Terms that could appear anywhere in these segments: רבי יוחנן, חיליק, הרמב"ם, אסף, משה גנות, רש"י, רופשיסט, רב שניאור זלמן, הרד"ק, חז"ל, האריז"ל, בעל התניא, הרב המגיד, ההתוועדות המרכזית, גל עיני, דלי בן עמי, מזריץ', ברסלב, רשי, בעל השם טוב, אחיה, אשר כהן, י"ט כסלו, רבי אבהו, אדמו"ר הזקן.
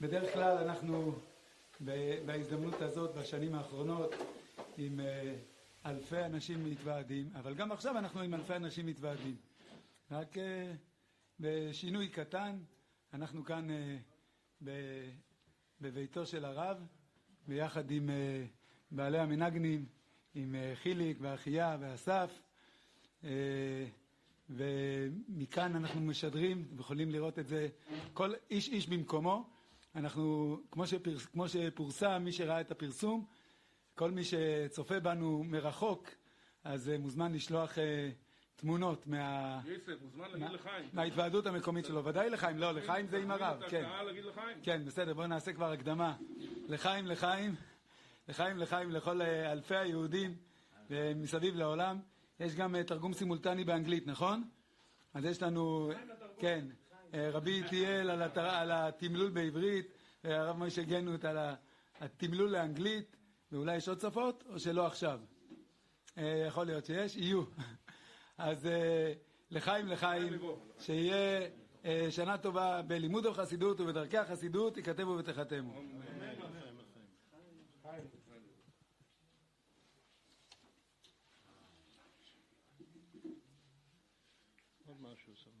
בדרך כלל אנחנו בהזדמנות הזאת בשנים האחרונות עם אלפי אנשים מתוועדים, אבל גם עכשיו אנחנו עם אלפי אנשים מתוועדים. רק בשינוי קטן, אנחנו כאן בביתו של הרב, ביחד עם בעלי המנגנים, עם חיליק ואחיה ואסף, ומכאן אנחנו משדרים, יכולים לראות את זה, כל איש איש במקומו. אנחנו, כמו שפורסם, מי שראה את הפרסום, כל מי שצופה בנו מרחוק, אז מוזמן לשלוח תמונות מההתוועדות המקומית שלו. ודאי לחיים, לא, לחיים זה עם הרב. כן, בסדר, בואו נעשה כבר הקדמה. לחיים, לחיים, לחיים, לחיים, לכל אלפי היהודים מסביב לעולם. יש גם תרגום סימולטני באנגלית, נכון? אז יש לנו, כן, רבי תיאל על התמלול בעברית, הרב משה גנות על התמלול לאנגלית, ואולי יש עוד שפות, או שלא עכשיו? יכול להיות שיש, יהיו. אז לחיים, לחיים, שיהיה שנה טובה בלימוד החסידות ובדרכי החסידות, יכתבו ותחתמו. אמן, אמן. עוד משהו שמח.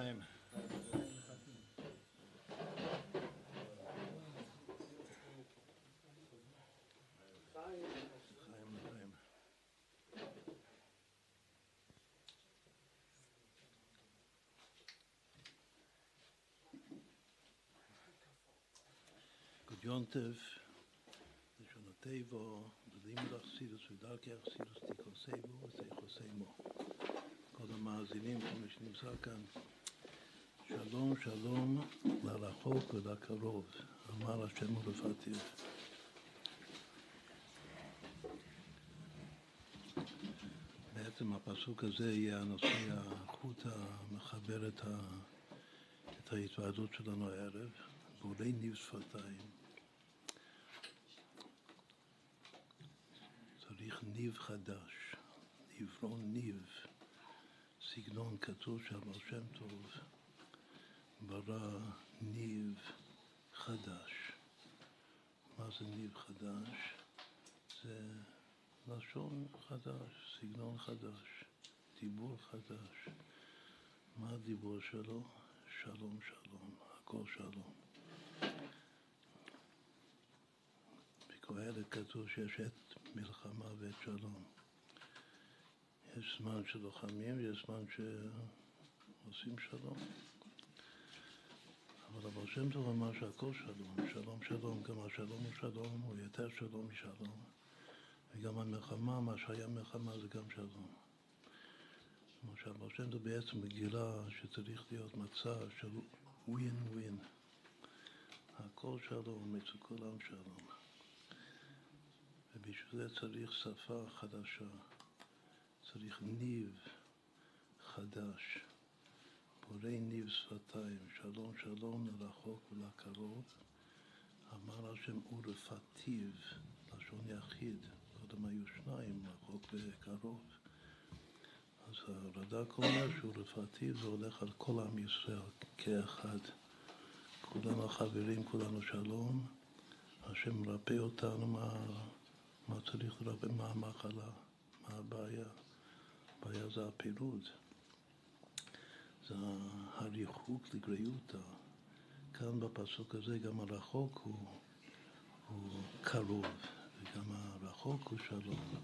חיים. יונטב, לשונו טבו, דודים לך סילוס ודרכך, סילוס תיקוסי בו ותיכוסי מו. כל המאזינים כמו שנמצא כאן, שלום שלום לרחוק ולקרוב, אמר השם ולפתיו. בעצם הפסוק הזה יהיה הנושא, החוט המחבר את ההתוועדות שלנו הערב, גולי ניב שפתיים. צריך ניב חדש, עברון ניב, סגנון כתוב שהבעל השם טוב, ברא ניב חדש. מה זה ניב חדש? זה לשון חדש, סגנון חדש, דיבור חדש. מה הדיבור שלו? שלום שלום, הכל שלום. בקהלת כתוב שיש את מלחמה ואת שלום. יש זמן שלוחמים ויש זמן שעושים שלום. אבל הבעל שם טוב אמר שהכל שלום, שלום שלום, גם השלום הוא שלום, הוא יותר שלום משלום. וגם המלחמה, מה שהיה מלחמה זה גם שלום. כמו שהבעל שם טוב בעצם מגילה שצריך להיות מצב של ווין-ווין. הכל שלום, אצל כולם שלום. ובשביל זה צריך שפה חדשה, צריך ניב חדש, בורא ניב שפתיים, שלום שלום לרחוק ולקרוב, אמר השם ולפתיו, לשון יחיד, קודם היו שניים, רחוק וקרוב, אז הרד"ק אומר שלפתיו זה הולך על כל עם ישראל כאחד, כולנו חברים, כולנו שלום, השם מרפא אותנו מה צריך לרפא? מה המחלה? מה הבעיה? הבעיה זה הפירוד. זה הריחוק לגריותה. כאן בפסוק הזה גם הרחוק הוא קרוב, וגם הרחוק הוא שלום.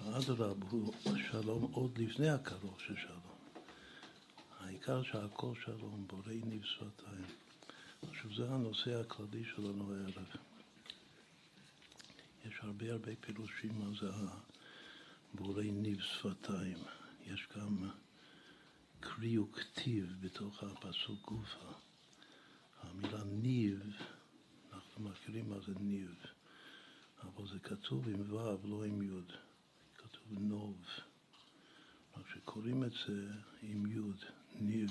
האדרב הוא שלום עוד לפני הקרוב של שלום. העיקר שהכל שלום, בורא ניב שפתיים. עכשיו זה הנושא הכללי שלנו הערב. יש הרבה פירושים על זה, בורא ניב שפתיים. יש גם קרי וכתיב בתוך הפסוק גופה. המילה ניב, אנחנו מכירים מה זה ניב, אבל זה כתוב עם ו' לא עם י', כתוב נוב. רק שקוראים את זה עם י', ניב.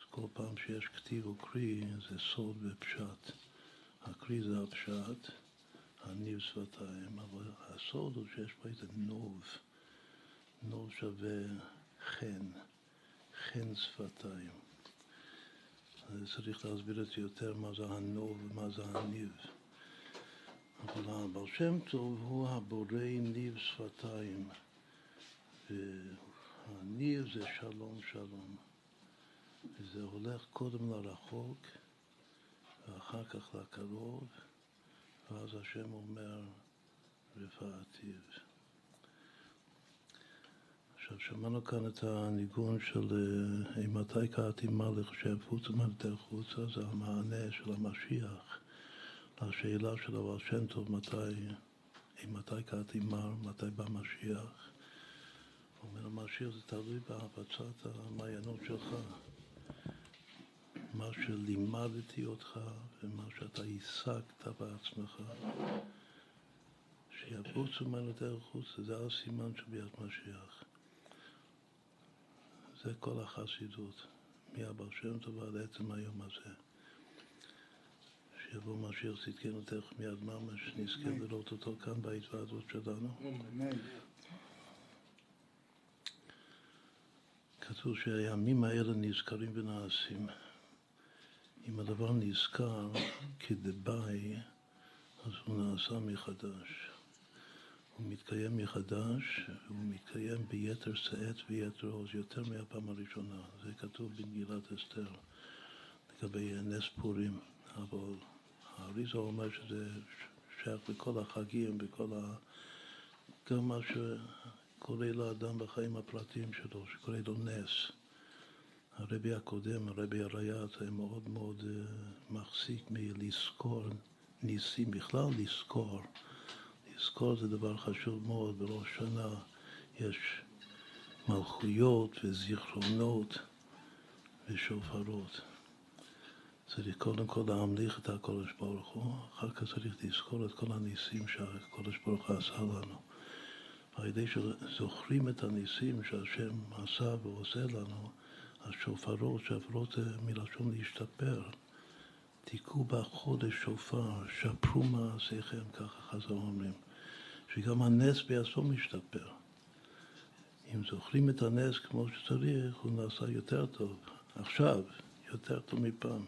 אז כל פעם שיש כתיב או קרי זה סוד ופשט. הקרי זה הפשט. הניב שפתיים, אבל הסוד הוא שיש פה איזה נוב. נוב שווה חן, חן שפתיים. אני צריך להסביר את זה יותר מה זה הנוב ומה זה הניב. אבל הבעל שם טוב הוא הבורא ניב שפתיים. והניב זה שלום שלום. וזה הולך קודם לרחוק ואחר כך לקרוב. ואז השם אומר רפאתיו. עכשיו שמענו כאן את הניגון של אימתי קראתי מלך שהפוץ ומלטר חוצה, זה המענה של המשיח לשאלה של הבעל שם טוב, אימתי קראתי מל, מתי בא משיח. הוא אומר המשיח זה תלוי בהפצת המעיינות שלך, מה שלימדתי אותך ומה שאתה השגת בעצמך. שיפוץ ומלטר חוץ, זה הסימן שביאת משיח. זה כל החסידות, מהבעל שם טוב ועד עצם היום הזה. שיבוא משיח צדקנו אותך מיד ממש, נזכה לראות אותו כאן בהתוועדות שלנו. כתוב שהימים האלה נזכרים ונעשים. אם הדבר נזכר כדבעי, אז הוא נעשה מחדש. הוא מתקיים מחדש, הוא מתקיים ביתר שאת ויתר עוז, יותר מהפעם הראשונה. זה כתוב במגילת אסתר, לגבי נס פורים. אבל האריזה אומר שזה שייך בכל החגים, גם מה שקורה לאדם בחיים הפרטיים שלו, שקורה לו נס. הרבי הקודם, הרבי הריית, היה מאוד מאוד מחזיק מלזכור ניסים, בכלל לזכור. לזכור זה דבר חשוב מאוד, בראש שנה יש מלכויות וזיכרונות ושופרות. צריך קודם כל להמליך את הקודש ברוך הוא, אחר כך צריך לזכור את כל הניסים שהקודש ברוך הוא עשה לנו. ועל ידי שזוכרים את הניסים שהשם עשה ועושה לנו, השופרות, שופרות מלשון להשתפר, תיקו בחודש שופר, שפרו מעשיכם, ככה חז"ל אומרים, שגם הנס בעצמו משתפר. אם זוכרים את הנס כמו שצריך, הוא נעשה יותר טוב, עכשיו, יותר טוב מפעם.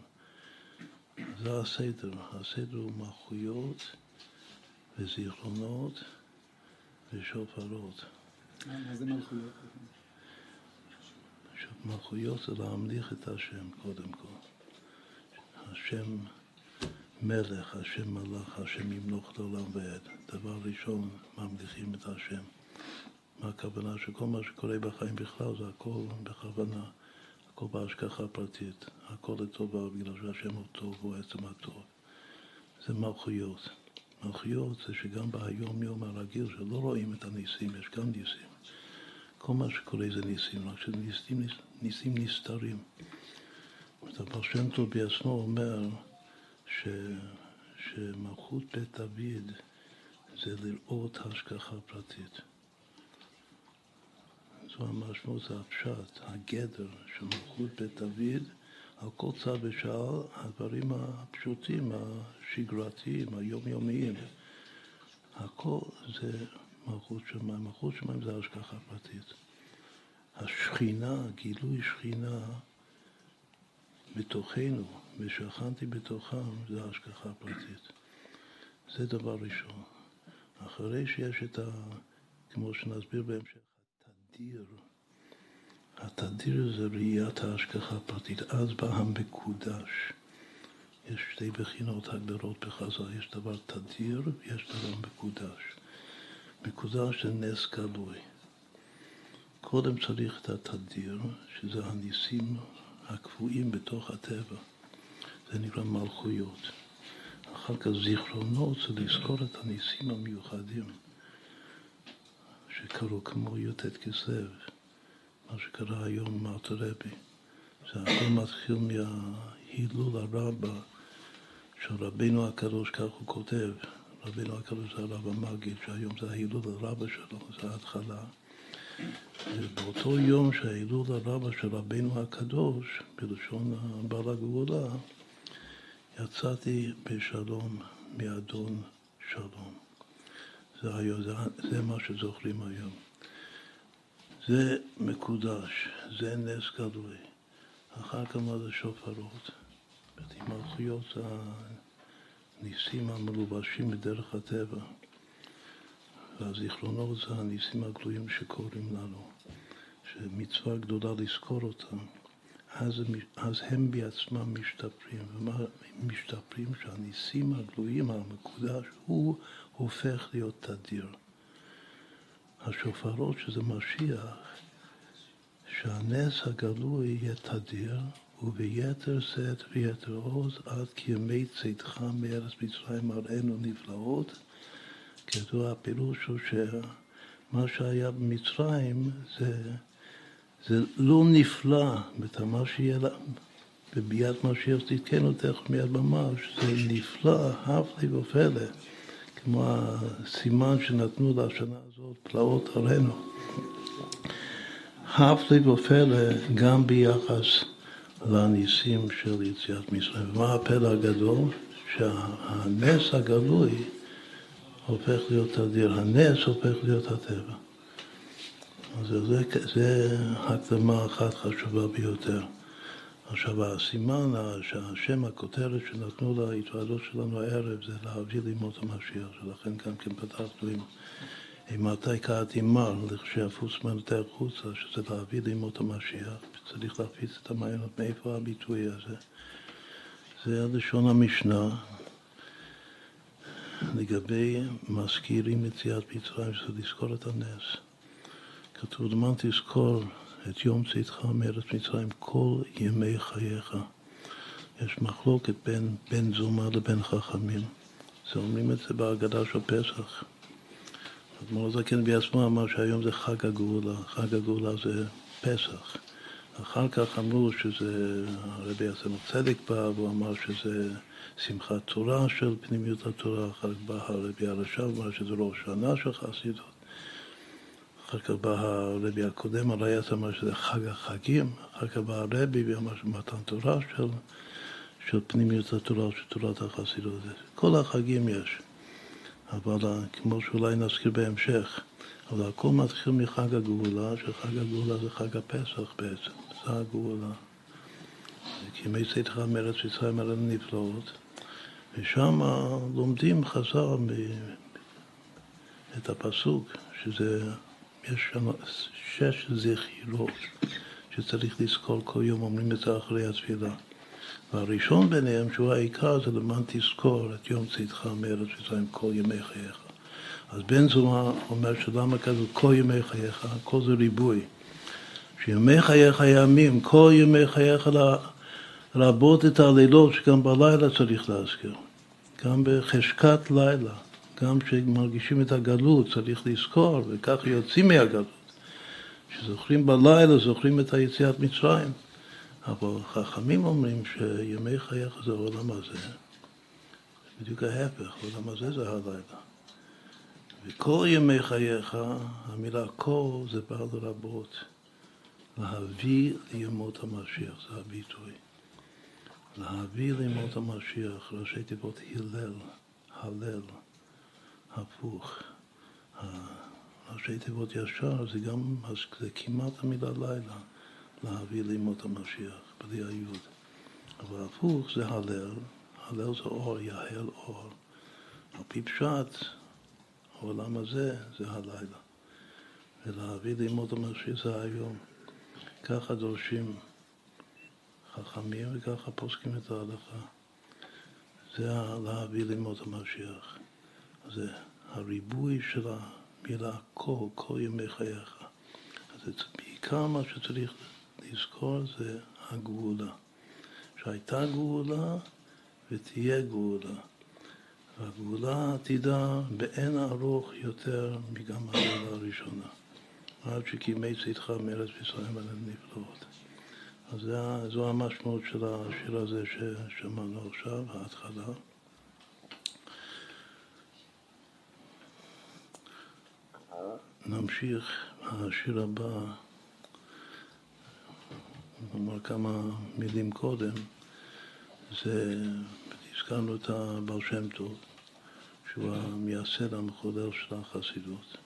זה הסדר, הסדר הוא מלכויות וזיכרונות ושופרות. מה זה מלכויות? מלכויות זה להמליך את השם קודם כל. השם מלך, השם מלך, השם ימלוך לעולם ועד. דבר ראשון, ממליכים את השם. מה הכוונה? שכל מה שקורה בחיים בכלל זה הכל בכוונה, הכל בהשגחה פרטית, הכל לטובה, בגלל שהשם הוא טוב, הוא עצם הטוב. זה מלכויות. מלכויות זה שגם בהיום יום הרגיל שלא רואים את הניסים, יש גם ניסים. כל מה שקורה זה ניסים, רק שניסים נסתרים. הבעל שם טוב בעצמו אומר שמלכות בית דוד זה לראות השגחה פרטית. זו המשמעות, זה הפשט, הגדר של מלכות בית דוד, על כל צד ושעל הדברים הפשוטים, השגרתיים, היומיומיים. הכל זה מלכות שמיים, מלכות שמיים זה השגחה פרטית. השכינה, גילוי שכינה, בתוכנו, ושכנתי בתוכם, זה השגחה פרטית. זה דבר ראשון. אחרי שיש את כמו שנסביר בהמשך, התדיר. התדיר זה ראיית ההשגחה הפרטית. אז בא המקודש. יש שתי בחינות הגדרות בחז"ל. יש דבר תדיר, יש דבר מקודש. מקודש זה נס גלוי. קודם צריך את התדיר, שזה הניסים הקבועים בתוך הטבע. זה נקרא מלכויות. אחר כך זיכרונות זה לזכור את הניסים המיוחדים שקרו, כמו י"ט כסלו, מה שקרה היום מאת הרבי. זה הכל מתחיל מההילול הרבה של רבינו הקדוש, כך הוא כותב. רבינו הקדוש זה הרב המגיד, שהיום זה ההילול הרבה שלו, זה ההתחלה. ובאותו יום שההילול הרבה של רבינו הקדוש, בלשון בעל הגאולה, יצאתי בשלום מאדון שלום. זה מה שזוכרים היום. זה מקודש, זה נס גלוי. אחר כך זה שופרות. מלכויות זה הניסים המלובשים בדרך הטבע. והזיכרונות זה הניסים הגלויים שקוראים לנו, שמצווה גדולה לזכור אותם. אז הם בעצמם משתפרים, ומה משתפרים? שהניסים הגלויים, המקודש, הוא הופך להיות תדיר. השופרות שזה משיח, שהנס הגלוי יהיה תדיר, וביתר שאת ויתר עוז, עד כי ימי צאתך מארץ מצרים הראינו נפלאות. כתוב, הפירוש הוא שמה שהיה במצרים זה לא נפלא, מה שיהיה בביאת משיח תתקן אותך מיד ממש, זה נפלא, הפלא ופלא, כמו הסימן שנתנו לשנה הזאת, פלאות הראינו. הפלא ופלא גם ביחס לניסים של יציאת מצרים. ומה הפלא הגדול? שהנס הגלוי הופך להיות תדיר, הנס הופך להיות הטבע. אז זה הקדמה אחת חשובה ביותר. עכשיו, הסימן, השם הכותרת שנתנו להתוועדות שלנו הערב, זה להביא לימות המשיח, שלכן גם כן פתחנו מתי קראתי מר, כשהפוס מנתר חוצה, שזה להביא לימות המשיח, צריך להפיץ את המעיינות. מאיפה הביטוי הזה? זה הלשון המשנה, לגבי מזכירים יציאת מצרים, שזה לזכור את הנס. כתוב, למען תזכור את יום צאתך מארץ מצרים כל ימי חייך. יש מחלוקת בין זומא לבין חכמים. זה אומרים את זה בהגדה של פסח. אדמו"ר הזקן בעצמו אמר שהיום זה חג הגאולה. חג הגאולה זה פסח. אחר כך אמרו שזה, הרבי עשה צדק בא, והוא אמר שזה שמחת תורה של פנימיות התורה. אחר כך בא הרבי הרש"ב, אמר שזה ראש השנה של חסידות. אחר כך בא הרבי הקודם, הרבי אמר שזה חג החגים. אחר כך בא הרבי ואמר מתן תורה של פנימיות התורה, של תורת החסידות. כל החגים יש. אבל כמו שאולי נזכיר בהמשך, אבל הכל מתחיל מחג הגאולה, שחג הגאולה זה חג הפסח בעצם, זה הגאולה. כי מי צאתך מארץ מצרים אלה נפלאות, ושם לומדים חז"ל את הפסוק, שזה, יש שם 6 זכירות, שצריך לזכור כל יום, אומרים את זה אחרי התפילה. והראשון ביניהם, שהוא העיקר, זה למען תזכור את יום צאתך מארץ מצרים כל ימי חייך. אז בן זומא אומר שלמה כזה כל ימי חייך, כל זה ריבוי. שימי חייך ימים, כל ימי חייך לרבות את הלילות, שגם בלילה צריך להזכיר. גם בחשכת לילה, גם כשמרגישים את הגלות צריך לזכור, וכך יוצאים מהגלות. כשזוכרים בלילה, זוכרים את היציאת מצרים. אבל חכמים אומרים שימי חייך זה העולם הזה. בדיוק ההפך, העולם הזה זה הלילה. וכל ימי חייך, המילה כל זה בא לרבות, להביא לימות המשיח, זה הביטוי. להביא לימות המשיח, ראשי תיבות הלל, הלל, הפוך. ראשי תיבות ישר, זה גם, זה כמעט המילה לילה, להביא לימות המשיח, בלי היוד. אבל הפוך זה הלל, הלל זה אור, יהל אור. על פי פשט, העולם הזה זה הלילה, ולהביא לימות המשיח זה היום. ככה דורשים חכמים וככה פוסקים את ההלכה. זה להביא לימות המשיח. זה הריבוי של המילה כל, כל ימי חייך. אז בעיקר מה שצריך לזכור זה הגאולה. שהייתה גאולה ותהיה גאולה. והגאולה עתידה באין ארוך יותר מגם הגאולה הראשונה. עד שכימי צאתך מארץ מצרים אלה נפלאות. אז זו המשמעות של השיר הזה ששמענו עכשיו, ההתחלה. נמשיך, השיר הבא, נאמר כמה מילים קודם, זה, הזכרנו את הבעל שם טוב, שהוא המייסד המחולל של החסידות,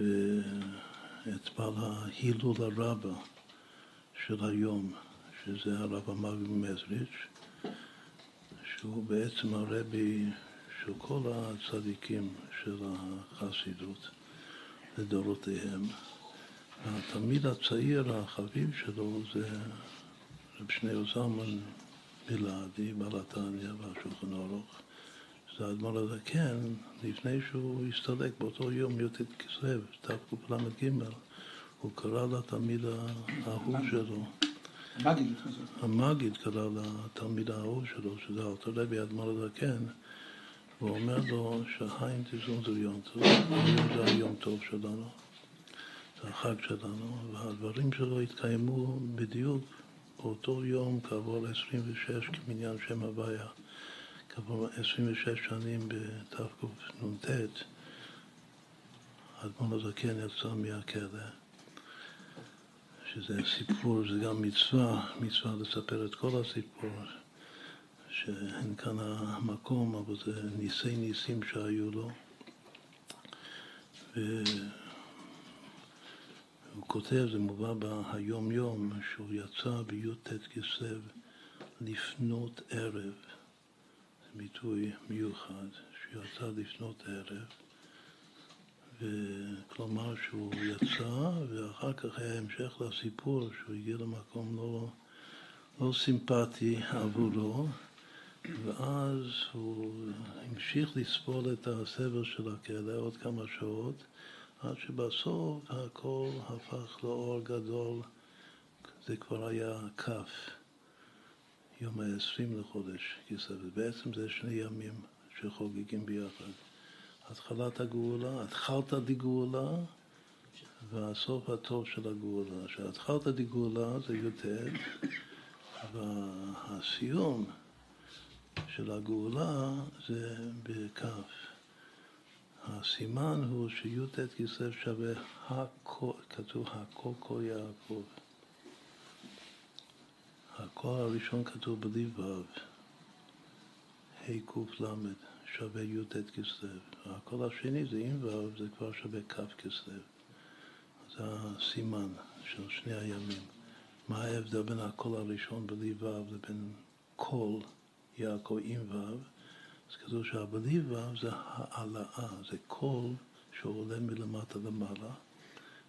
ואת בעל ההילול הרבה של היום, שזה הרב המגיד ממזריץ', שהוא בעצם הרבי של כל הצדיקים של החסידות לדורותיהם. התלמיד הצעיר החביב שלו זה רב שניאור זלמן מלעדי, בעל התניא והשולחן ערוך. זה אדמו"ר הזקן, לפני שהוא הסתלק באותו יום י"ט כסלו, תקל"ג, הוא קרא לתלמיד האהוב שלו. המגיד. המגיד קרא לתלמיד האהוב שלו, שזה אותו רבי אדמו"ר הזקן, והוא אומר לו שהיום זה יום טוב, זה היום טוב שלנו. זה החג שלנו, והדברים שלו התקיימו בדיוק באותו יום כעבור 26 כמניין שם הוויה, כעבור 26 שנים בתקנ"ט, אדמו"ר הזקן יצא מהכלא, שזה סיפור, זה גם מצווה, מצווה לספר את כל הסיפור, שאין כאן המקום, אבל זה ניסי ניסים שהיו לו. הוא כותב, זה מובא בהיום יום, שהוא יצא בי"ט כסלו לפנות ערב. זה ביטוי מיוחד, שהוא יצא לפנות ערב, כלומר שהוא יצא, ואחר כך היה המשך לסיפור שהוא הגיע למקום לא סימפטי עבורו, ואז הוא המשיך לסבול את הסבל של הכלא עוד כמה שעות, עד שבסוף הכל הפך לאור גדול, זה כבר היה כף, יום ה-20 לחודש כסלו, ובעצם זה שני ימים שחוגגים ביחד. התחלת הגאולה, התחלת דגאולה, והסוף הטוב של הגאולה. שהתחלת דגאולה זה י"ט, והסיום של הגאולה זה בכף. הסימן הוא שי"ט כסלו שווה הכל, כתוב הכל כל יעקב. הכל הראשון כתוב בלי וו, היקוף למד, שווה י"ט כסלו. הכל השני זה עם וו, זה כבר שווה כף כסלו. זה הסימן של שני הימים. מה ההבדל בין הכל הראשון בלי וו לבין כל יעקב עם וו? אז כתוב שהבלי וו זה העלאה, זה כל שעולה מלמטה למעלה,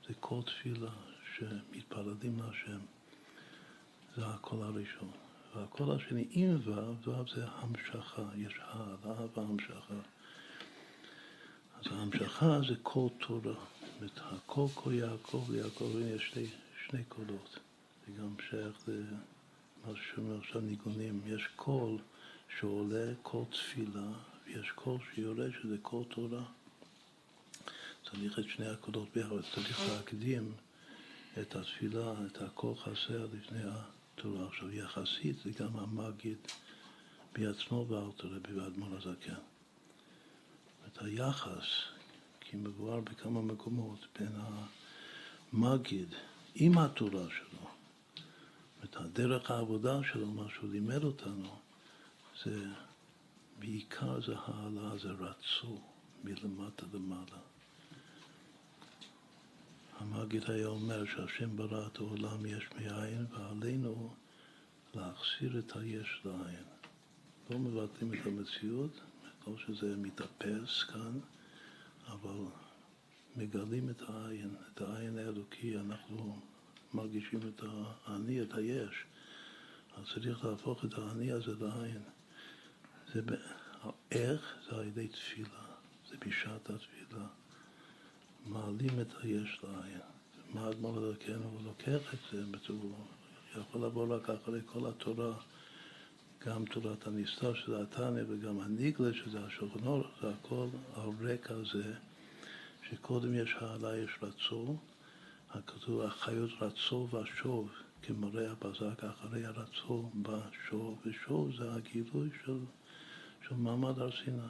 זה כל תפילה שמתפללים להשם. זה הקול הראשון. והקול השני, עם ו' זה המשכה, יש העלה והמשכה. אז ההמשכה זה קול תורה. את הקול קול יעקב ליעקב, יש שני קולות. זה גם שייך למה שאומר עכשיו ניגונים. יש קול שעולה, קול תפילה, ויש קול שיורד שזה קול תורה. צריך את שני הקולות ביחד, צריך להקדים את התפילה, את הקול חסר לפני תורה. עכשיו, יחסית זה גם המגיד בעצמו והארטורבי ואדמו"ר הזקן. את היחס, כי מבואר בכמה מקומות, בין המגיד עם התורה שלו, את הדרך העבודה שלו, מה שהוא לימד אותנו, זה בעיקר זה העלה, זה רצו מלמטה למעלה. המגיד היה אומר שהשם ברא את העולם יש מאין, ועלינו להחסיר את היש לעין. לא מבטלים את המציאות, לא שזה מתאפס כאן, אבל מגלים את העין, את העין האלוקי, אנחנו מרגישים את העני, את היש. אז צריך להפוך את העני הזה לעין. זה איך? זה על ידי תפילה, זה בשעת התפילה. מעלים את היש לעין. מה אדמו"ר הזקן הוא לוקח את זה, הוא יכול לבוא רק אחרי כל התורה, גם תורת הנסתר שזה התניא וגם הניגלה שזה השולחן, זה הכל על רקע הזה, שקודם יש העלה, יש רצו, הכתוב החיות רצו ושוב, כמראה הבזק אחרי הרצו ושוב, ושוב זה הגילוי של מעמד הר סיני.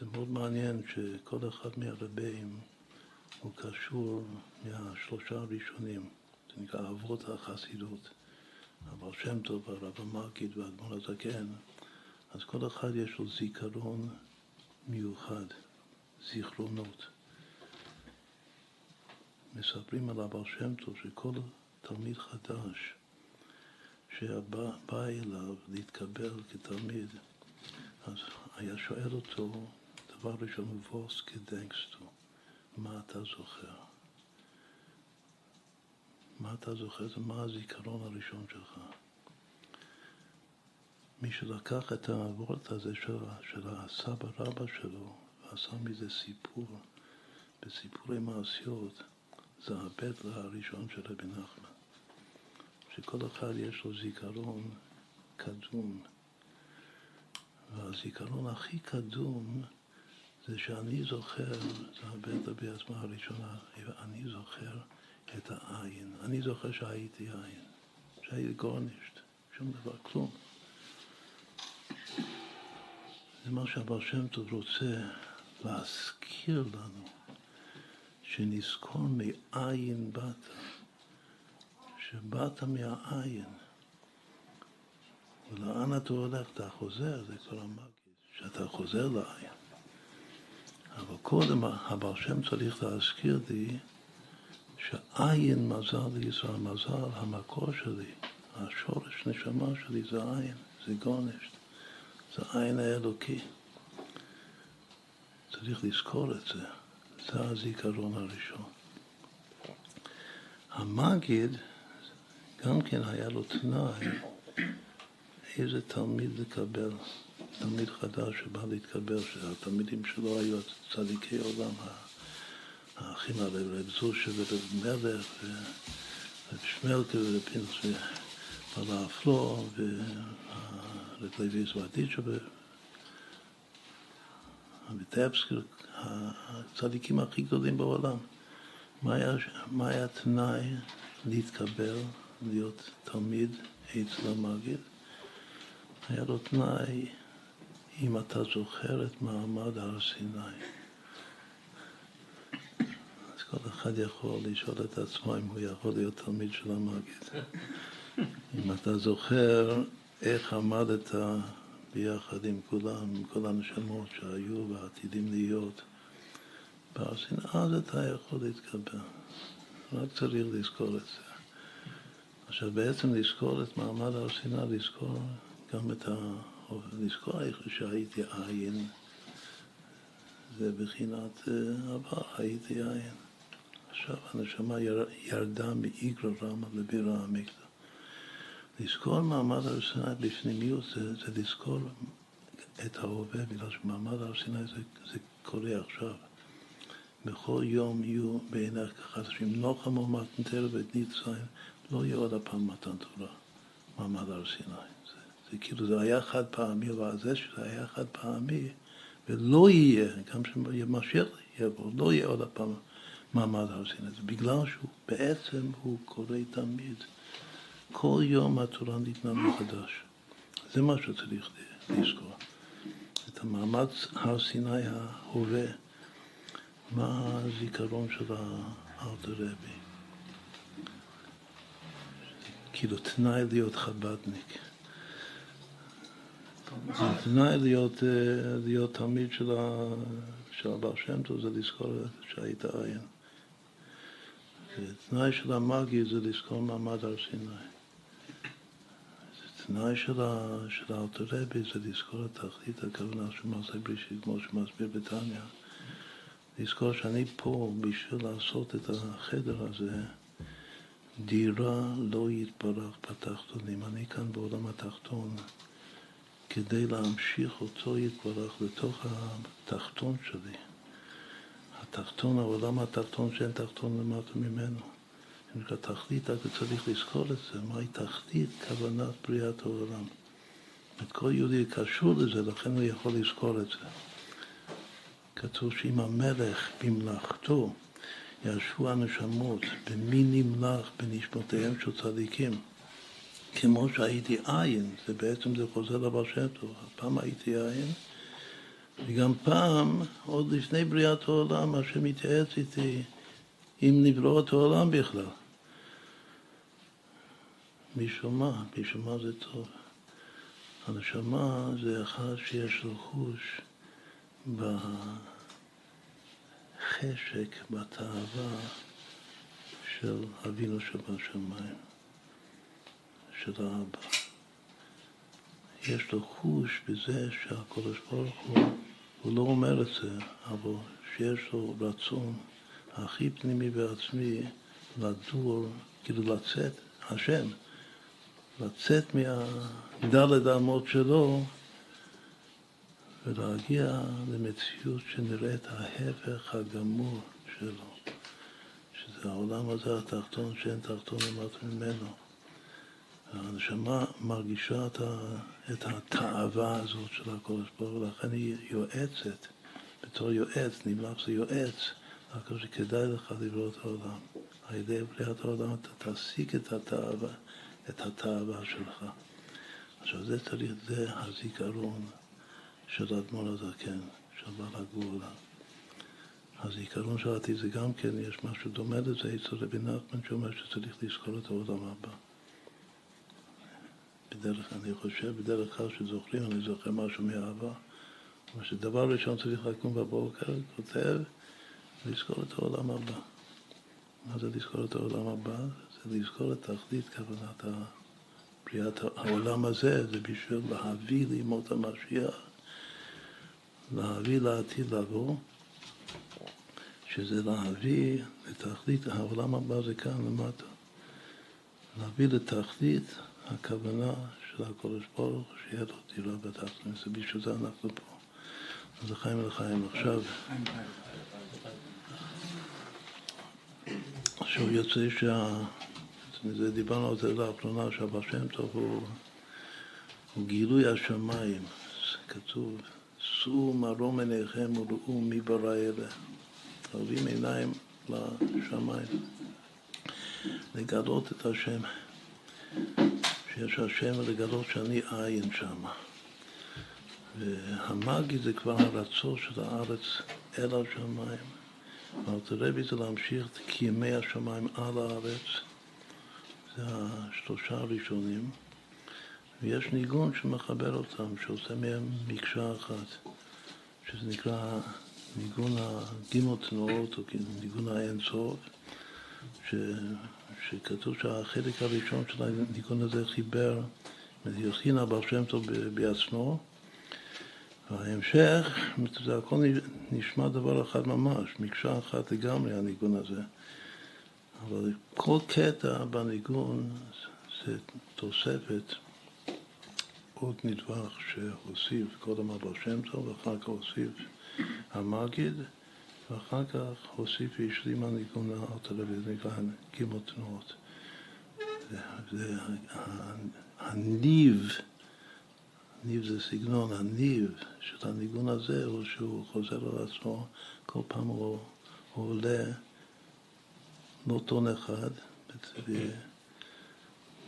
זה מאוד מעניין שכל אחד מהרבאים הוא קשור מהשלושה הראשונים, זה נקרא אבות החסידות, הבעל השם טוב, הרב המגיד והאדמו"ר הזקן, אז כל אחד יש לו זיכרון מיוחד, זיכרונות. מספרים על הבעל השם טוב שכל תלמיד חדש שבא אליו להתקבל כתלמיד, אז היה שואל אותו, דבר ראשון, ווס כדנקסטו, מה אתה זוכר? מה אתה זוכר? זה מה הזיכרון הראשון שלך? מי שלקח את העבורת הזה של הסבא רבא שלו, ועשה מזה סיפור, בסיפורי מעשיות, זה הבית הראשון של רבי נחמן. שכל אחד יש לו זיכרון קדום, והזיכרון הכי קדום זה שאני זוכר, זה הבטא בעצמה הראשונה, אני זוכר את העין. אני זוכר שהייתי עין, שהייתי גורנישט, שום דבר, כלום. זה מה שהבעל שם טוב רוצה להזכיר לנו, שנזכור מעין באת, שבאת מהעין. ולאן אתה הולך, אתה חוזר, זה כבר המגיד, שאתה חוזר לעין. אבל קודם, הבעל שם צריך להזכיר לי שעין מזל לישראל, מזל, המקור שלי, השורש נשמה שלי זה עין, זה גונשת, זה עין האלוקי. צריך לזכור את זה. זה הזיכרון הראשון. המגיד גם כן היה לו תנאי איזה תלמיד לקבל, תלמיד חדש שבא להתקבל, שהתלמידים שלו היו צדיקי עולם, האחים הרי רב זושה ורב מלך ורב שמלכה ורב בעל האפלו ורב לוי זוואדיצ'ה וטבסקי, הצדיקים הכי גדולים בעולם. מה היה תנאי להתקבל, להיות תלמיד אצל המגיד? היה לו תנאי, אם אתה זוכר את מעמד הר סיני. אז כל אחד יכול לשאול את עצמו אם הוא יכול להיות תלמיד של המגיד. אם אתה זוכר איך עמדת ביחד עם כולם, עם כל הנשמות שהיו ועתידים להיות בהר סיני, אז אתה יכול להתקבל. רק צריך לזכור את זה. עכשיו בעצם לזכור את מעמד הר סיני, לזכור גם את לזכור איך שהייתי עין, זה בחינת עבר, הייתי עין. עכשיו הנשמה ירדה מאיגרא רמא לבירא עמיקתא. לזכור מעמד הר סיני בפנימיות זה לזכור את ההווה, בגלל שמעמד הר סיני זה קורה עכשיו. בכל יום יהיו בעיניך כחדשים, נוחם ומתנתר וניצן, לא יהיה עוד הפעם מתן תורה, מעמד הר סיני. זה כאילו זה היה חד פעמי, וזה שזה היה חד פעמי, ולא יהיה, גם שמשיח יבוא, לא יהיה עוד הפעם מעמד הר סיני. זה בגלל שהוא בעצם, הוא קורא תמיד, כל יום התורה ניתנה מחדש. זה מה שצריך לזכור. את המעמד הר סיני ההווה, מה הזיכרון של האלטר רבי. כאילו תנאי להיות חבדניק. התנאי להיות תמיד של הבעל שם טוב זה לזכור שהיית עין. התנאי של המגיד זה לזכור מעמד הר סיני. התנאי של האלטר רבי זה לזכור את תכלית הכוונה של מעשה בראשית, כמו שמסביר בתניא. לזכור שאני פה בשביל לעשות את החדר הזה, דירה לא יתברך בתחתונים. אני כאן בעולם התחתון, כדי להמשיך אותו יתברך לתוך התחתון שלי. התחתון, העולם התחתון, שאין תחתון למטה ממנו. התכלית, אתה צריך לזכור את זה, מהי תכלית כוונת בריאת העולם. את כל יהודי קשור לזה, לכן הוא יכול לזכור את זה. כתוב שאם המלך במלאכתו ישבו הנשמות במי נמלך בנשמותיהם של צדיקים, כמו שהייתי עין, זה בעצם זה חוזר לבעל שם טוב, הפעם הייתי עין, וגם פעם, עוד לפני בריאת העולם, השם התייעץ איתי אם נברא את העולם בכלל. משום מה זה טוב. הנשמה זה אחד שיש לו חוש, בחשק, בתאווה של אבינו שבשמיים, של האבא. יש לו חוש בזה שהקדוש ברוך הוא לא אומר את זה, אבל שיש לו רצון הכי פנימי בעצמי לדור, כאילו לצאת, השם, לצאת מהדלת האמות שלו, ולהגיע למציאות שנראית ההפך הגמור שלו, שזה העולם הזה התחתון שאין תחתון למטה ממנו. הנשמה מרגישה את התאווה הזאת של הקדוש ברוך הוא, ולכן היא יועצת, בתור יועץ, נמלך זה יועץ, רק שכדאי לך לברוא את העולם. על ידי בריאת העולם אתה תשיג את התאווה שלך. עכשיו זה צריך, זה הזיכרון של אדמו"ר הזקן, של בעל הגאולה. הזיכרון שראיתי זה גם כן, יש משהו דומה לזה, אצל רבי נחמן שאומר שצריך לזכור את העולם הבא. אני חושב בדרך כלל שזוכרים, אני זוכר משהו מהעבר. אבל שדבר ראשון צריך לקום בבוקר, כותב, לזכור את העולם הבא. מה זה לזכור את העולם הבא? זה לזכור את תכלית כוונת בריאת העולם הזה, זה בשביל להביא לימות המשיח, להביא לעתיד לבוא, שזה להביא לתכלית, העולם הבא זה כאן למטה. להביא לתכלית הכוונה של הקודש ברוך, שיהיה לו דירה בתכלית, זה בשביל זה אנחנו פה. אז לחיים לחיים עכשיו. עכשיו יוצא זה דיברנו על זה לאחרונה, שהבעל השם טוב הוא גילוי השמיים. כתוב, שאו מרום עיניכם וראו מי ברא אלה. תרים עיניים לשמיים. לגלות את השם, שיש השם ולגלות שאני עין שם. והמגיד זה כבר הרצון של הארץ אל השמיים. והרבי זה להמשיך כי ימי השמיים על הארץ. זה השלושה הראשונים, ויש ניגון שמחבר אותם, שעושה מהם מקשה אחת, שזה נקרא ניגון הגימות תנועות, או ניגון האינסוף, שכתוב שהחלק הראשון של הניגון הזה חיבר יוסין הבעל שם טוב בעצמו, וההמשך, זה הכל נשמע דבר אחד ממש, מקשה אחת לגמרי הניגון הזה. אבל כל קטע בניגון זה תוספת עוד נדבך שהוסיף קודם הבעל שם טוב, ואחר כך הוסיף המגיד, ואחר כך הוסיף והשלים הניגון זה נקרא גימות תנועות. זה הניב, ניב זה סגנון, הניב של הניגון הזה הוא שהוא חוזר על עצמו, כל פעם הוא עולה לא טון אחד,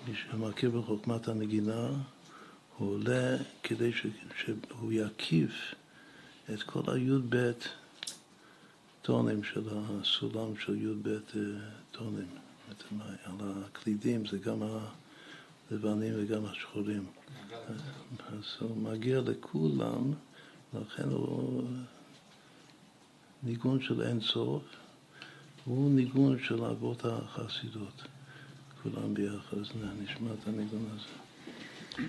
מי שמרכיב בחוכמת הנגינה, הוא עולה כדי שהוא יקיף את כל היוד בית טונים של הסולם של יוד בית טונים. על הקלידים זה גם הלבנים וגם השחורים. אז הוא מגיע לכולם, לכן הוא ניגון של אין סוף, הוא ניגון של אבות החסידות, כולם ביחד, אז נשמע את הניגון הזה.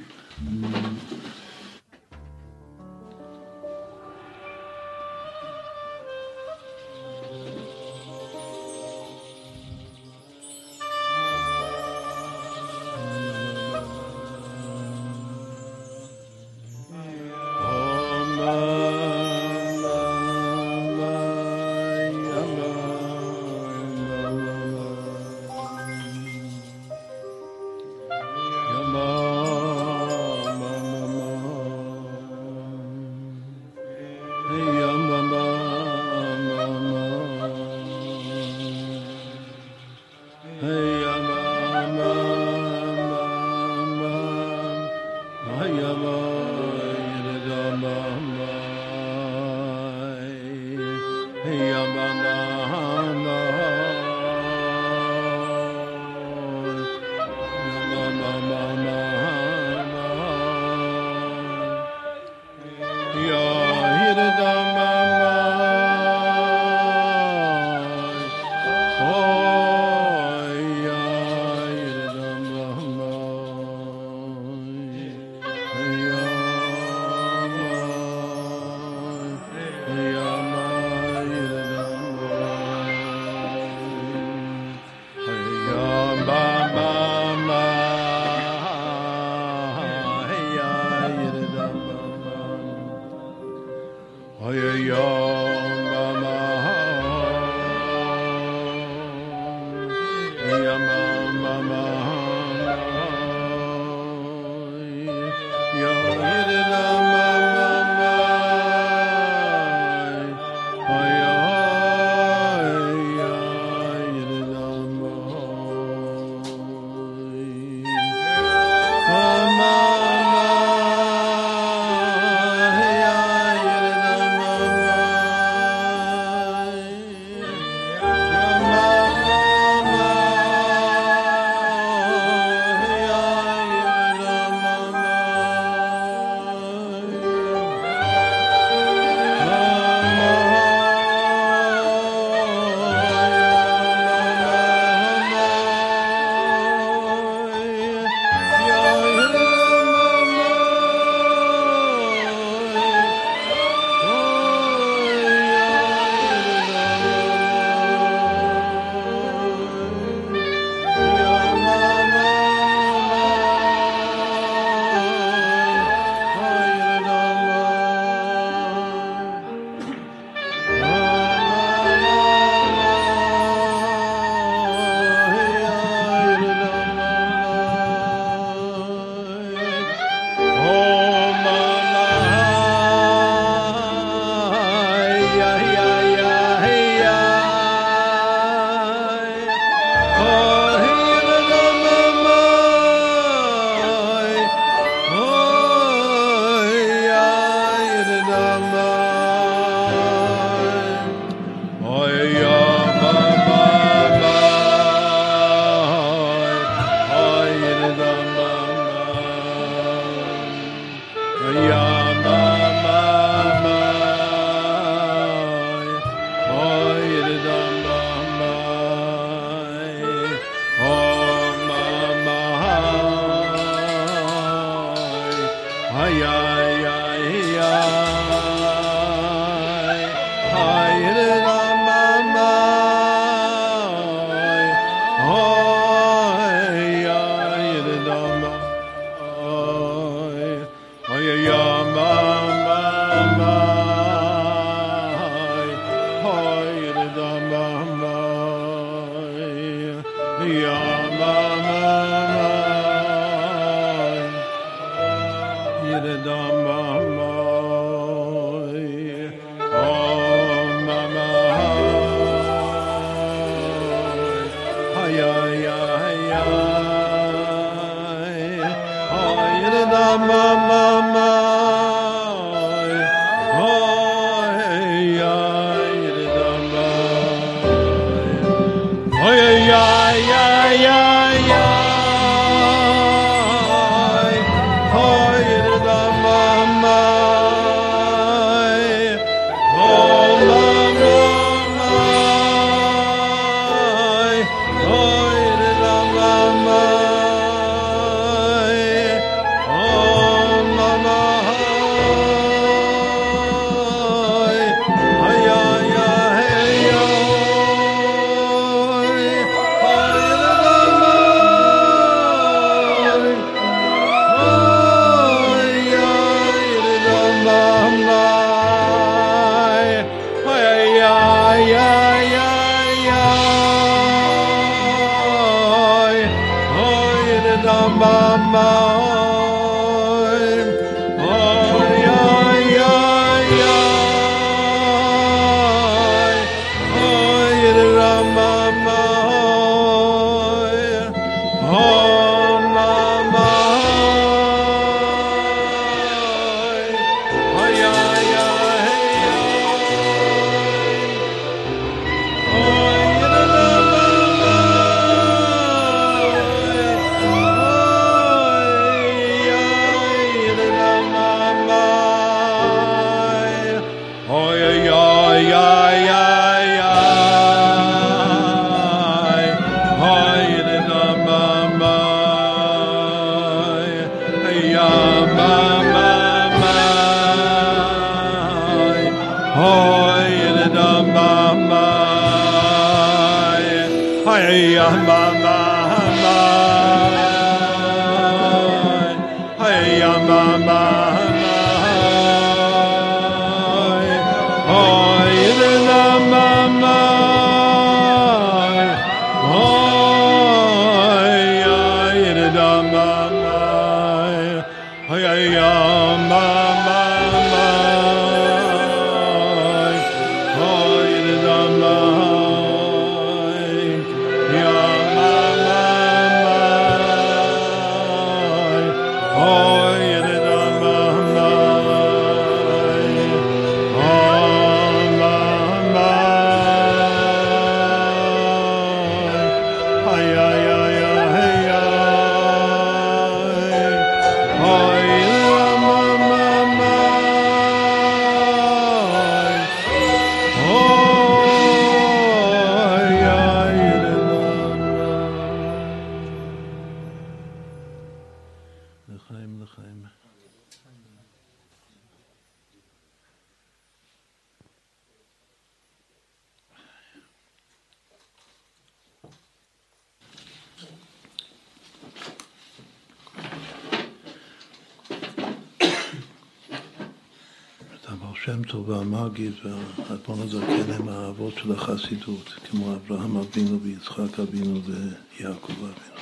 שם טוב והמגיד והאדמו"ר הזקן הם האבות של החסידות, כמו אברהם אבינו ויצחק אבינו ויעקב אבינו.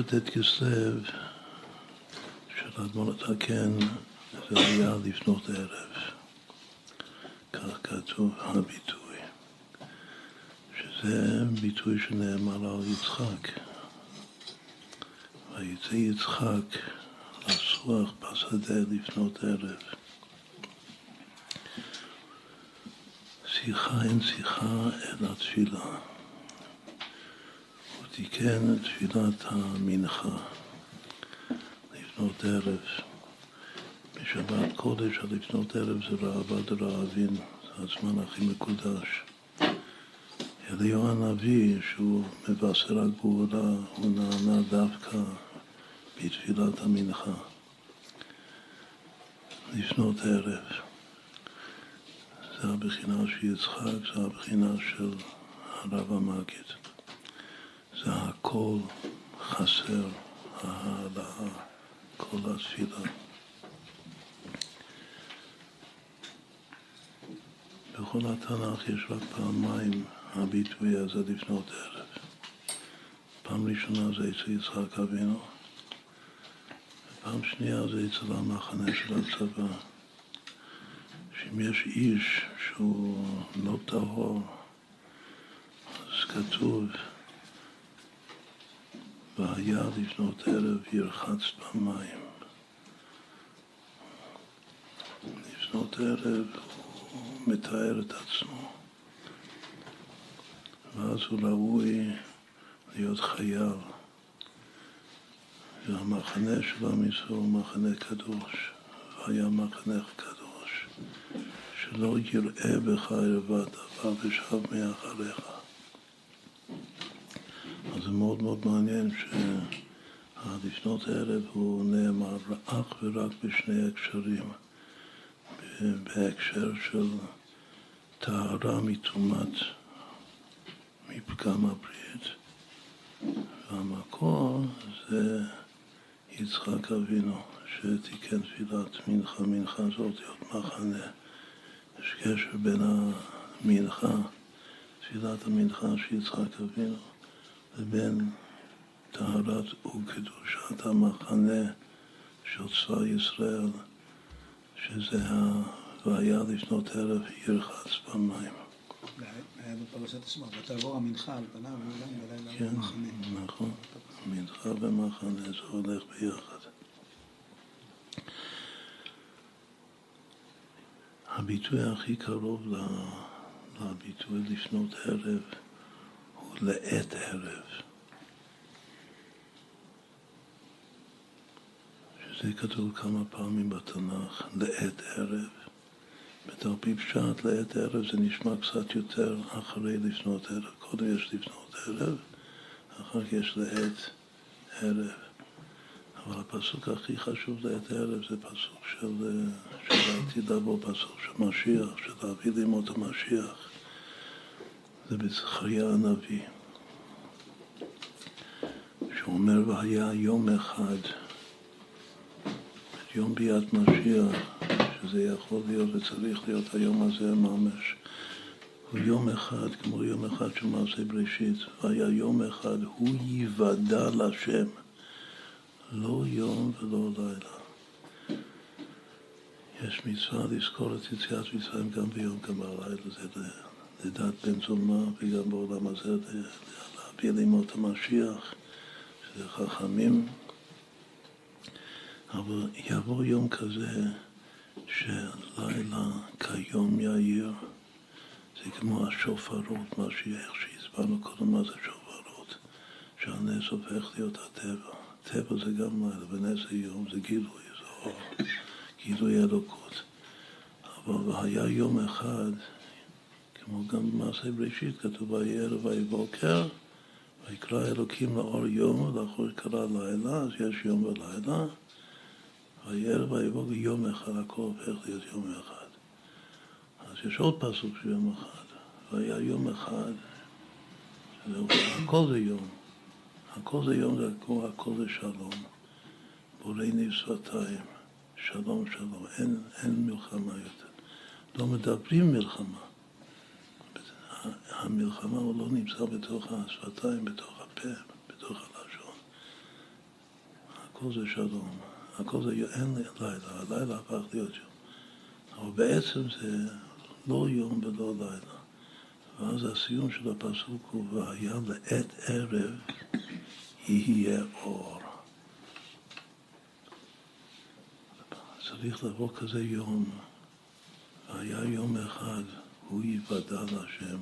י"ט כסלו של האדמו"ר הזקן זה היה לפנות ערב, כך כתוב הביטוי, שזה ביטוי שנאמר על יצחק, ויצא יצחק לסוח בשדה לפנות ערב. שיחה אין שיחה אלא תפילה. הוא תיקן תפילת המנחה לפנות ערב. בשבת קודש לפנות ערב זה ראווה דרעבין, זה הזמן הכי מקודש. אליהו הנביא שהוא מבשר הגאולה, הוא נענה דווקא בתפילת המנחה לפנות ערב. זה הבחינה של יצחק, זה הבחינה של הרב המגיד. זה הכל חסר, ההעלאה, כל התפילה. בכל התנ"ך יש רק פעמיים הביטוי הזה לפנות ערב. פעם ראשונה זה אצל יצחק אבינו, פעם שנייה זה אצל המחנה של הצבא, שאם יש איש שהוא לא טהור, אז כתוב והיה לפנות ערב ירחץ במים. לפנות ערב הוא מתאר את עצמו, ואז הוא ראוי להיות חייל. והמחנה של המסור הוא מחנה קדוש, והיה מחנה קדוש, שלא יראה בך ערווה דבר ושב מאחריך. אז זה מאוד מאוד מעניין שהלפנות ערב הוא נאמר אך ורק בשני הקשרים, בהקשר של טהרה מטומאת, מפגם הברית, והמקור זה יצחק אבינו שתיקן תפילת מנחה. מנחה זאת להיות מחנה, יש קשר בין המנחה, תפילת המנחה שיצחק אבינו, לבין טהרת וקדושת המחנה של צבא ישראל, שזה והיה לפנות ערב ירחץ במים. היה בפרשת השמות, ותעבור המנחה על פניו ולילה במחנה. כן, נכון. מנחה ומחנה, זה הולך ביחד. הביטוי הכי קרוב לביטוי לפנות ערב הוא לעת ערב. זה כתוב כמה פעמים בתנ"ך, לעת ערב. בתרפי פשט, לעת ערב זה נשמע קצת יותר אחרי לפנות ערב. קודם יש לפנות ערב, אחר כך יש לעת ערב. אבל הפסוק הכי חשוב לעת ערב זה פסוק של העתיד לבוא, פסוק של משיח, של דוד ימות המשיח. זה בזכריה הנביא, שאומר, והיה יום אחד, יום ביאת משיח, שזה יכול להיות וצריך להיות היום הזה ממש, הוא יום אחד, כמו יום אחד של מעשה בראשית, והיה יום אחד, הוא יוודע לשם, לא יום ולא לילה. יש מצווה לזכור את יציאת מצרים גם ביום, גם בלילה, זה לדעת בן זונה, וגם בעולם הזה להביא לימות המשיח, שזה חכמים. אבל יבוא יום כזה שלילה כיום יאיר, זה כמו השופרות, מה שאיך שהסברנו קודם מה זה שופרות, שהנס הופך להיות הטבע. הטבע זה גם לילה, ונס זה יום, זה גילוי, זה אור, גילוי אלוקות. אבל היה יום אחד, כמו גם במעשה בראשית, כתוב ויהי ערב ויהי בוקר, ויקרא אלוקים לאור יום ולחושך קרא לילה, אז יש יום ולילה. ויהיה ויבוא יום אחד, הכל הופך להיות יום אחד. אז יש עוד פסוק של יום אחד. והיה יום אחד, הכל זה יום. הכל זה יום, הכל זה שלום. בורא נפשתיים, שלום שלום, אין מלחמה יותר. לא מדברים מלחמה. המלחמה הוא לא נמצא בתוך השפתיים, בתוך הפה, בתוך הלשון. הכל זה שלום. הכל זה אין לילה, הלילה הפך להיות יום. אבל בעצם זה לא יום ולא לילה. ואז הסיום של הפסוק הוא, והיה לעת ערב יהיה אור. צריך לבוא כזה יום, והיה יום אחד, הוא יוודע להשם.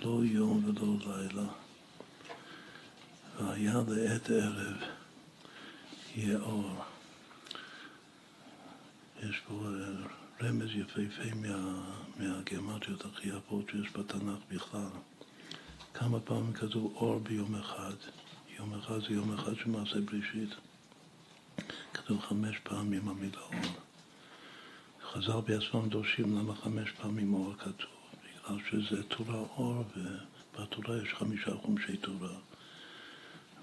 לא יום ולא לילה. והיה לעת ערב יהיה אור. יש פה רמז יפהפה מהגימטריות הכי יפות שיש בתנ"ך בכלל. כמה פעמים כתוב אור ביום אחד. יום אחד זה יום אחד של מעשה בראשית. כתוב 5 פעמים המילה אור. חז"ל בעצמם דורשים למה 5 פעמים אור כתוב. בגלל שזה תורה אור, ובתורה יש 5 חומשי תורה.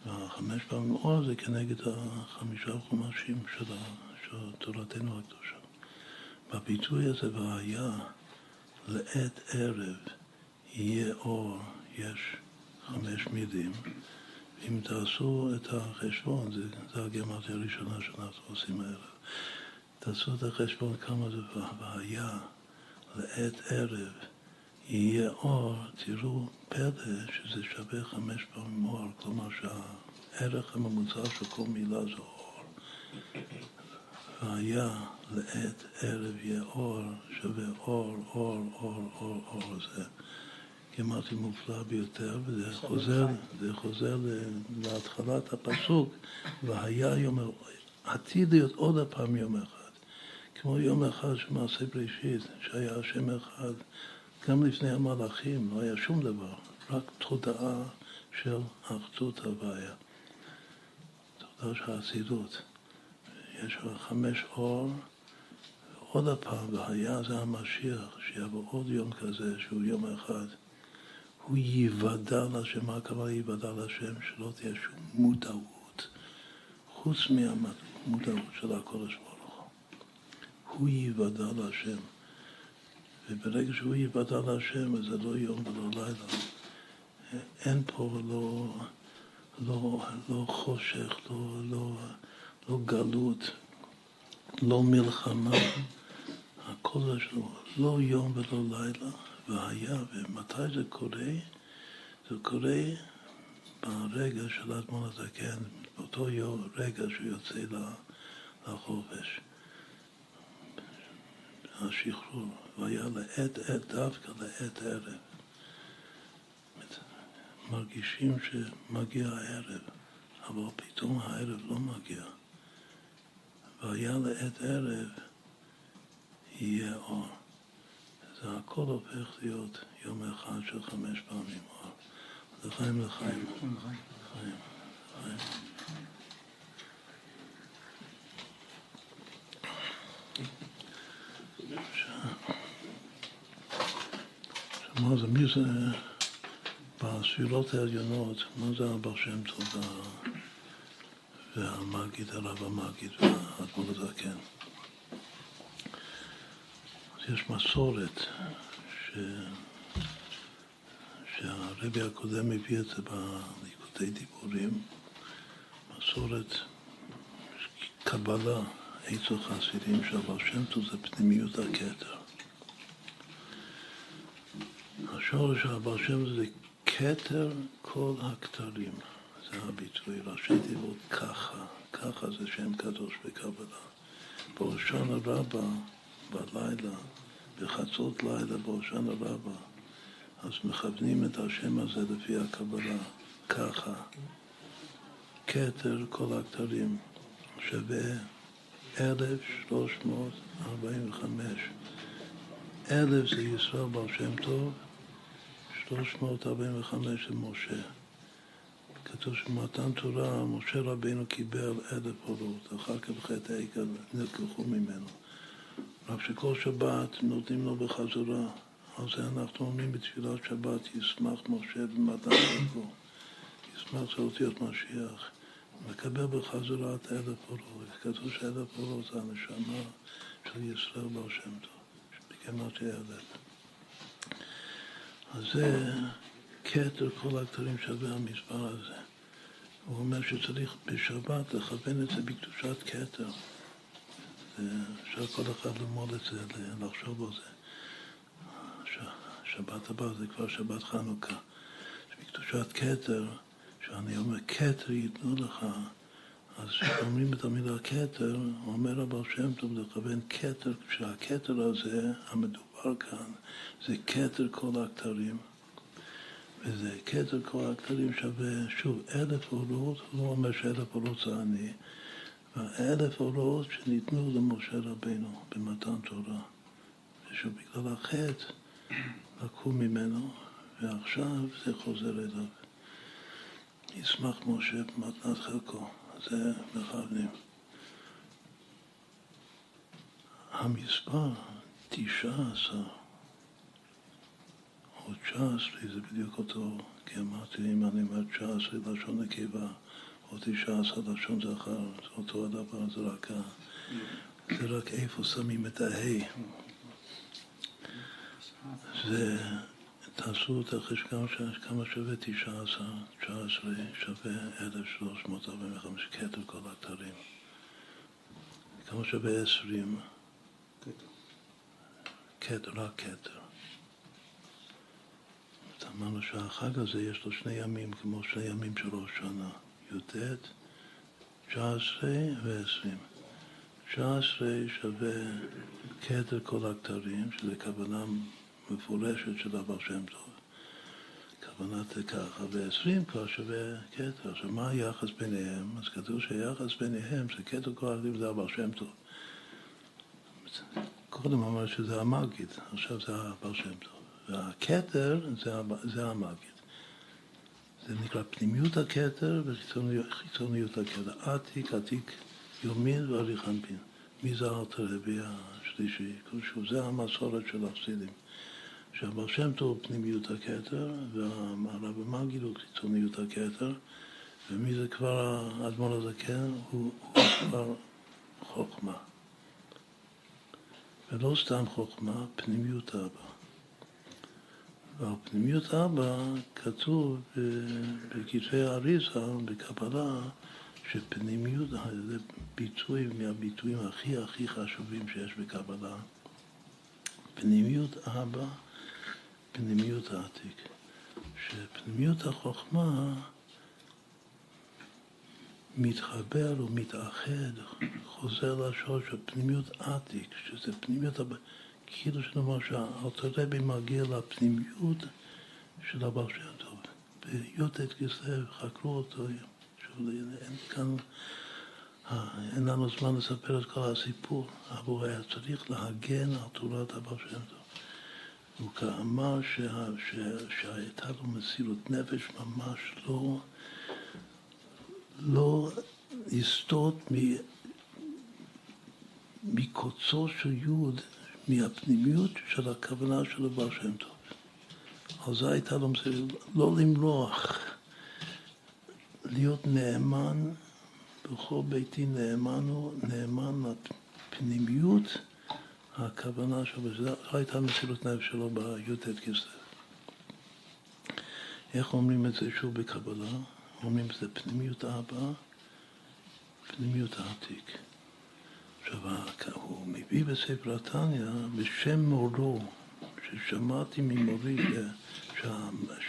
ו5 פעמים אור זה כנגד 5 חומשים של תורתנו הקדושה. בביטוי הזה, והיה לעת ערב יהיה אור, יש 5 מילים. אם תעשו את החשבון, זה הגימטריה הראשונה שאנחנו עושים הערב. תעשו את החשבון כמה זה, והיה לעת ערב יהיה אור, תראו פלא שזה שווה 5 פעמים אור, כלומר שהערך הממוצע של כל מילה זה אור. והיה לעת ערב יהיה אור, שווה אור, אור, אור, אור, אור, זה כמעט מופלא ביותר, וזה חוזר להתחלת הפסוק, והיה יום, עתיד להיות עוד הפעם יום אחד, כמו יום אחד שמעשה בראשית, שהיה השם אחד, גם לפני המלאכים לא היה שום דבר, רק תודעה של אחדות הוויה, תודעה של האצילות. יש 5 אור, עוד הפעם, והיה זה המשיח, שיבוא עוד יום כזה, שהוא יום אחד. הוא ייוודע לשם, מה הכוונה ייוודע לשם? שלא תהיה שום מודעות, חוץ מהמודעות של הקודש ברוך הוא. הוא ייוודע לשם. וברגע שהוא ייוודע לשם, אז זה לא יום ולא לילה. אין פה לא חושך, לא גלות, לא מלחמה. הכל זה שלו, לא יום ולא לילה. והיה, ומתי זה קורה? זה קורה ברגע של אדמו"ר הזקן, באותו יום, רגע שהוא יוצא לחופש. השחרור, והיה לעת, דווקא לעת ערב. מרגישים שמגיע הערב, אבל פתאום הערב לא מגיע. והיה לעת ערב, יהיה אור. זה הכל הופך להיות יום אחד של 5 פעמים אור. זה חיים לחיים. חיים. מה זה, מי זה, בספירות העליונות, מה זה הבעל שם טוב והמגיד, הרב המגיד והאדמו"ר הזקן? אז יש מסורת שהרבי הקודם הביא את זה בליקוטי דיבורים, מסורת קבלה, עצות חסידים, שהבעל שם טוב זה פנימיות הכתר. השורש הבעל שם זה כתר כל הכתרים, זה הביטוי, ראשי תיבות ככה, ככה זה שם קדוש בקבלה. בראשון הרבה, בלילה, בחצות לילה, בראשון הרבה, אז מכוונים את השם הזה לפי הקבלה, ככה. כתר כל הכתרים שווה 1,345. 1,000 זה ישראל בעל שם טוב, 345 זה משה. כתוב שמתן תורה, משה רבינו קיבל 1,000 אורות, אחר כך בחטא העגל נלקחו ממנו. רק שכל שבת נותנים לו בחזרה, על זה אנחנו אומרים בתפילת שבת, ישמח משה במתן תורה, ישמח זה אותיות משיח, מקבל בחזרה את 1,000 אורות, כתוב ש1,000 אורות זה הנשמה של ישראל בעל שם טוב. אמרתי ילד. אז זה כתר כל הכתרים שווה המספר הזה. הוא אומר שצריך בשבת לכוון את זה בקדושת כתר. אפשר כל אחד ללמוד את זה, לחשוב על זה. שבת הבא זה כבר שבת חנוכה. בקדושת כתר, שאני אומר כתר ייתנו לך, אז כשאומרים את המילה כתר, אומר הבעל שם טוב לכוון כתר, כשהכתר הזה, המדובר כאן, זה כתר כל הכתרים, וזה כתר כל הכתרים שווה, שוב, 1,000 אורות, הוא לא אומר ש1,000 אורות זה אני, וה1,000 אורות שניתנו למשה רבינו במתן תורה, ושוב, בגלל החטא, לקחו ממנו, ועכשיו זה חוזר אליו. ישמח משה במתנת חלקו. זה מכוונים. המספר 19 או 19 זה בדיוק אותו, כי אמרתי אם אני אומר 19 לשון נקבה או 19 לשון זכר, זה אותו הדבר, זה רק איפה שמים את ההי. זה תעשו את החשבון כמה שווה 19, 19 שווה 1,345 כתר כל הכתרים. כמה שווה 20? כתר. רק כתר. אמרנו שהחג הזה יש לו שני ימים, כמו שני ימים של ראש השנה, י"ט, 19 ו-20. 19 שווה קטר כל הכתרים, שזה כוונה מפורשת של הבעל השם טוב. כוונת ככה, ו-20 כבר שווה קטר. עכשיו, מה היחס ביניהם? אז כתוב שהיחס ביניהם זה קטר כל הכתרים, זה הבעל השם טוב. קודם אמר שזה המגיד, עכשיו זה הבעל השם טוב. והכתר זה המגיד. זה נקרא פנימיות הכתר וחיצוניות הכתר. עתיק, עתיק יומין ועריך אנפין. מי זה האלטר רבי השלישי? כלשהו, זה המסורת של החסידים. שהבעל שם טוב פנימיות הכתר, והרב המגיד הוא חיצוניות הכתר, ומי זה כבר האדמו"ר הזקן? הוא כבר חוכמה. ולא סתם חוכמה, פנימיות אבא. והפנימיות אבא כתוב בכתבי אריז"ל, בקבלה, שפנימיות זה ביטוי מהביטויים הכי הכי חשובים שיש בקבלה. פנימיות אבא, פנימיות העתיק. שפנימיות החוכמה מתחבר ומתאחד, חוזר לשורש של פנימיות עתיק, שזה פנימיות אבא. כאילו שנאמר שהאלטר רבי מגיע לפנימיות של הבעל שם טוב. בי"ט כסלו חקרו אותו, אין לנו זמן לספר את כל הסיפור, אבל הוא היה צריך להגן על תורת הבעל שם טוב. הוא כאמר שהייתה לו מסירות נפש ממש לא לסטות מקוצו של יוד, מהפנימיות של הכוונה של הבעל שם טוב. על זה הייתה לו מסירות, לא למרוח, להיות נאמן, בכל ביתי נאמן הוא, נאמן לפנימיות, הכוונה של זה הייתה מסירות נפש שלו בי"ט כסלו. איך אומרים את זה שוב בקבלה? אומרים את זה פנימיות אבא, פנימיות העתיק. עכשיו, הוא מביא בספר התניא בשם מורו, ששמעתי ממורי,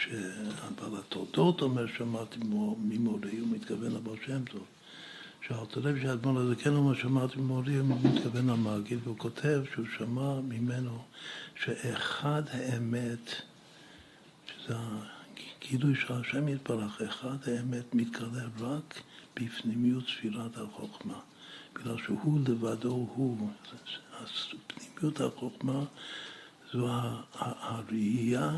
שהבעל התודות אומר שמעתי ממורי, הוא מתכוון לבעל שם טוב. שהאלטר רבי שהאדמו"ר הזקן אומר שמעתי ממורי, הוא מתכוון למגיד, והוא כותב שהוא שמע ממנו שאחד האמת, שזה הגילוי של השם יתברך, אחד האמת מתקרב רק בפנימיות ספירת החוכמה. בגלל שהוא לבדו הוא, פנימיות החוכמה זו הראייה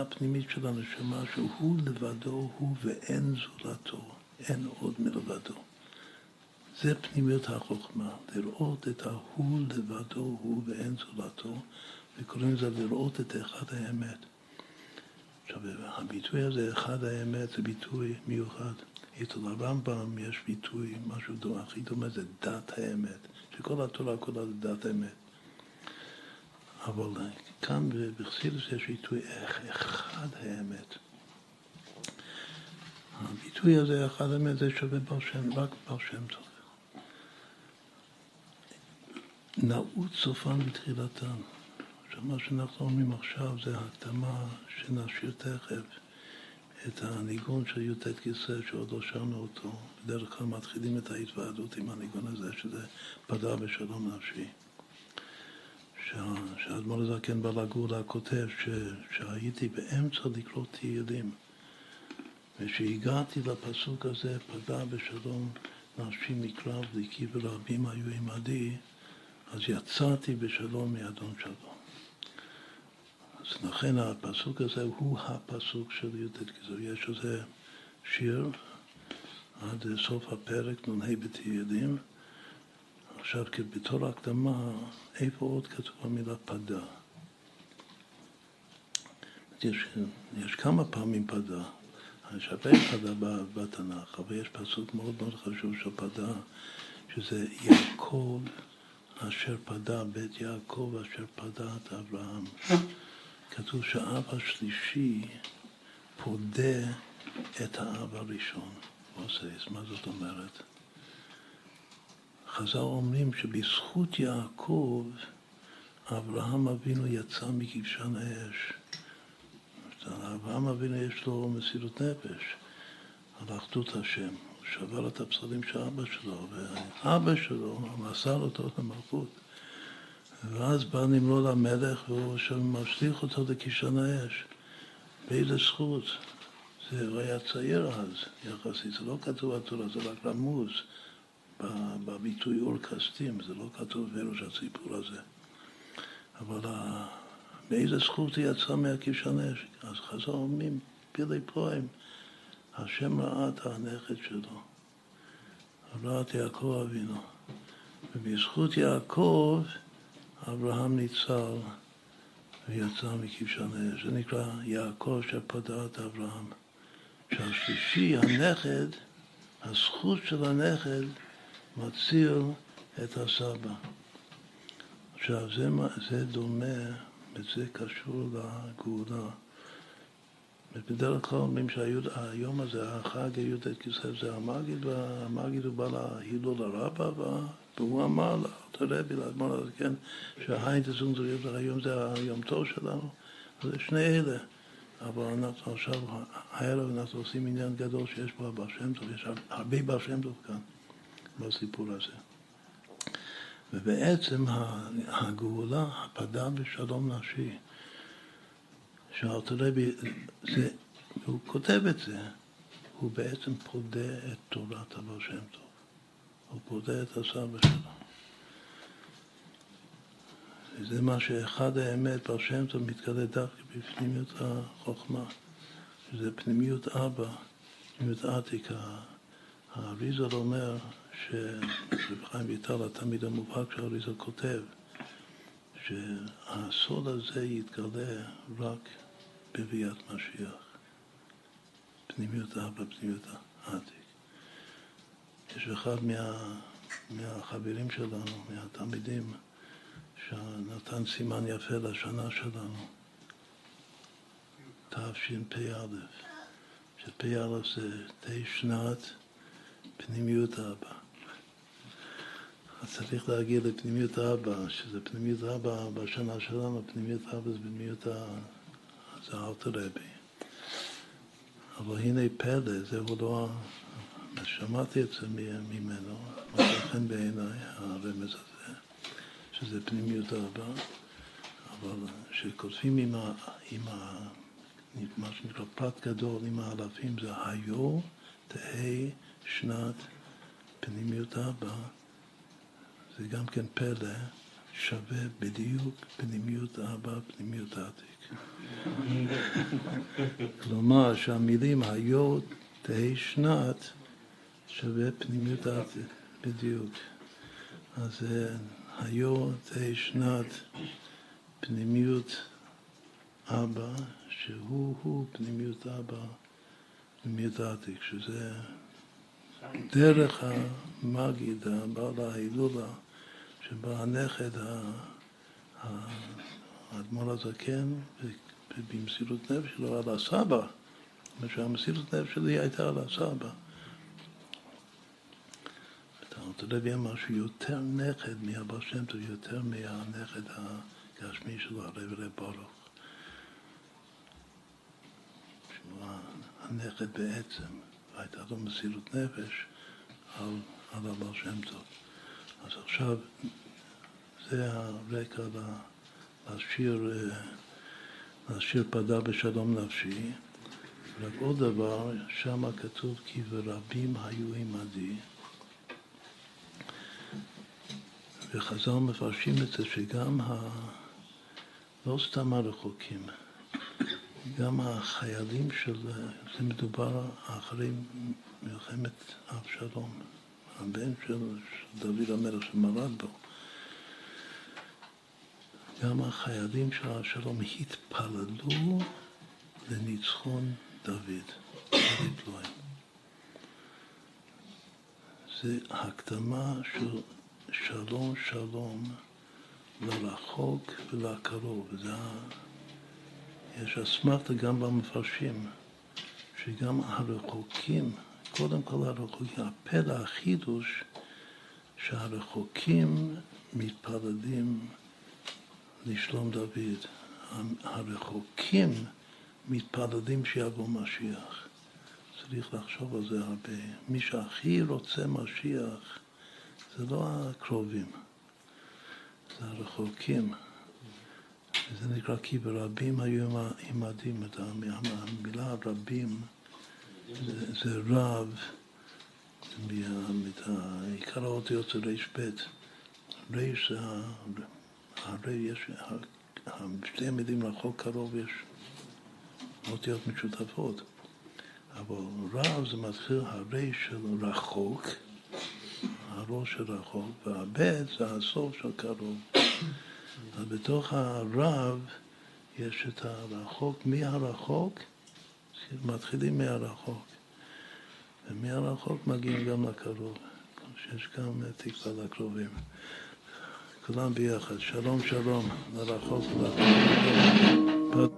הפנימית של הנשמה, שהוא לבדו הוא ואין זולתו, אין עוד מלבדו. זה פנימיות החוכמה, לראות את ההוא לבדו הוא ואין זולתו, וקוראים לזה לראות את אחד האמת. עכשיו, הביטוי הזה, אחד האמת, זה ביטוי מיוחד. אצל הרמב"ם יש ביטוי, משהו דומה, הכי דומה זה דת האמת, שכל התורה כולה זה דת האמת. אבל כאן בחסידות יש ביטוי אחד האמת. הביטוי הזה, אחד האמת, זה שווה בעל שם, רק בעל שם טוב. נעוץ סופן בתחילתן. מה שאנחנו אומרים עכשיו זה ההקדמה שנשאיר תכף. את הניגון של י"ט כסלו שעוד לא שרנו אותו, בדרך כלל מתחילים את ההתוועדות עם הניגון הזה, שזה פדע בשלום נפשי. שהאדמו"ר הזקן בעל הגאולה כותב שהייתי באמצע לקרוא תהילים, ושהגעתי לפסוק הזה, פדע בשלום נפשי מקרב דיקי ורבים היו עמדי, אז יצאתי בשלום מאדון שלום. לכן הפסוק הזה הוא הפסוק של י"ט כסלו. יש איזה שיר עד סוף הפרק, נ"ה בתהילים. עכשיו, בתור ההקדמה, איפה עוד כתוב המילה פדה? יש כמה פעמים פדה. יש הרבה פדה בתנ"ך, אבל יש פסוק מאוד מאוד חשוב של פדה, שזה יעקב אשר פדה, בית יעקב אשר פדה את אברהם. כתוב שהאבא השלישי פודה את האב הראשון. מה זאת אומרת? חז"ל אומרים שבזכות יעקב אברהם אבינו יצא מכבשן האש. אברהם אבינו יש לו מסירות נפש על אחדות השם. הוא שבר את הפסלים של אבא שלו, ואבא שלו מסר אותו למלכות. ואז בא נמלול המלך והוא שמשליך אותו לכישן האש. באיזה זכות. זה היה צעיר אז, יחסית. זה לא כתוב בתורה, זה רק רמוז. בביטוי אור כסתים, זה לא כתוב בראש הסיפור הזה. אבל מאיזה זכות היא יצאה מהכישן האש? אז חז"ל אומרים, פילי פועם, השם ראה את הנכד שלו, ראה את יעקב אבינו. ובזכות יעקב, אברהם ניצל ויצא מכישן האש. זה נקרא יעקב שפדה את אברהם. שהשלישי, הנכד, הזכות של הנכד מציל את הסבא. עכשיו, זה דומה, וזה קשור לגאולה. בדרך כלל אומרים שהיום הזה, החג י"ט כסלו, זה המגיד, והמגיד הוא בא להילול הרבה, והוא אמר לרבי, לאדמו"ר הזקן, שהיום זה היום טוב שלנו. אז זה שני אלה. אבל אנחנו עכשיו, הערב אנחנו עושים עניין גדול שיש פה בעל השם טוב, יש הרבה בעל השם טוב כאן, בסיפור הזה. ובעצם הגאולה, הפדה בשלום נפשי, שהרבי, הוא כותב את זה, הוא בעצם פודה את תורת הבעל שם טוב. הוא פודה את הסבא שלו. וזה מה שאחד האמת, בעל שם טוב מתגלה דווקא בפנימיות החוכמה, שזה פנימיות אבא, פנימיות עתיקה. האריז"ל אומר, שחיים ויטל, התלמיד המובהק שהאריז"ל כותב, שהסוד הזה יתגלה רק בביאת משיח. פנימיות אבא, פנימיות עתיק. יש אחד מהחברים שלנו, מהתלמידים, שנתן סימן יפה לשנה שלנו, תשפ"א, שפ"א זה תשנת פנימיות האבא. אז צריך להגיע לפנימיות האבא, שזה פנימיות האבא בשנה שלנו, פנימיות האבא זה פנימיות הרבי. אבל הנה פלא, זהו לא... שמעתי את זה ממנו, מתכן בעיניי, הרמז הזה, שזה פנימיות האבא, אבל שכותבים עם מה שנקרא פרט גדול, עם האלפים, זה היו תהי שנת פנימיות האבא, זה גם כן פלא, שווה בדיוק פנימיות אבא, פנימיות עתיק. כלומר שהמילים היו תהי שנת שווה פנימיות עתיק, בדיוק. אז היו תהי שנת פנימיות אבא, שהוא פנימיות אבא, פנימיות עתיק, שזה דרך המגיד, בעל ההילולה, שבה הנכד, האדמו"ר הזקן, ובמסירות נפש שלו על הסבא, שהמסירות נפש שלי הייתה על הסבא. אתה יודע משהו יותר נכד מהבעל שם טוב, יותר מהנכד הגשמי שלו, הרב ברוך. שהוא הנכד בעצם. הייתה לו מסירות נפש על הבעל שם טוב. אז עכשיו זה הרקע לשיר פדה בשלום נפשי. רק עוד דבר, שם כתוב כי ורבים היו עמדי. וחז"ל מפרשים את זה שגם לא סתם הרחוקים, גם החיילים של זה מדובר אחרי מלחמת אבשלום, הבן של דוד המלך שמרד בו. גם החיילים של אבשלום התפללו לניצחון דוד, דוד לא הם. זה הקדמה של שלום שלום לרחוק ולקרוב. זה יש אסמכתא גם במפרשים, שגם הרחוקים, קודם כל הרחוקים, הפלא החידוש, שהרחוקים מתפללים לשלום דוד. הרחוקים מתפללים שיבוא משיח. צריך לחשוב על זה הרבה. מי שהכי רוצה משיח זה לא הקרובים, זה הרחוקים. זה נקרא כי ברבים היו עימדים. המילה רבים זה רב, עיקר האותיות זה ריש בית. ריש זה הרי, שתי מילים רחוק קרוב יש אותיות משותפות, אבל רב זה מתחיל הרי של רחוק, הראש של רחוק, והבית זה הסוף של קרוב. אז בתוך הרב יש את הרחוק, מהרחוק, מתחילים מהרחוק, ומהרחוק מגיעים גם לקרוב, שיש גם תקווה לקרובים. כולם ביחד, שלום שלום, לרחוק ולקרוב.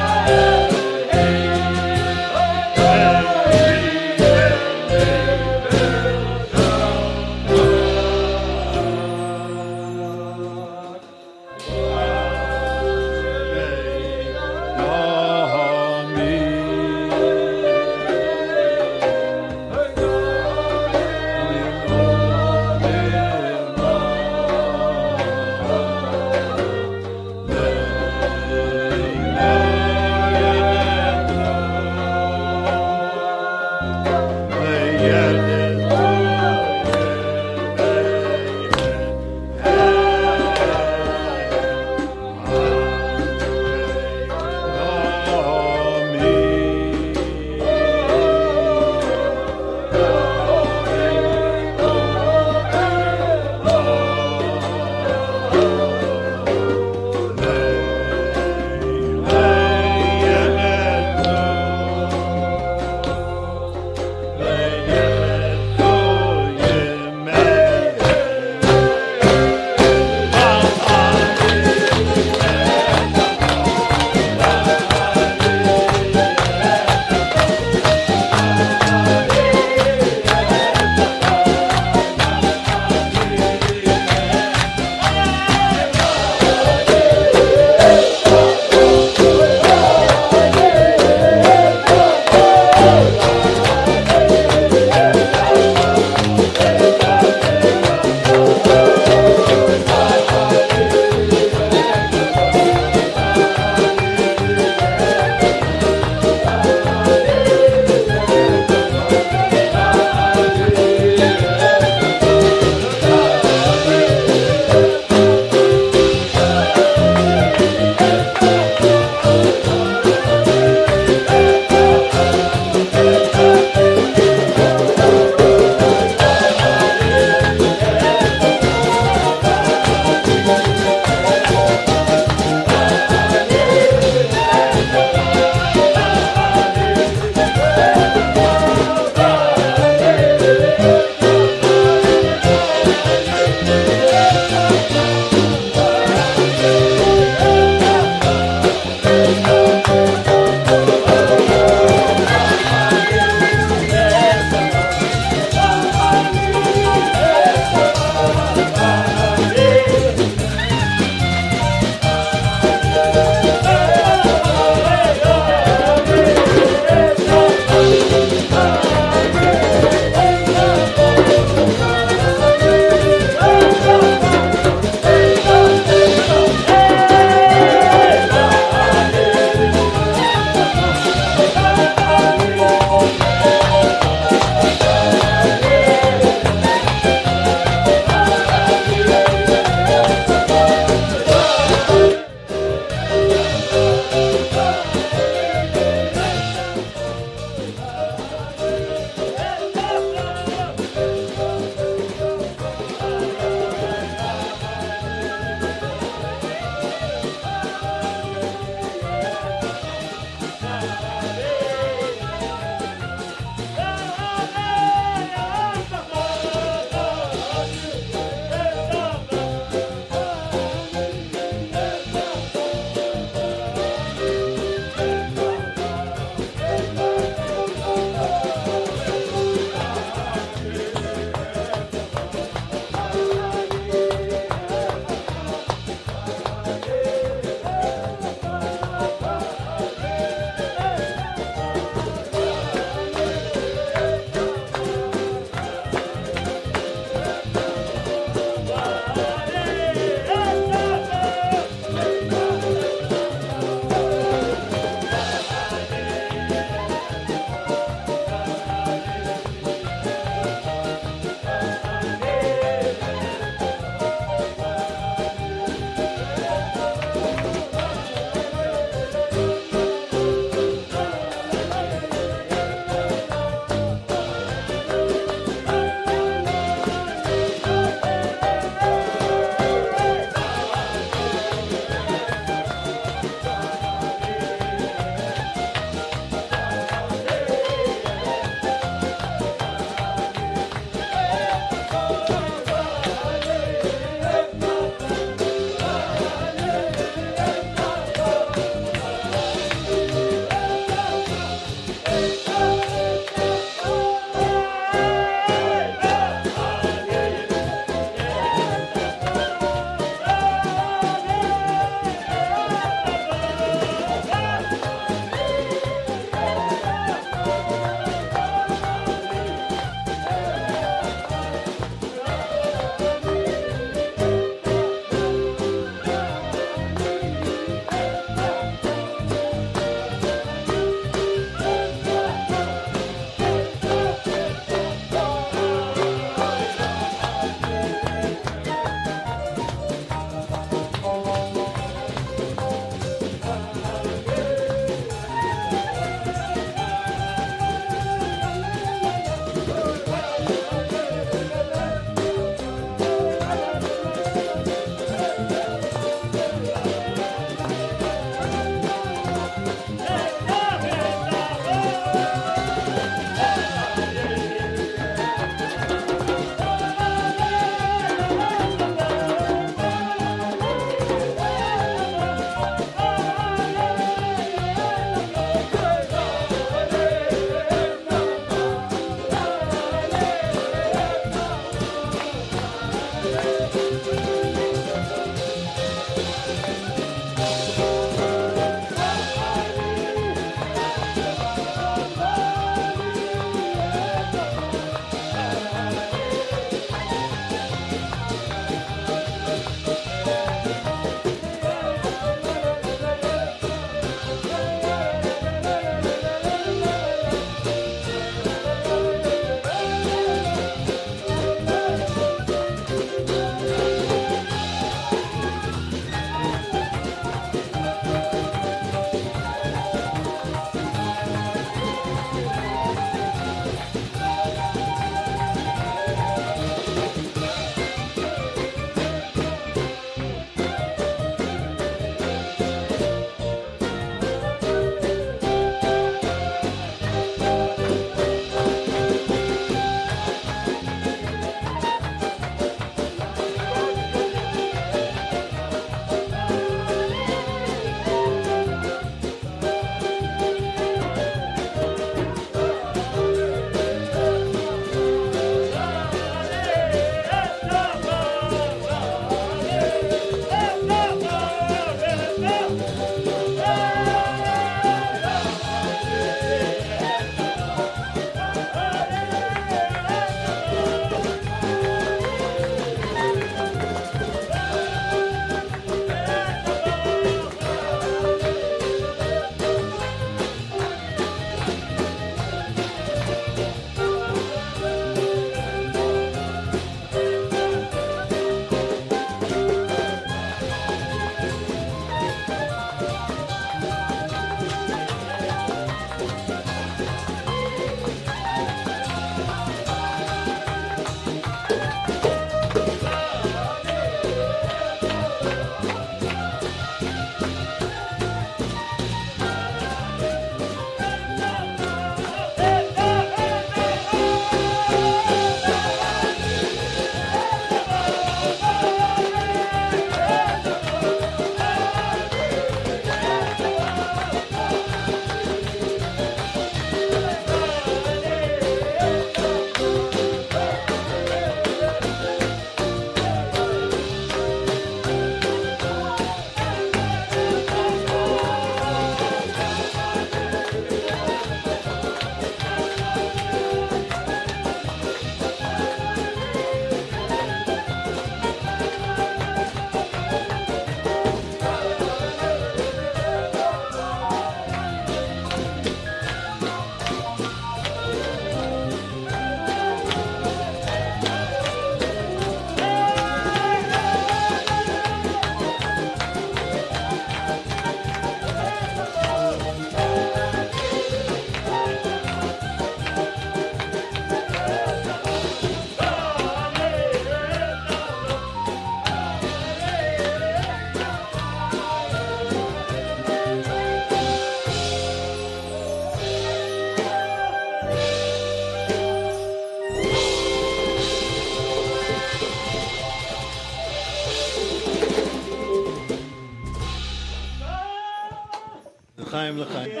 לחיים לחיים.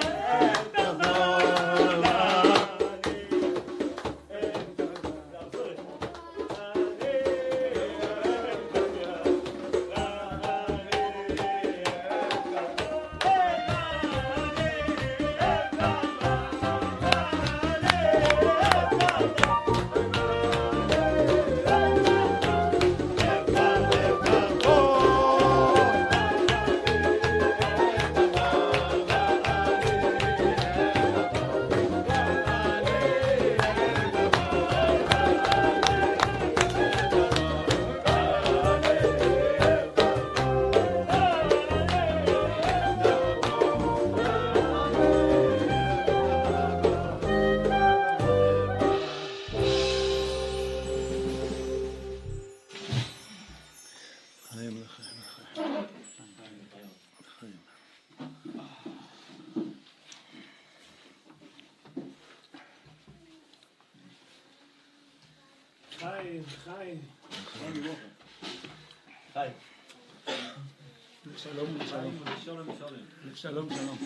שלום שלום.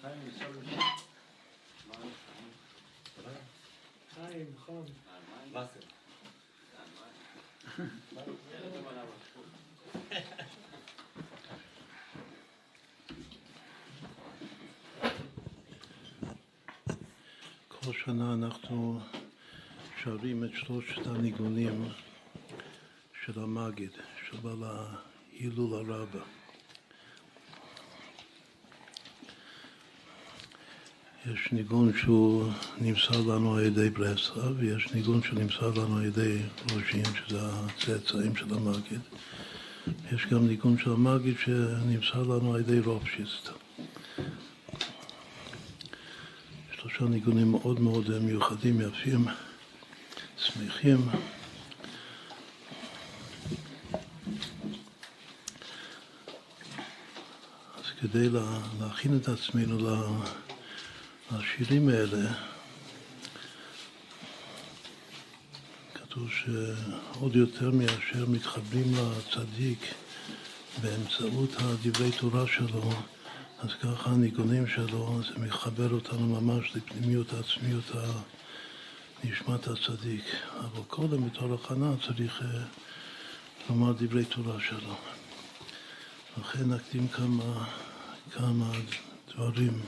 חיים, שלום. חיים, חום. בסדר. כל שנה אנחנו שרים את שלושת הניגונים של המגיד, של בעל ההילול הרבה. יש ניגון שהוא נמסר לנו על ידי ברסלב, ויש ניגון שנמסר לנו על ידי רשי, שזה הצאצאים של המגיד. יש גם ניגון של המגיד שנמסר לנו על ידי רופשיסט. שלושה ניגונים מאוד מאוד מיוחדים, יפים, שמחים. אז כדי להכין את עצמנו השירים האלה, כתוב שעוד יותר מאשר מתחברים לצדיק באמצעות הדברי תורה שלו, אז ככה הניגונים שלו, זה מחבר אותנו ממש לפנימיות העצמיות נשמת הצדיק. אבל קודם בתור הכנה צריך לומר דברי תורה שלו. לכן נקדים כמה דברים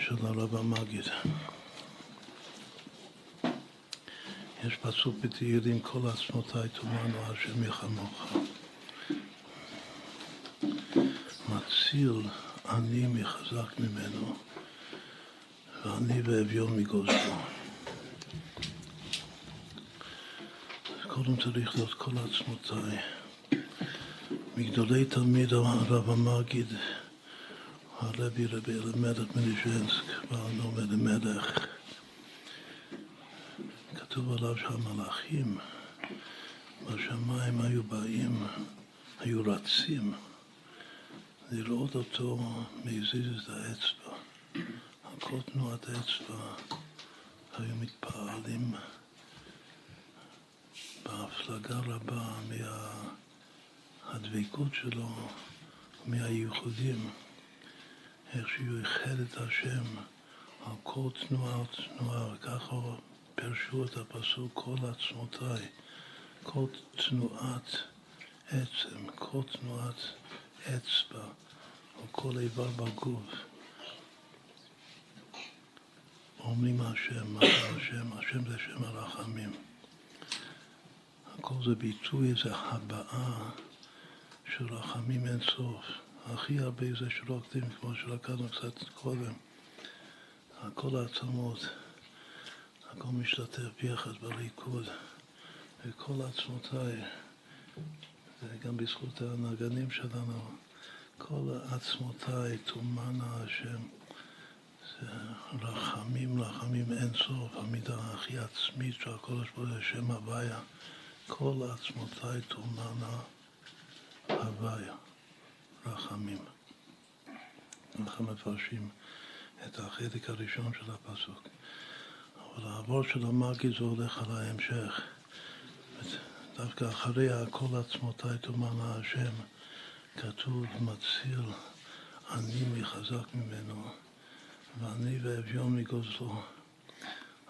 של הרב המגיד. יש פסוק בתהילים, כל עצמותיי תאמרנו השם יחמוך. מציל אני מחזק ממנו, ואני ואביון מגוזלו. קודם צריך להיות כל עצמותיי. מגדולי תלמיד הרב המגיד, הרבי למדך מנישנסק, והנומד למדך, כתוב עליו שהמלאכים בשמיים היו באים, היו רצים לראות אותו מזיז את האצבע. על כל תנועת האצבע היו מתפעלים בהפלגה רבה מהדבקות שלו, מהייחודים, איך שהוא יחד את השם על כל תנועה, וככה פרשו את הפסוק כל עצמותיי, כל תנועת עצם, כל תנועת אצבע, או כל איבר בגוף. אומרים השם, השם, השם זה שם הרחמים. הכל זה ביטוי, זה הבעה של רחמים אין סוף. הכי הרבה זה שלא הקדים, כמו שלקחנו קצת קודם. הכל העצמות, הכל משתתף ביחד בריקוד. וכל העצמותיי, זה גם בזכות הנגנים שלנו, כל העצמותיי, תומנה השם, זה רחמים, רחמים אין סוף, המידה הכי עצמית של הקודש ברוך הוא, שם הוויה. כל העצמותיי, תומנה הוויה. רחמים. אנחנו מפרשים את החלק הראשון של הפסוק. אבל העבור של המגיד זה הולך על ההמשך. דווקא אחרי כל עצמותיי תאמרנה השם, כתוב מציל אני מחזק ממנו, ואני ואביון מגוזלו.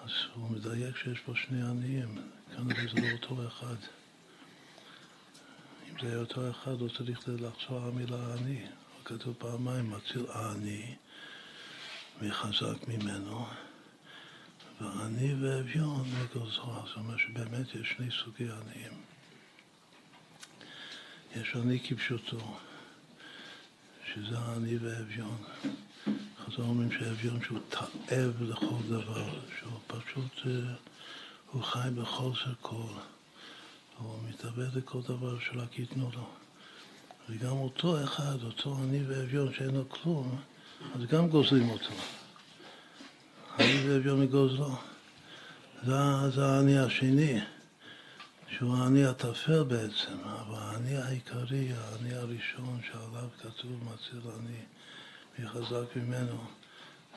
אז הוא מדייק שיש פה שני עניים, כאן זה לא אותו אחד. אם זה היה אותו אחד, הוא צריך לחזור המילה עני. הוא כתוב פעמיים, מציל עני, מחזק ממנו. ואני ואביון מגוזלו, זאת אומרת שבאמת יש שני סוגי עניים. יש עני כפשוטו, שזה העני והאביון. חז"ל אומרים שהאביון שהוא תאב לכל דבר, שהוא פשוט, הוא חי בחוסר כל, הוא מתאבד לכל דבר שרק ייתנו לו. וגם אותו אחד, אותו עני והאביון שאין לו כלום, אז גם גוזלים אותו. העני והאביון מגוזלו. זה העני השני, שהוא העני התפל בעצם, אבל העני העיקרי, העני הראשון שעליו כתוב מציל עני מחזק ממנו,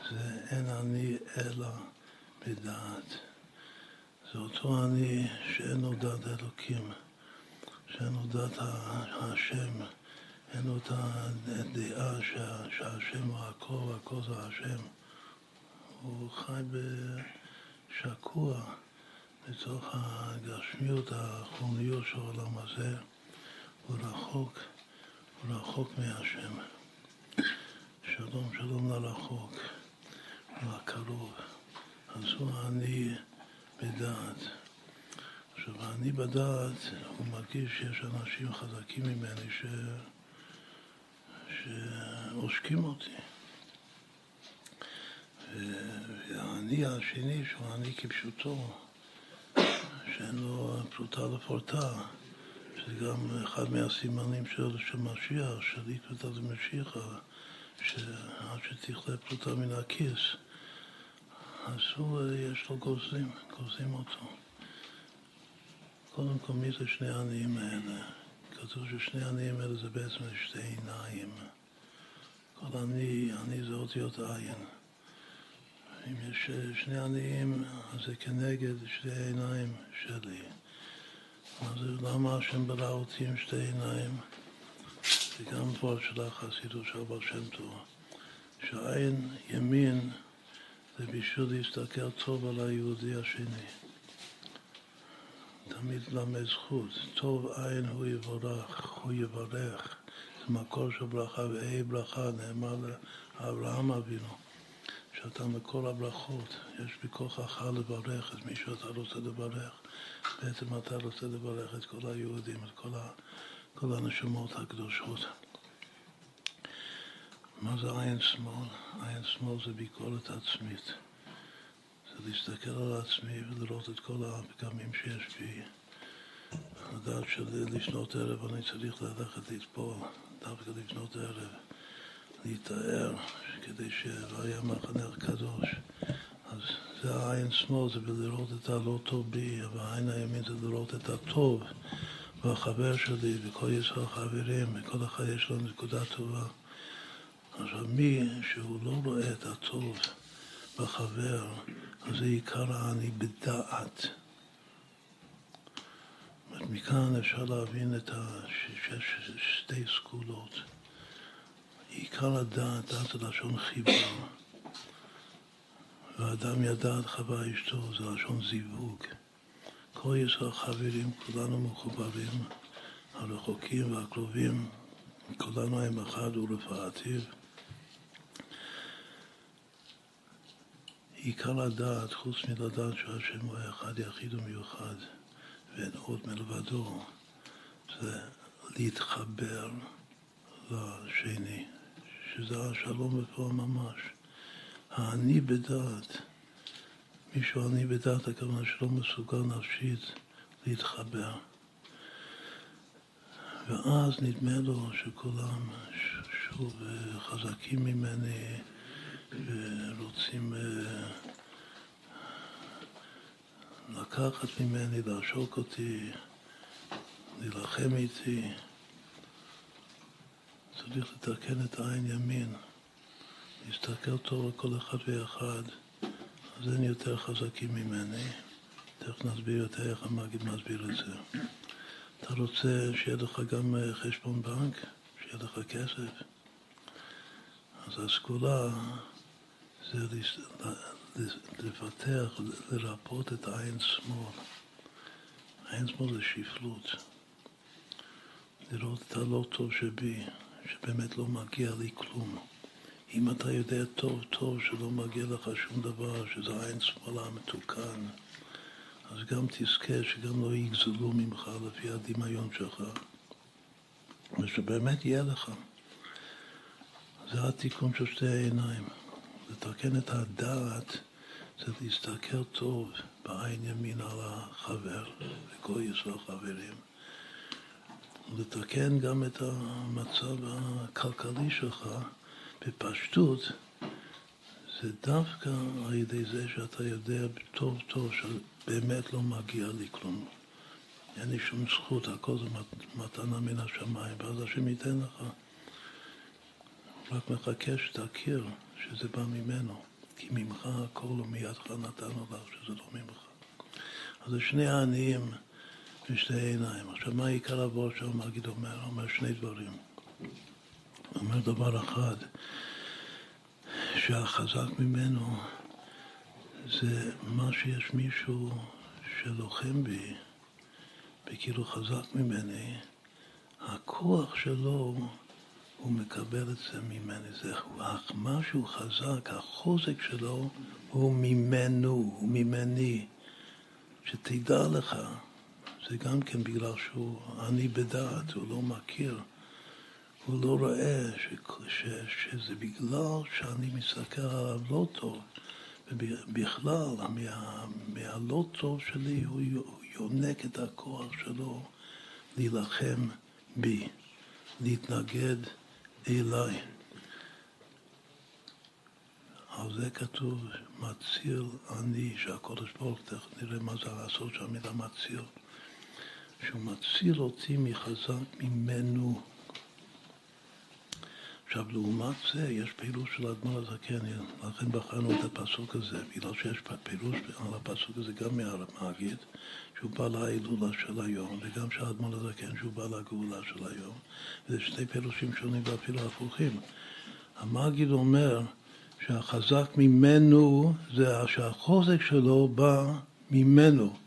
זה אין עני אלא בדעת. זה אותו עני שאין לו דעת אלוקים, שאין לו דעת השם, אין לו את הדעה שהשם הוא הכל והכל זה השם. הוא חי בשקוע. בתוך הגשמיות, החומריות של העולם הזה, הוא רחוק מהשם. שלום, שלום לרחוק, לקרוב. אז הוא העני בדעת. עכשיו, העני בדעת, הוא מרגיש שיש אנשים חזקים ממני שעושקים אותי. והעני השני, שהוא העני כפשוטו, שאין לו פרוטה לפורטה, שזה גם אחד מהסימנים של משיח, של התפתת המשיחה, שעד שתכלה פרוטה מן הכיס, אז יש לו גוזלים אותו. קודם כל, מי זה שני העניים האלה? כתוב ששני העניים האלה זה בעצם שתי עיניים. כל עני זה אותיות עין. אם יש שני עניים, אז זה כנגד שתי עיניים שלי. אז למה השם ברא אותי עם שתי עיניים? זה גם דבר של החסידות של בעל השם טוב. שהעין ימין זה בשביל להסתכל טוב על היהודי השני. תמיד למד זכות. טוב עין הוא יבורך, הוא יברך. זה מקור של ברכה ואי ברכה נאמר לאברהם אבינו. שאתה מכל הברכות, יש בכוחך לברך את מי שאתה רוצה לברך. בעצם אתה רוצה לברך את כל היהודים, את כל הנשמות הקדושות. מה זה עין שמאל? עין שמאל זה ביקורת עצמית. זה להסתכל על עצמי ולראות את כל הפגמים שיש בי. לדעת שלפנות ערב אני צריך ללכת להתפול, דווקא לפנות ערב. להתאר, כדי שיהיה מחנך קדוש. אז זה העין שמאל, זה בלראות את הלא טוב בי, והעין הימין זה לראות את הטוב, והחבר שלי, וכל ישראל חברים, וכל אחד יש לו נקודה טובה. עכשיו, מי שהוא לא רואה את הטוב בחבר, אז זה עיקר העני בדעת. מכאן אפשר להבין את שתי סגולות. עיקר הדעת, דעת זה לשון חיבה. והאדם ידעת חווה אשתו, זה לשון זיווג. כל ישראל חברים, כולנו מחוברים, הרחוקים והקרובים, כולנו הם אחד ולפעתיו. עיקר הדעת, חוץ מלדעת שהשם הוא אחד יחיד ומיוחד, ואין עוד מלבדו, זה להתחבר לשני. שזה השלום בפועל ממש. העני בדעת, מישהו עני בדעת, הכוונה שלא מסוגל נפשית להתחבר. ואז נדמה לו שכולם שוב חזקים ממני ורוצים לקחת ממני, לעשוק אותי, להילחם איתי. צריך לתקן את העין ימין, להסתכל טוב על כל אחד ואחד, אז אין יותר חזקים ממני. תכף נסביר את איך המגיד מסביר את זה. אתה רוצה שיהיה לך גם חשבון בנק, שיהיה לך כסף, אז הסגולה זה לפתח, לרפות את העין שמאל. העין שמאל זה שפלות. לראות את הלא טוב שבי, שבאמת לא מגיע לי כלום. אם אתה יודע טוב טוב שלא מגיע לך שום דבר, שזה עין שמאלה המתוקן, אז גם תזכה שגם לא יגזלו ממך לפי הדמיון שלך, ושבאמת יהיה לך. זה התיקון של שתי העיניים. לתקן את הדעת זה להסתכל טוב בעין ימין על החבר, וכל ישראל חברים. לתקן גם את המצב הכלכלי שלך בפשטות, זה דווקא על ידי זה שאתה יודע טוב טוב שבאמת לא מגיע לי כלום. אין לי שום זכות, הכל זה מתנה מן השמיים, ואז השם ייתן לך. רק מחכה שתכיר שזה בא ממנו, כי ממך הכל ומידך נתנו לך שזה לא ממך. אז זה שני העניים ושתי העיניים. עכשיו מה עיקר הבא שהמגיד אומר? אומר שני דברים. אומר דבר אחד, שהחזק ממנו זה מה שיש מישהו שלוחם בי, וכאילו חזק ממני, הכוח שלו הוא מקבל את זה ממני, זה מה שהוא חזק, החוזק שלו הוא ממנו, הוא ממני, שתדע לך, זה גם כן בגלל שהוא אני בדעת, הוא לא מכיר, הוא לא רואה שזה בגלל שאני מסתכל עליו לא טוב, ובכלל מהלא טוב שלי הוא יונק את הכוח שלו להילחם בי, להתנגד אליי. על זה כתוב מציל אני, שהקודש ברוך הוא, נראה מה זה לעשות שהמילה מציל, שהוא מציל אותי מחזק ממנו. עכשיו, לעומת זה, יש פירוש של אדמו"ר הזקן, לכן בחרנו את הפסוק הזה, בגלל שיש פירוש על הפסוק הזה גם מהרב המגיד, שהוא בא להילולה של היום, וגם של אדמו"ר הזקן, שהוא בא לגאולה של היום. וזה שני פירושים שונים ואפילו הפוכים. המגיד אומר שהחזק ממנו, זה שהחוזק שלו בא ממנו.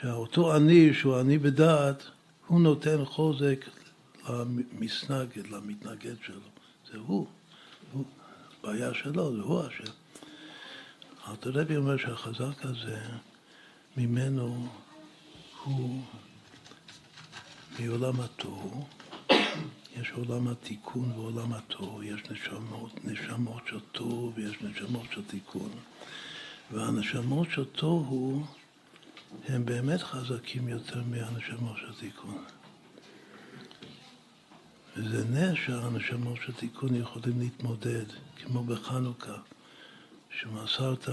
שאותו אני, שהוא אני בדעת, הוא נותן חוזק למסנגד, למתנגד שלו. זה הוא, בעיה שלו, זה הוא השם. הרבי אומר שהחזק הזה, ממנו הוא מעולם התוהו, יש עולם התיקון ועולם התוהו, יש נשמות של תוהו ויש נשמות של תיקון. והנשמות של תוהו הם באמת חזקים יותר מהנשמות של תיקון. וזה נס שהנשמות של תיקון יכולים להתמודד, כמו בחנוכה, שמסרת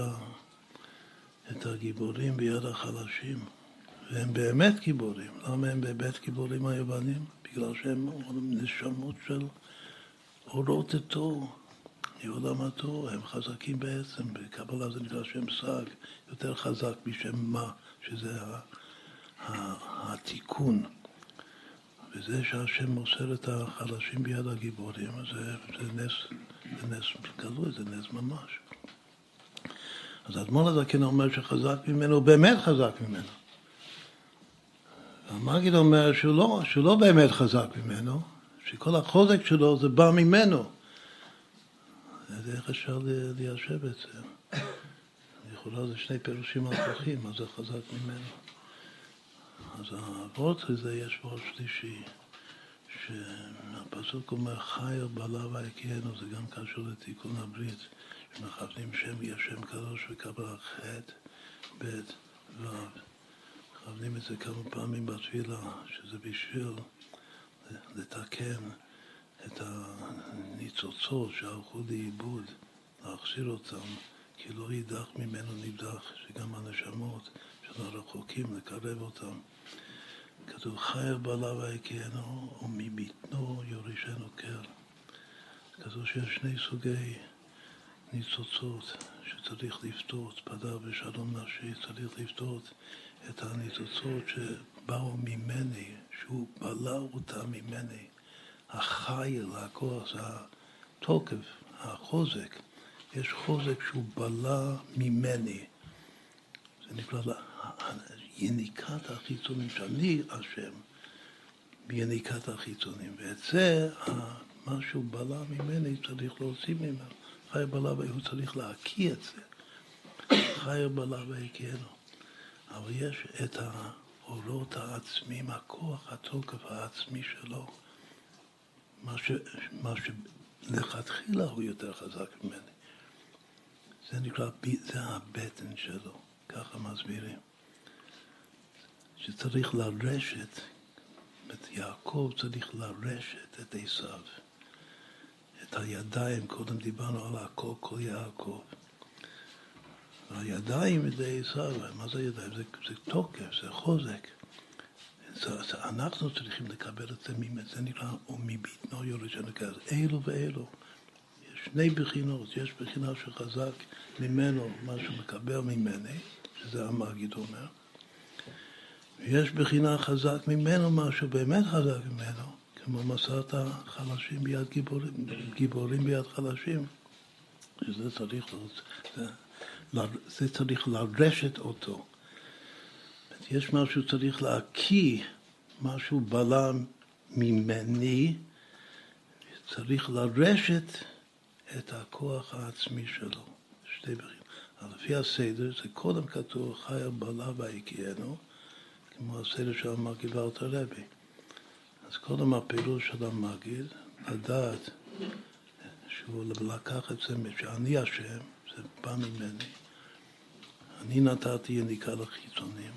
את הגיבורים ביד החלשים, והם באמת גיבורים. למה הם באמת גיבורים היוונים? בגלל שהם נשמות של אורות התור, מעולם התור, הם חזקים בעצם, בקבלה זה נקרא שם סג, יותר חזק משם מה, שזה התיקון. וזה שהשם מוסר את החלשים ביד הגיבורים, זה נס גלוי, זה נס ממש. אז אדמו"ר הזקן אומר שחזק ממנו, באמת חזק ממנו. המגיד אומר שהוא לא באמת חזק ממנו, שכל החוזק שלו זה בא ממנו. אז איך אפשר ליישב את זה? לכאורה זה שני פירושים הפוכים, אז זה חזק ממנו. אז העבוד הזה יש בעוד שלישי, שהפסוק אומר חי בלב היקיינו, זה גם קשור לתיקון הברית, שמכוונים שם יהיה שם קדוש וקבלה ח' ב' ו'. מכוונים את זה כמה פעמים בתפילה, שזה בשביל לתקן את הניצוצות שהלכו לאיבוד, להחזיר אותם, כי לא יידח ממנו נידח, שגם הנשמות של הרחוקים, לקרב אותם. כתוב, חי בלב היקיינו, ומביטנו יורישנו קר. כתוב שיש שני סוגי ניצוצות שצריך לפתות, פדה ושלום נשי, צריך לפתות את הניצוצות שבאו ממני, שהוא בלע אותה ממני. החיל, הכוח, התוקף, החוזק, יש חוזק שהוא בלה ממני. זה נקרא יניקת החיצונים, שאני אשם ביניקת החיצונים. ואת זה, מה שהוא בלה ממני, צריך להוציא ממנו. חייר בלה והוא צריך להקיא את זה. חייר בלה והקיינו. אבל יש את האורות העצמיים, הכוח, התוקף העצמי שלו. מה שלכתחילה הוא יותר חזק ממני. זה נקרא, זה הבטן שלו, ככה מסבירים. שצריך לרשת, את יעקב צריך לרשת את עשיו. את הידיים, קודם דיברנו על הכל, כל יעקב. הידיים זה עשיו, מה זה ידיים? זה תוקף, זה חוזק. אנחנו צריכים לקבל את זה ממנו, זה נראה, או מבטנו יורש, אלו ואלו. יש שני בחינות, יש בחינה שחזק ממנו, מה שמקבל ממני, שזה המגיד אומר, ויש בחינה חזק ממנו, מה שבאמת חזק ממנו, כמו מסעת החלשים ביד גיבורים, גיבורים ביד חלשים, שזה צריך, זה צריך לרשת אותו. יש משהו צריך להקיא, משהו בלם ממני, צריך לרשת את הכוח העצמי שלו. שתי בחירים. לפי הסדר, זה קודם כתוב, חיה בלה והקיינו, כמו הסדר של המגיד וארת הרבי. אז קודם הפעילות של המגיד, לדעת שהוא לקח את זה, שאני השם, זה בא ממני. אני נתתי יניקה לחיצונים.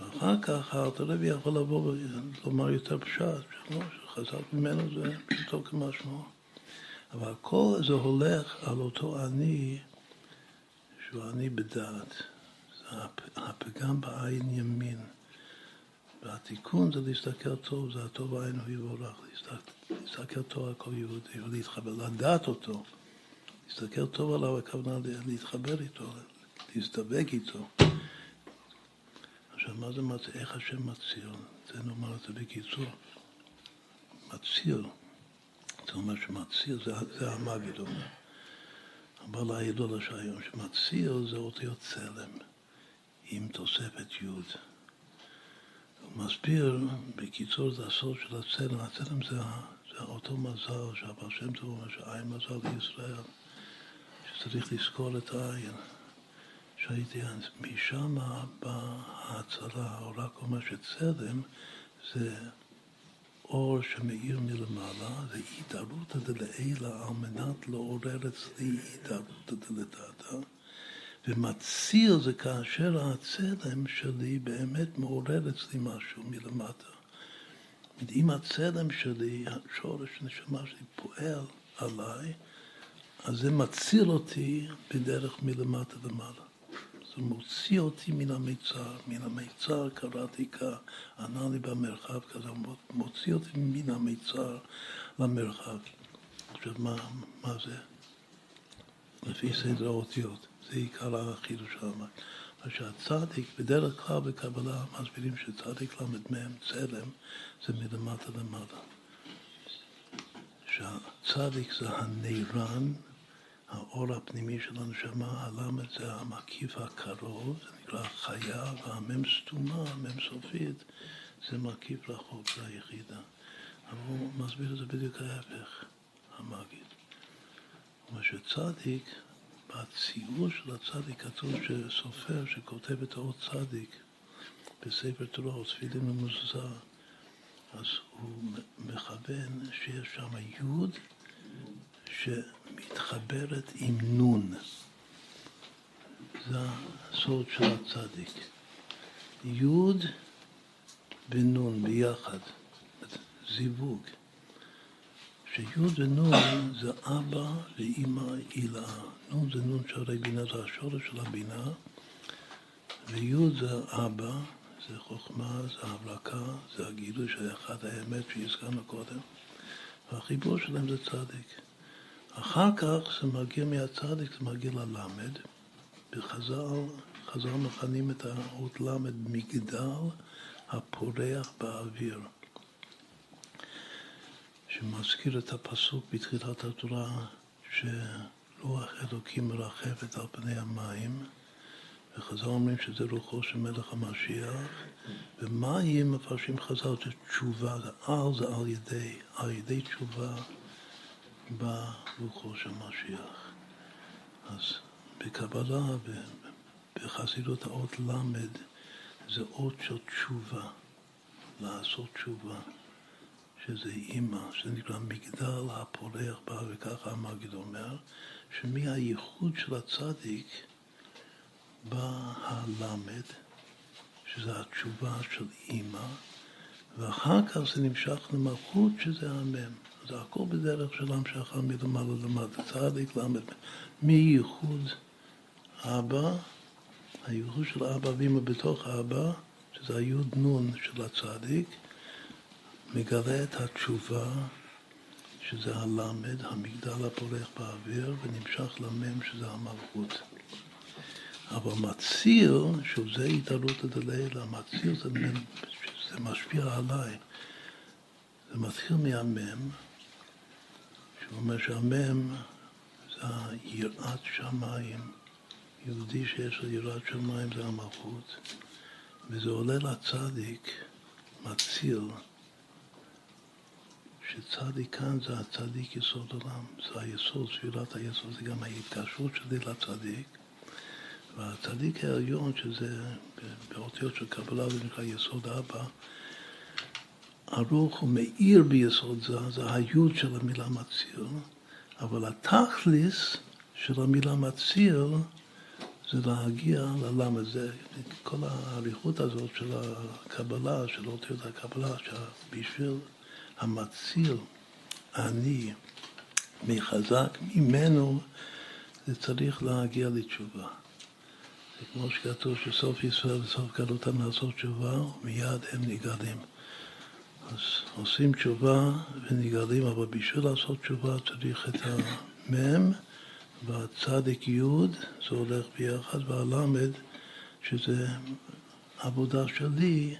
ואחר כך הרבי יכול לבוא ולומר יותר פשט, שחזק ממנו זה פשוטו כמשמעו. אבל הכל זה הולך על אותו אני, שהוא אני בדעת. זה הפגם בעין ימין. והתיקון זה להסתכל טוב, זה הטוב העין הוא יבורך. להסתכל טוב על כל יהודי ולהתחבר, לדעת אותו. להסתכל טוב עליו, הכוונה להתחבר איתו, להסתבק איתו. עכשיו, מה זה מציר? איך השם מציר? זה נאמר את זה בקיצור. מציר. זה אומר שמציר, זה המגיד אומר. הבעל ההידול השעיון, שמציר זה אותיות צלם, עם תוספת יוד. הוא מסביר, בקיצור, זה הסוד של הצלם. הצלם זה אותו מזל, שהבעל השם טוב אומר שהעין מזל לישראל, שצריך לזכור את העין. שהייתי משם בהצלה, האורה כלומר שצלם זה אור שמאיר מלמעלה, זה התערותא דלעילא על מנת לעורר אצלי התערותא דלתתא, ומציר זה כאשר הצלם שלי באמת מעורר אצלי משהו מלמטה. אם הצלם שלי, השורש נשמה שלי פועל עליי, אז זה מציר אותי בדרך מלמטה למעלה. זה מוציא אותי מן המיצר קראתיקה, ענה לי במרחב כזה, מוציא אותי מן המיצר למרחב. עכשיו, מה זה? לפי סדר האותיות, זה עיקר החידוש האמר. שהצדיק, בדרך כלל בקבלה, מסבירים שצדיק למד מהם צלם, זה מלמטה למעלה. שהצדיק זה הנירן, האור הפנימי של הנשמה, הלמד זה המקיף הקרוב, זה נקרא חיה, והמם סתומה, המם סופית, זה מקיף רחוק, זה היחידה. אבל הוא מסביר את זה בדיוק ההפך, המגיד. הוא אומר שצדיק, בציור של הצדיק, כתוב שסופר שכותב את האות צדיק, בספר תורה, תפילין ומזוזה, אז הוא מכוון שיש שם יוד, שמתחברת עם נון. זה הסוד של הצדיק. יוד ונון ביחד, זיווג. שיוד ונון זה אבא ואמא אילה. נון זה נון שערי בינה, זה השורש של הבינה. ויוד זה אבא, זה חוכמה, זה הברקה, זה הגילוי של אחד האמת שהזכרנו קודם. והחיבור שלהם זה צדיק. אחר כך זה מגיע מהצדיק, זה מגיע ללמד. בחז"ל מכנים את האות למד מגדל הפורח באוויר. שמזכיר את הפסוק בתחילת התורה שלוח אלוקים מרחפת על פני המים, וחז"ל אומרים שזה רוחו של מלך המשיח, ומים מפרשים חז"ל זה תשובה, זה על ידי תשובה ברוחו של משיח. אז בקבלה, בחסידות האות למד, זה אות של תשובה, לעשות תשובה, שזה אימא, שזה נקרא מגדל הפורח בה, וככה המגיד אומר, שמהייחוד של הצדיק בא הלמד, שזה התשובה של אימא, ואחר כך זה נמשך למלכות, שזה המם. זה הכל בדרך של המשכה מלמעלה למטה, צדיק למד, מייחוד אבא, הייחוד של אבא ואמא בתוך אבא, שזה היוד נון של הצדיק, מגלה את התשובה, שזה הלמד, המגדל הפורח באוויר, ונמשך למם, שזה המלכות. אבל מציר, שזה התעלות הדלילה, מציר זה משפיע עליי. זה מתחיל מהמם, שהוא אומר שהמם זה יראת שמיים. יהודי שיש לו יראת שמיים זה המלכות, וזה עולה לצדיק, מציר, שצדיק כאן זה הצדיק יסוד עולם, זה היסוד, ספירת היסוד, זה גם ההתקשרות שלי לצדיק, והצדיק העליון, שזה באותיות של קבלה, זה נקרא יסוד אבא, ארוך ומאיר ביסוד זה, זה היוד של המילה מציר, אבל התכלס של המילה מציר, זה להגיע ללמד, זה כל ההליכות הזאת של הקבלה, של אותיות הקבלה, שבשביל המציר, אני, מחזק ממנו, זה צריך להגיע לתשובה. זה כמו שכתוב שסוף ישראל וסוף גלותם לעשות תשובה, ומיד הם נגאלים. אז עושים תשובה ונגאלים, אבל בשביל לעשות תשובה צריך את המם, והצדיק יוד, זה הולך ביחד, והלמד, שזה עבודה שלי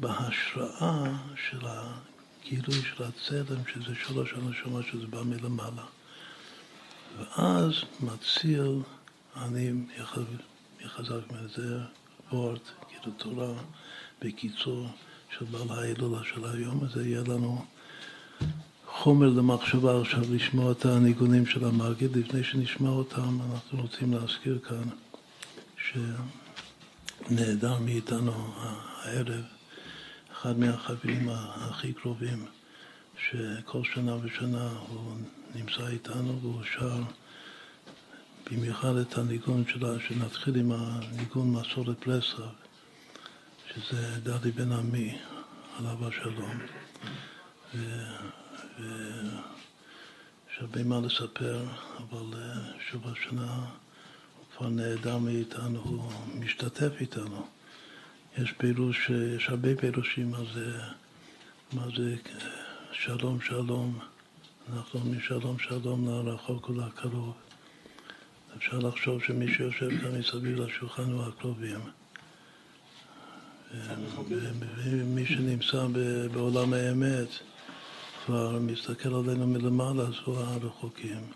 בהשראה של הגילוי של הצלם, שזה שורש הנשמה, שזה בא מלמעלה. ואז מציר, אני מחזק מזה וורט, כאילו תורה, בקיצור של בעל ההילולה של היום, אז יהיה לנו חומר למחשבה עכשיו לשמוע את הניגונים של המגיד. לפני שנשמע אותם, אנחנו רוצים להזכיר כאן שנעדר מאיתנו הערב אחד מהחברים הכי קרובים, שכל שנה ושנה הוא נמצא איתנו והוא שר במיוחד את הניגון שלה, שנתחיל עם הניגון מסורת פלסר, שזה דלי בן עמי, עליו השלום. יש הרבה מה לספר, אבל שוב השנה הוא כבר נעדר מאיתנו, הוא משתתף איתנו. יש פירוש, יש הרבה פירושים מה זה שלום שלום, אנחנו משלום שלום לרחוק ולקרוב. אפשר לחשוב שמי שיושב כאן מסביב לשולחן הוא הקרובים. ומי שנמצא בעולם האמת כבר מסתכל עלינו מלמעלה, אז הוא הרחוקים.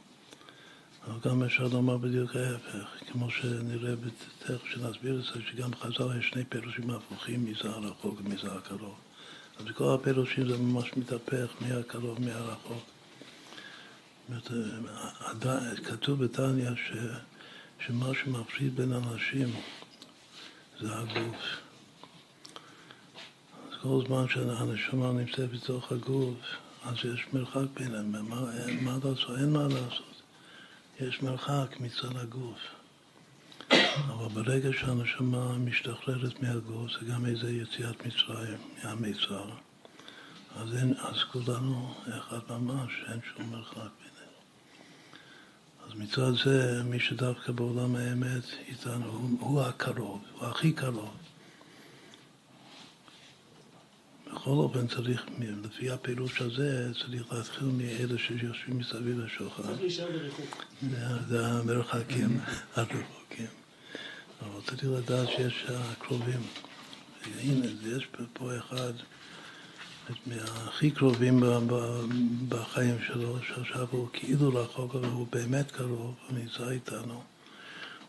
אבל גם אפשר לומר בדיוק ההפך, כמו שנראה בתך שנסביר את זה, שגם חז"ל יש שני פירושים הפוכים, מי זה הרחוק ומי זה הקרוב. אז כל הפירושים זה ממש מתהפך, מי הקרוב, מי הרחוק. כתוב בתניא שמה שמפריד בין אנשים זה הגוף. אז כל זמן שהנשמה נמצאת בתוך הגוף, אז יש מרחק ביניהם, מה לעשות? אין מה לעשות. יש מרחק מצד הגוף. אבל ברגע שהנשמה משתחררת מהגוף, זה גם איזה יציאת מצרים, מהמצר. אז כולנו אחד ממש, אין שום מרחק בינינו. אז מצד זה, מי שדווקא בעולם האמת איתנו, הוא הקרוב, הוא הכי קרוב. בכל אופן צריך, לפי הפירוש הזה, צריך להתחיל מאלה שיושבים מסביב לשולחן. צריך להישאר ברחוק. זה המרחקים, הרחוקים. אבל צריך לדעת שיש הקרובים. הנה, יש פה אחד מהכי קרובים בחיים שלו, שעכשיו הוא כאילו רחוק, אבל הוא באמת קרוב, הוא נמצא איתנו.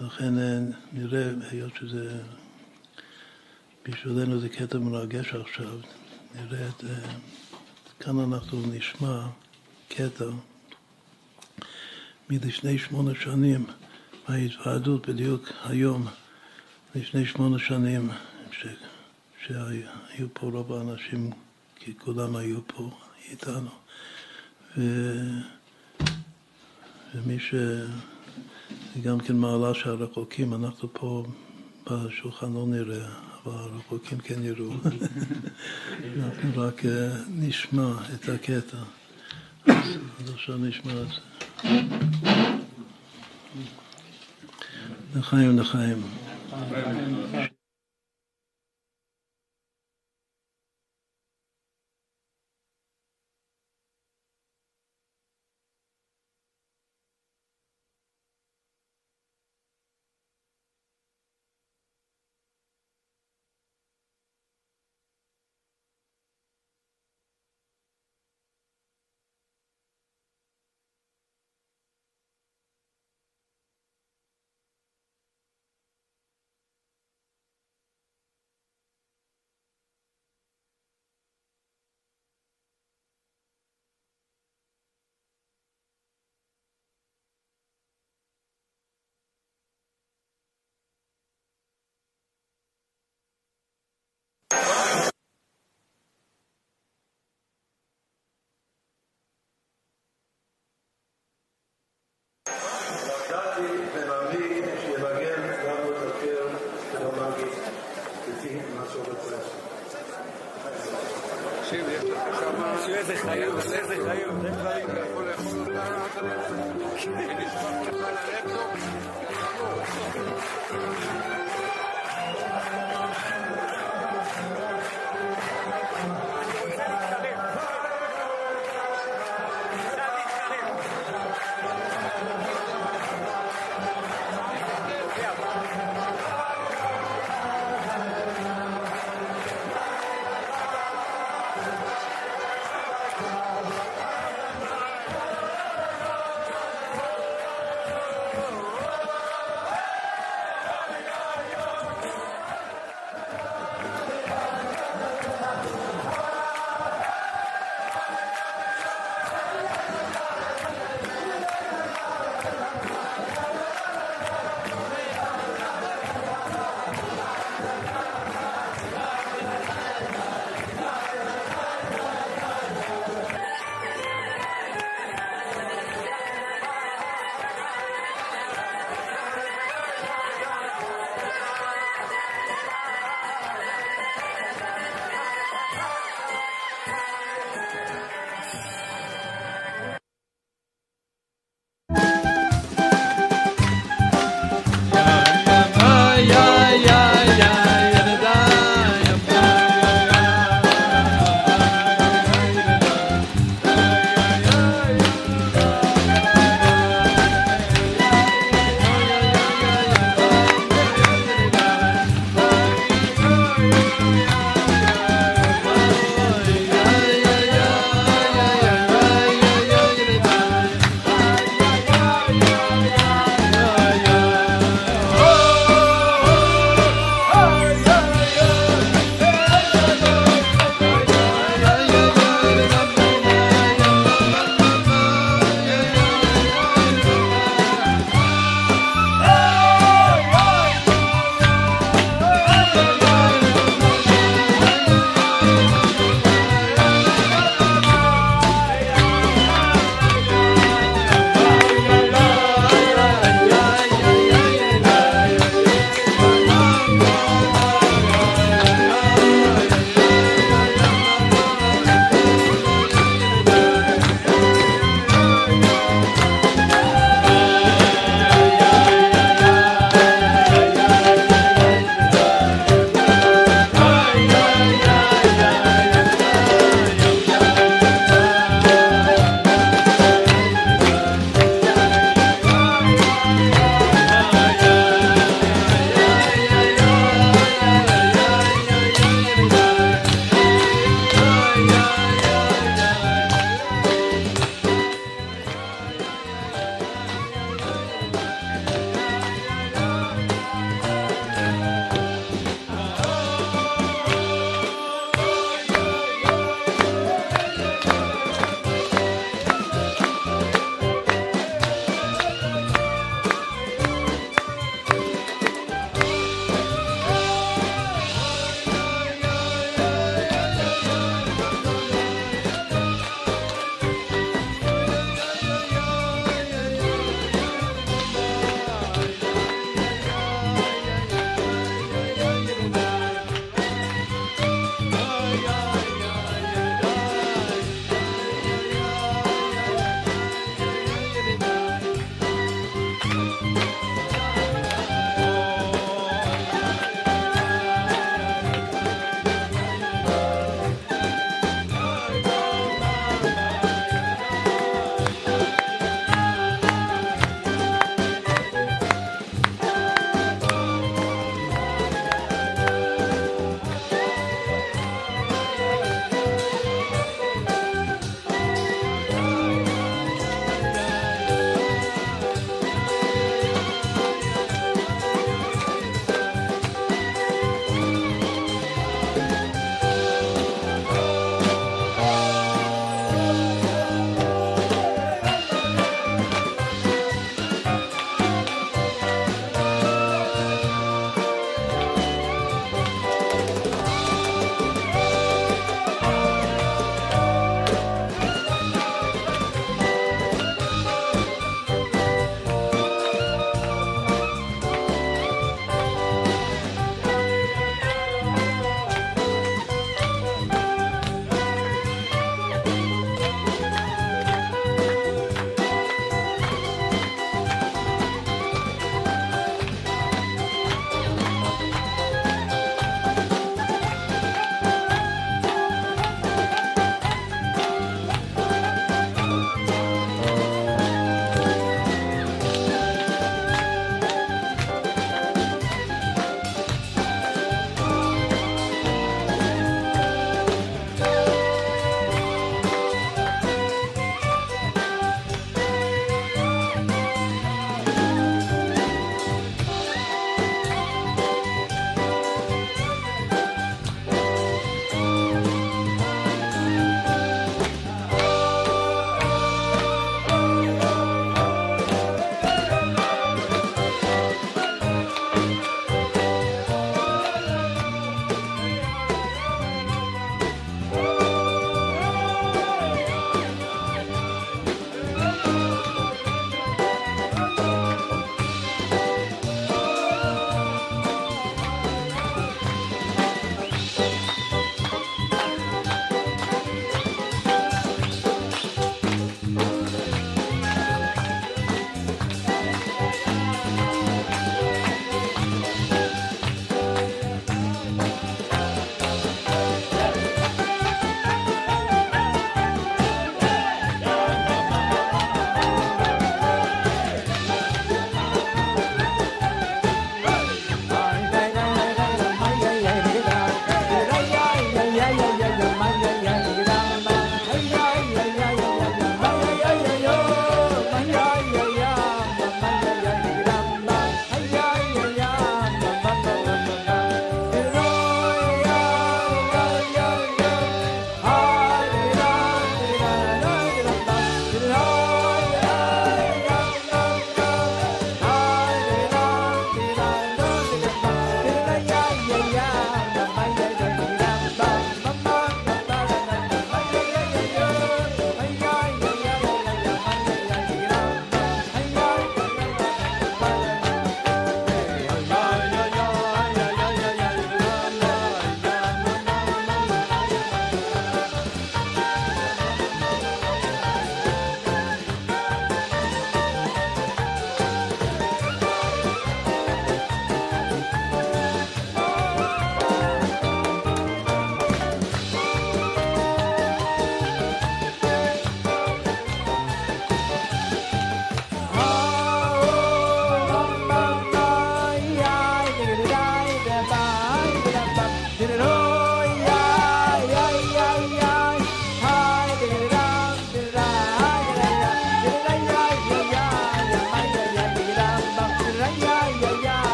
לכן נראה, היות שזה, בשבילנו זה קטע מרגש עכשיו, נראה את, כאן אנחנו נשמע קטע מלפני 8 שנים, ההתוועדות בדיוק היום, לפני 8 שנים, שהיו פה רוב האנשים, כי כולם היו פה איתנו. ומי ש... גם כן מעלה שהרחוקים, אנחנו פה בשולחן לא נראה, אבל הרחוקים כן יראו. אנחנו רק נשמע את הקטע. אז עכשיו נשמע את זה. לחיים, לחיים.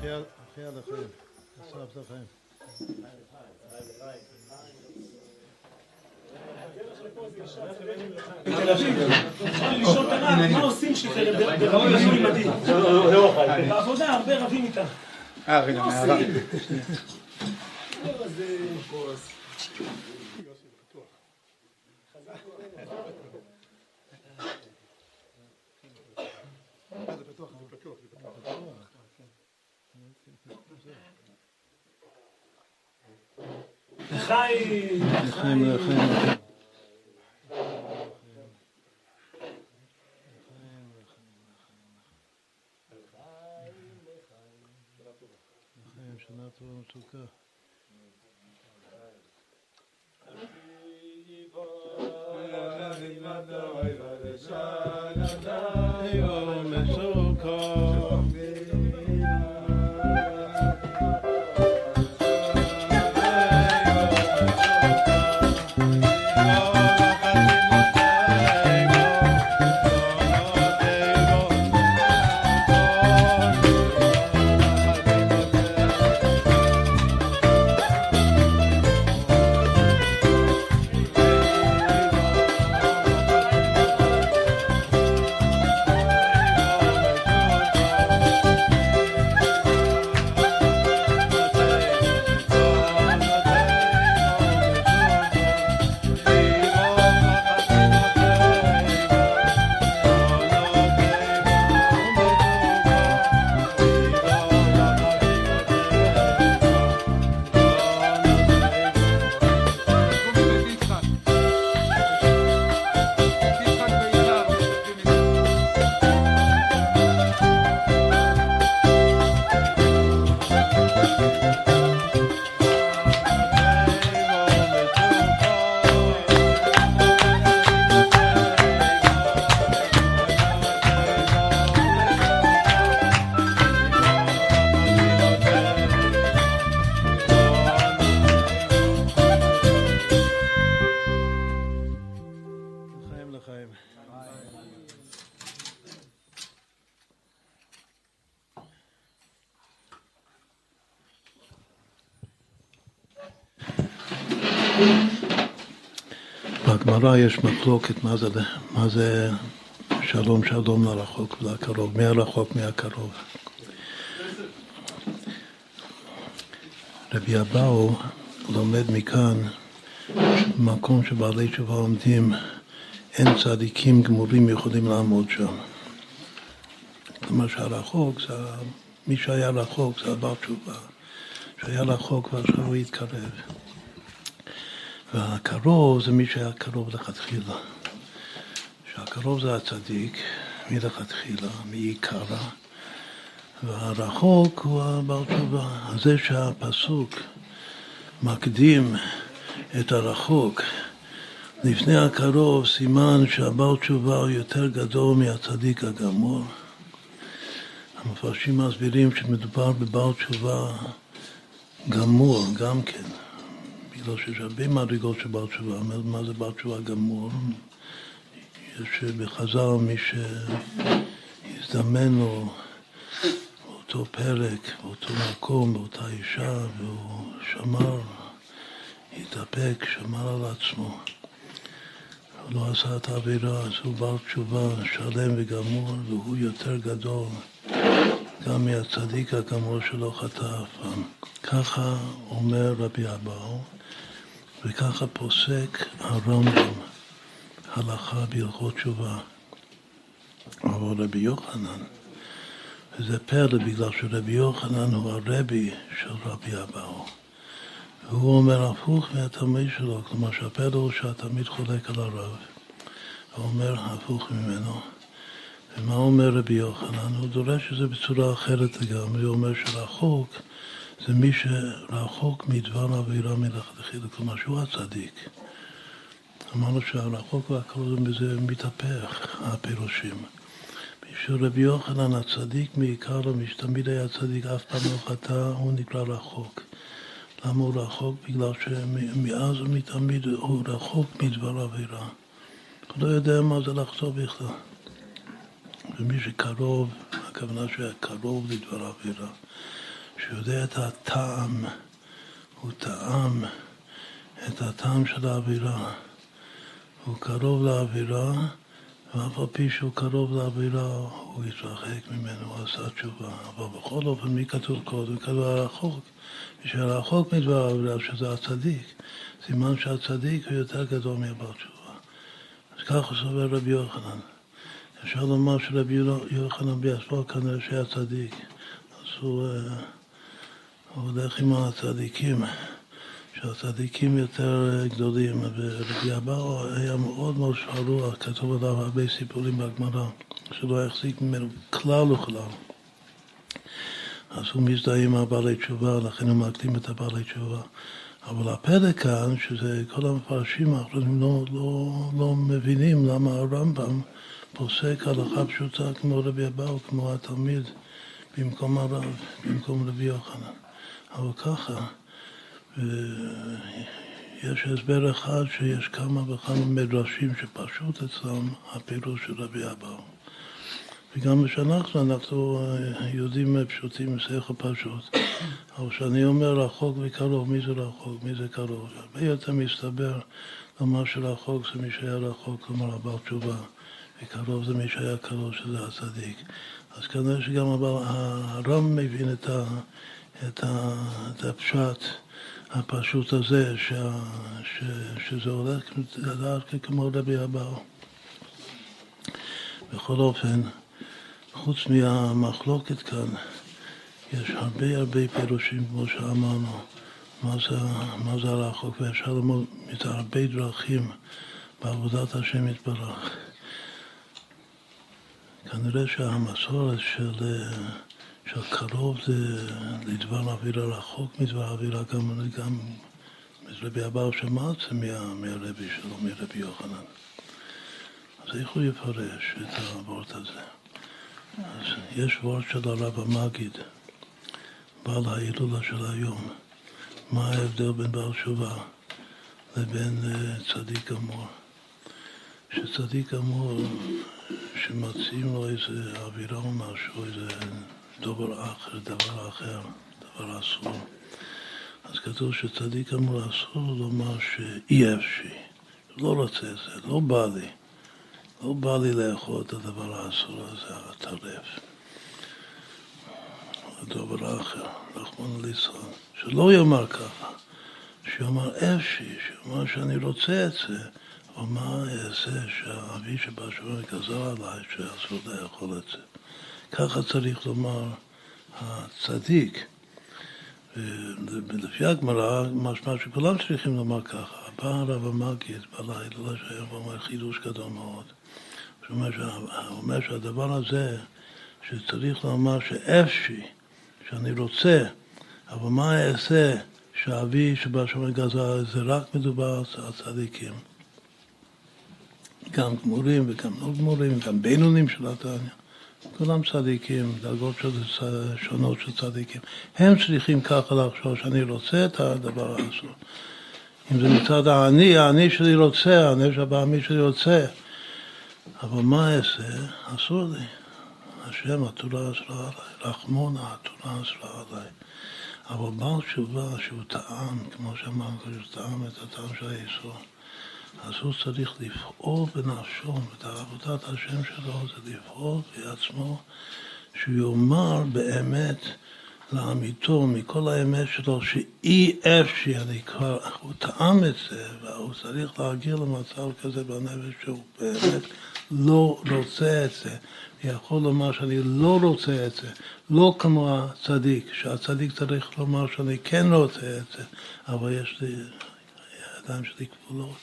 אחיה לכם, אסף לכם. אני לשאול את הרב, מה עושים שכאלה ברבים יזוי מדהים? בעבודה הרבה רבים איתם. מה עושים? חיים. בגמרא יש מחלוקת מה זה שלום שלום לרחוק ולקרוב, מהרחוק מהקרוב. רבי אבהו לומד מכאן מקום שבעלי תשובה עומדים, אין צדיקים גמורים יכולים לעמוד שם. כלומר שהרחוק, מי שהיה רחוק זה הבעל תשובה, שהיה רחוק ועכשיו הוא יתקרב. והקרוב זה מי שהיה קרוב לכתחילה. שהקרוב זה הצדיק, מלכתחילה, מעיקרה. והרחוק הוא הבעל תשובה. זה שהפסוק מקדים את הרחוק לפני הקרוב, סימן שהבעל תשובה הוא יותר גדול מהצדיק הגמור. המפרשים מסבירים שמדובר בבעל תשובה גמור גם כן. לא שיש הרבה מדרגות של בעל תשובה. מה זה בעל תשובה גמור? יש בחז"ל מי שהזדמן לו באותו פרק, באותו מקום, באותה אישה, והוא שמר, התאפק, שמר על עצמו. הוא לא עשה את העבירה, אז הוא בעל תשובה שלם וגמור, והוא יותר גדול גם מהצדיק הגמור שלא חטא אף פעם. ככה אומר רבי אבהו, וככה פוסק הרמב"ם, הלכה בהלכות תשובה. אבל רבי יוחנן, וזה פלא בגלל שרבי יוחנן הוא הרבי של רבי אבהו. והוא אומר הפוך מהתלמיד שלו, כלומר שהפלא הוא שהתלמיד חולק על הרב. הוא אומר הפוך ממנו. ומה אומר רבי יוחנן? הוא דורש שזה בצורה אחרת לגמרי. הוא אומר שרחוק זה מי שרחוק מדבר העבירה מלכתחילה, כלומר שהוא הצדיק. אמרנו שהרחוק והקרוב זה מתהפך, הפירושים. בשביל רבי יוחנן הצדיק מעיקר המשתמיד היה צדיק, אף פעם לא חטא, הוא נקרא רחוק. למה הוא רחוק? בגלל שמאז הוא מתמיד, הוא רחוק מדבר העבירה. הוא לא יודע מה זה לחטוא בכלל. ומי שקרוב, הכוונה שהיה קרוב לדבר העבירה. שיודע את הטעם, הוא טעם את הטעם של האווירה. הוא קרוב לאווירה, ואף על פי שהוא קרוב לאווירה, הוא יתרחק ממנו, הוא עשה תשובה. אבל בכל אופן, מי כתוב קודם? כתוב הרחוק. כשהרחוק מדבר האווירה, שזה הצדיק, סימן שהצדיק הוא יותר גדול מהבר תשובה. אז כך סובר רבי יוחנן. אפשר לומר שרבי יוחנן ביאספור כנראה שהיה צדיק. אז הוא הולך עם הצדיקים. שהצדיקים יותר גדולים, ורבי אבהו היה מאוד מאוד שרוח, כתוב עליו הרבה סיפורים בגמרא, שלא החזיק ממנו כלל וכלל. אז הוא מזדהה עם הבעלי תשובה, לכן הוא מקדים את הבעלי תשובה. אבל הפלא כאן, שזה כל המפרשים האחרונים לא מבינים למה הרמב"ם פוסק הלכה פשוטה כמו רבי אבהו, כמו התלמיד, במקום הרב, במקום רבי יוחנן. אבל ככה, ויש הסבר אחד שיש כמה וכמה מדרשים שפשוט אצלם הפירוש של רבי אבהו. וגם כשאנחנו יודעים פשוטים מסך הפשוט. אבל כשאני אומר רחוק וקרוב, מי זה רחוק, מי זה קרוב? הרבה יותר מסתבר לומר שרחוק זה מי שהיה רחוק, כלומר הבעל תשובה, וקרוב זה מי שהיה קרוב, שזה הצדיק. אז כנראה שגם הרמב"ם מבין את הפשט הפשוט הזה, שזה הולך לדעת כמו רבי אבהו. בכל אופן, חוץ מהמחלוקת כאן, יש הרבה הרבה פירושים, כמו שאמרנו, מה זה הרחוק, ואפשר ללמוד את הרבה דרכים בעבודת השם יתברך. כנראה שהמסורת שהקרוב זה לדבר אווירה, רחוק מדבר אווירה, גם רבי אבהו שמע את זה מהרבי שלו, מרבי יוחנן. אז איך הוא יפרש את הוורט הזה? אז יש וורט של הרב המגיד, בעל ההילולה של היום. מה ההבדל בין בעל תשובה לבין צדיק גמור? שצדיק גמור, שמציעים לו איזו אווירה או משהו, איזה דבר אסור. אז כתוב שצדיק אמור אסור לומר שאי אפשי, לא רוצה את זה, לא בא לי לאכול את הדבר האסור הזה, הטרף. הדבר אחר, רחמנא ליצלן, שלא יאמר ככה, שיאמר אפשי, שיאמר שאני רוצה את זה, אבל מה אעשה שהאבי שבשמיים גזר עליי שאסור לאכול את זה? ככה צריך לומר הצדיק. ולפי הגמרא, משמע שכולם צריכים לומר ככה. בא הרב המגיד, בעל ההילולה שהיה ואומר חידוש גדול מאוד. הוא אומר שהדבר הזה, שצריך לומר שאפשי, שאני רוצה, אבל מה אעשה שהאבי שבא שם גזר, זה רק מדובר על הצדיקים. גם גמורים וגם לא גמורים, גם בינונים של התניא. כולם צדיקים, דרגות שונות של צדיקים. הם צריכים ככה לחשוב שאני רוצה את הדבר האסור. אם זה מצד העני שלי רוצה, העני שבעמי שלי רוצה. אבל מה אעשה? אסור לי. השם, התורה אסרה עליי. רחמונה, התורה אסרה עליי. אבל בעל תשובה שהוא טעם, כמו שאמרנו, שהוא טעם את הטעם של האיסור. אז הוא צריך לפעול בנפשו, את עבודת השם שלו, זה לפעול בעצמו, שהוא יאמר באמת לאמיתו, מכל האמת שלו, שאי אפשי, הוא טעם את זה, והוא צריך להגיע למצב כזה בנפש, שהוא באמת לא רוצה את זה. הוא יכול לומר שאני לא רוצה את זה, לא כמו הצדיק, שהצדיק צריך לומר שאני כן רוצה את זה, אבל יש לי, הידיים שלי כבולות.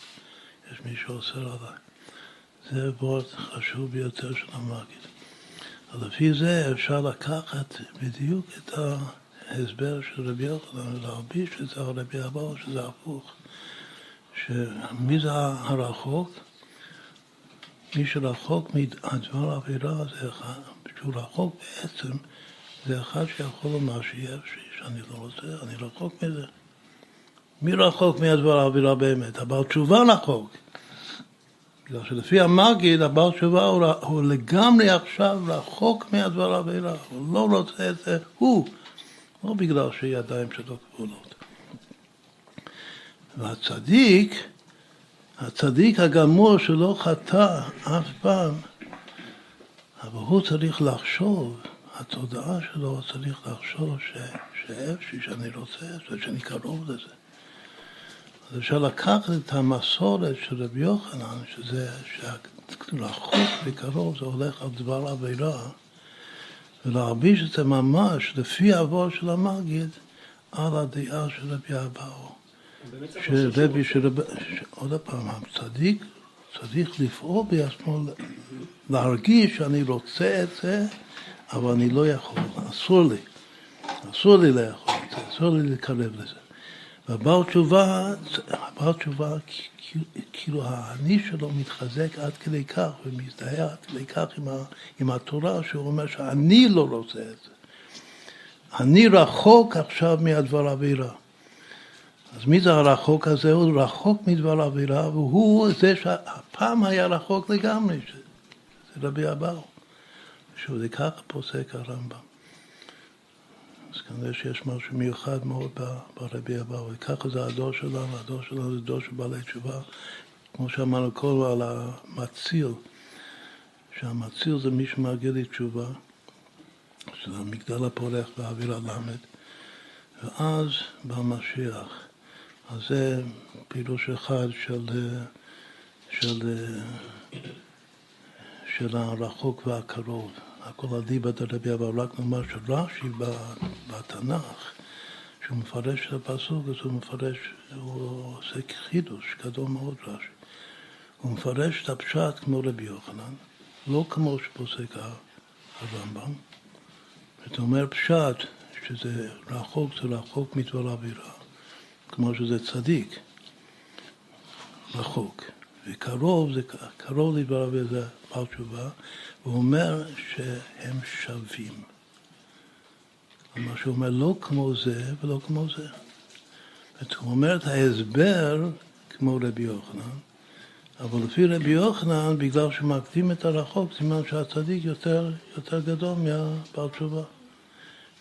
יש מי שעושה עליי. זה בורד חשוב ביותר של המגיד. אז לפי זה אפשר לקחת בדיוק את ההסבר של רבי יוחנן, ולהרביש את זה על רבי אבהו, שזה הפוך. שמי זה הרחוק? מי שרחוק מדבר האווירה, שהוא רחוק בעצם, זה אחד שיכול לומר שאני לא רוצה, אני רחוק מזה. מי רחוק מהדבר האווירה באמת? הבעל תשובה רחוק. בגלל שלפי המגיד, הבעל תשובה הוא לגמרי עכשיו רחוק מהדבר האווירה. הוא לא רוצה את זה. הוא לא בגלל שידיים שלו כבולות. והצדיק הגמור שלא חטא אף פעם, אבל הוא צריך לחשוב, התודעה שלו צריך לחשוב שאיפשהו שאני רוצה, שאני קרוב לזה. אז אפשר לקחת את המסורת של רבי יוחנן, שזה שהרחוק וקרוב זה הולך על דבר עבירה, ולהרביש את זה ממש לפי העבור של המגיד על הדעה של רבי אבהו. עוד פעם, הצדיק צריך לפעול בעצמו, להרגיש שאני רוצה את זה, אבל אני לא יכול, אסור לי לאכול את זה, אסור לי לקרב לזה. והבעל תשובה, כאילו האני שלו מתחזק עד כדי כך, ומזדהה עד כדי כך עם התורה, שהוא אומר שאני לא רוצה את זה. אני רחוק עכשיו מהדבר עבירה. אז מי זה הרחוק הזה? הוא רחוק מדבר עבירה, והוא זה שהפעם היה רחוק לגמרי, זה רבי אבהו. שוב, זה ככה פוסק הרמב"ם. אז כנראה שיש משהו מיוחד מאוד ברבי אבהו. וככה זה הדור שלנו, הדור שלנו זה דור של בעלי תשובה. כמו שאמרנו כל על המציל, שהמציל זה מי שמגיע לתשובה, שזה המגדל הפורח והאוויר הלמד, ואז במשיח. אז זה פירוש אחד של הרחוק והקרוב. הכל עדיבה דרבי אבהו, רק נאמר שרשי בתנ"ך, שהוא מפרש את הפסוק, אז הוא מפרש, הוא עושה חידוש גדול מאוד רשי. הוא מפרש את הפשט כמו רבי יוחנן, לא כמו שפוסק הרמב"ם. זאת אומרת פשט, שזה רחוק, זה רחוק מדבר עבירה, כמו שזה צדיק, רחוק. וקרוב, זה קרוב לדבר עבירה, זה בעל תשובה, הוא אומר שהם שווים. מה שהוא אומר, לא כמו זה ולא כמו זה. הוא אומר את ההסבר כמו רבי יוחנן, אבל לפי רבי יוחנן, בגלל שמקדים את הרחוק, סימן שהצדיק יותר גדול מהבעל תשובה.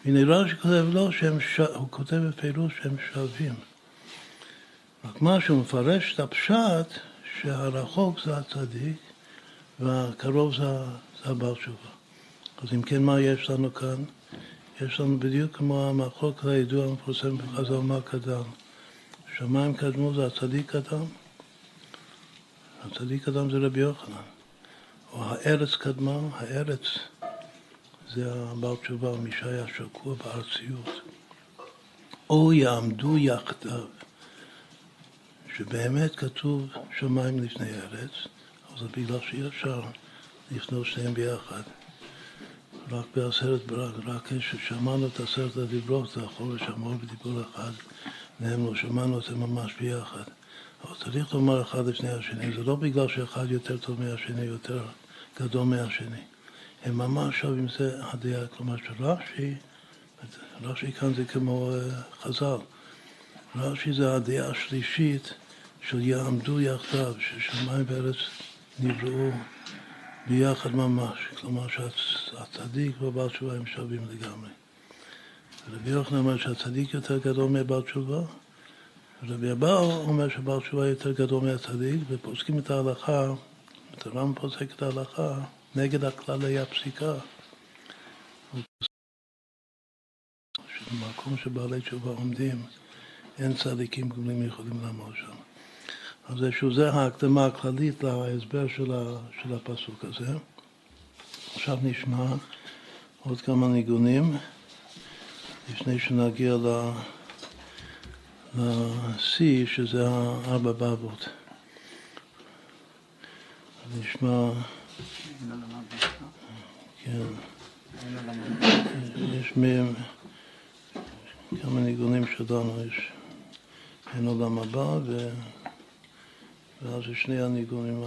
ונראה שכותב לו, הוא כותב בפירוש שהם שווים. רק מה שהוא מפרש את הפשט, שהרחוק זה הצדיק, והקרוב זה הבעל תשובה. אז אם כן, מה יש לנו כאן? יש לנו בדיוק כמו המחלוקת הידוע המפורסם בחז"ל, מה קדם? שמיים קדמו זה הצדיק קדם? הצדיק קדם זה רבי יוחנן. או הארץ קדמה, הארץ זה הבעל תשובה, מי שהיה שקוע בארציות. או יעמדו יחדיו, שבאמת כתוב שמיים לפני הארץ, זה בגלל שאי אפשר לפנות שניהם ביחד. רק בעשרת ברק, רק כששמענו את עשרת הדיברות, זה החורש אמור בדיבור אחד, והם לא שמענו אותם ממש ביחד. אבל צריך לומר אחד לפני השני, זה לא בגלל שאחד יותר טוב מהשני, יותר גדול מהשני. הם ממש שווים זה הדעה, כלומר שרש"י כאן זה כמו חז"ל. רש"י זה הדעה השלישית, שיעמדו יחדיו, ששמיים וארץ נבראו ביחד ממש. כלומר שהצדיק והבעל תשובה הם שווים לגמרי. רבי יוחנן אומר שהצדיק יותר גדול מהבעל תשובה, ורבי אבהו אומר שהבעל תשובה יותר גדול מהצדיק, ופוסקים את ההלכה, את הרמב"ם פוסק את ההלכה, נגד הכלל היה פסיקה. שבמקום שבעלי תשובה עומדים, אין צדיקים גמולים יכולים לעמוד שם. אז שזה ההקדמה הכללית להסבר של הפסוק הזה. עכשיו נשמע עוד כמה ניגונים, לפני שנגיע ל-C, שזה הארבע בבות. נשמע... כן. יש כמה ניגונים שלנו, יש אין עולם הבא ו... ואז שני הניגונים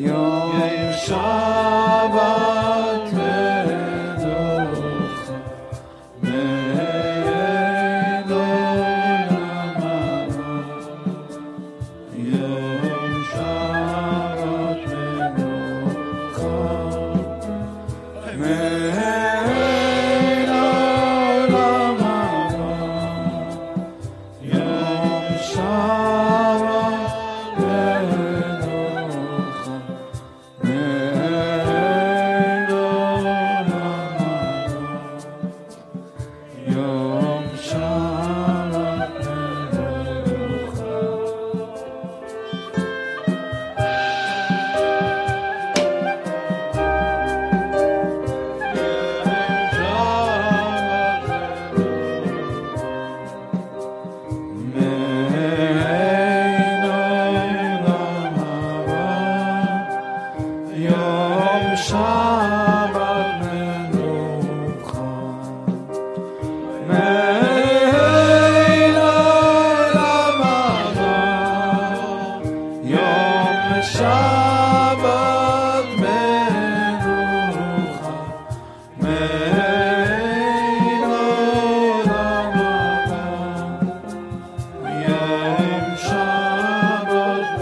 יום שבת בתוך מעולם יום שבת מנוחת מעולם יום שבת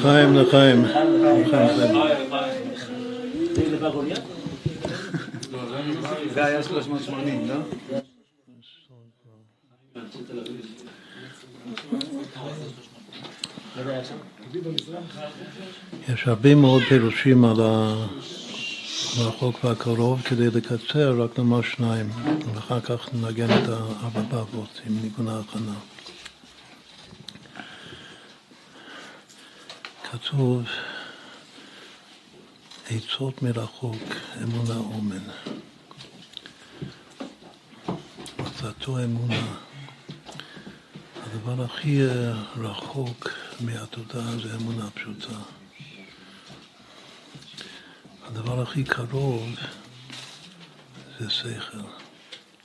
לחיים, לחיים. זה לבא גוליית? לא, זה היה 380, לא? יש הרבה מאוד פירושים על והחוק והקרוב, כדי לקצר רק נאמר שניים, ואחר כך נגן את הארבע בבות עם ניגון ההכנה. כתוב עצות מרחוק, אמונה אומן. עצתו אמונה. הדבר הכי רחוק מהתודעה זה אמונה פשוטה. הדבר הכי קרוב זה שכל.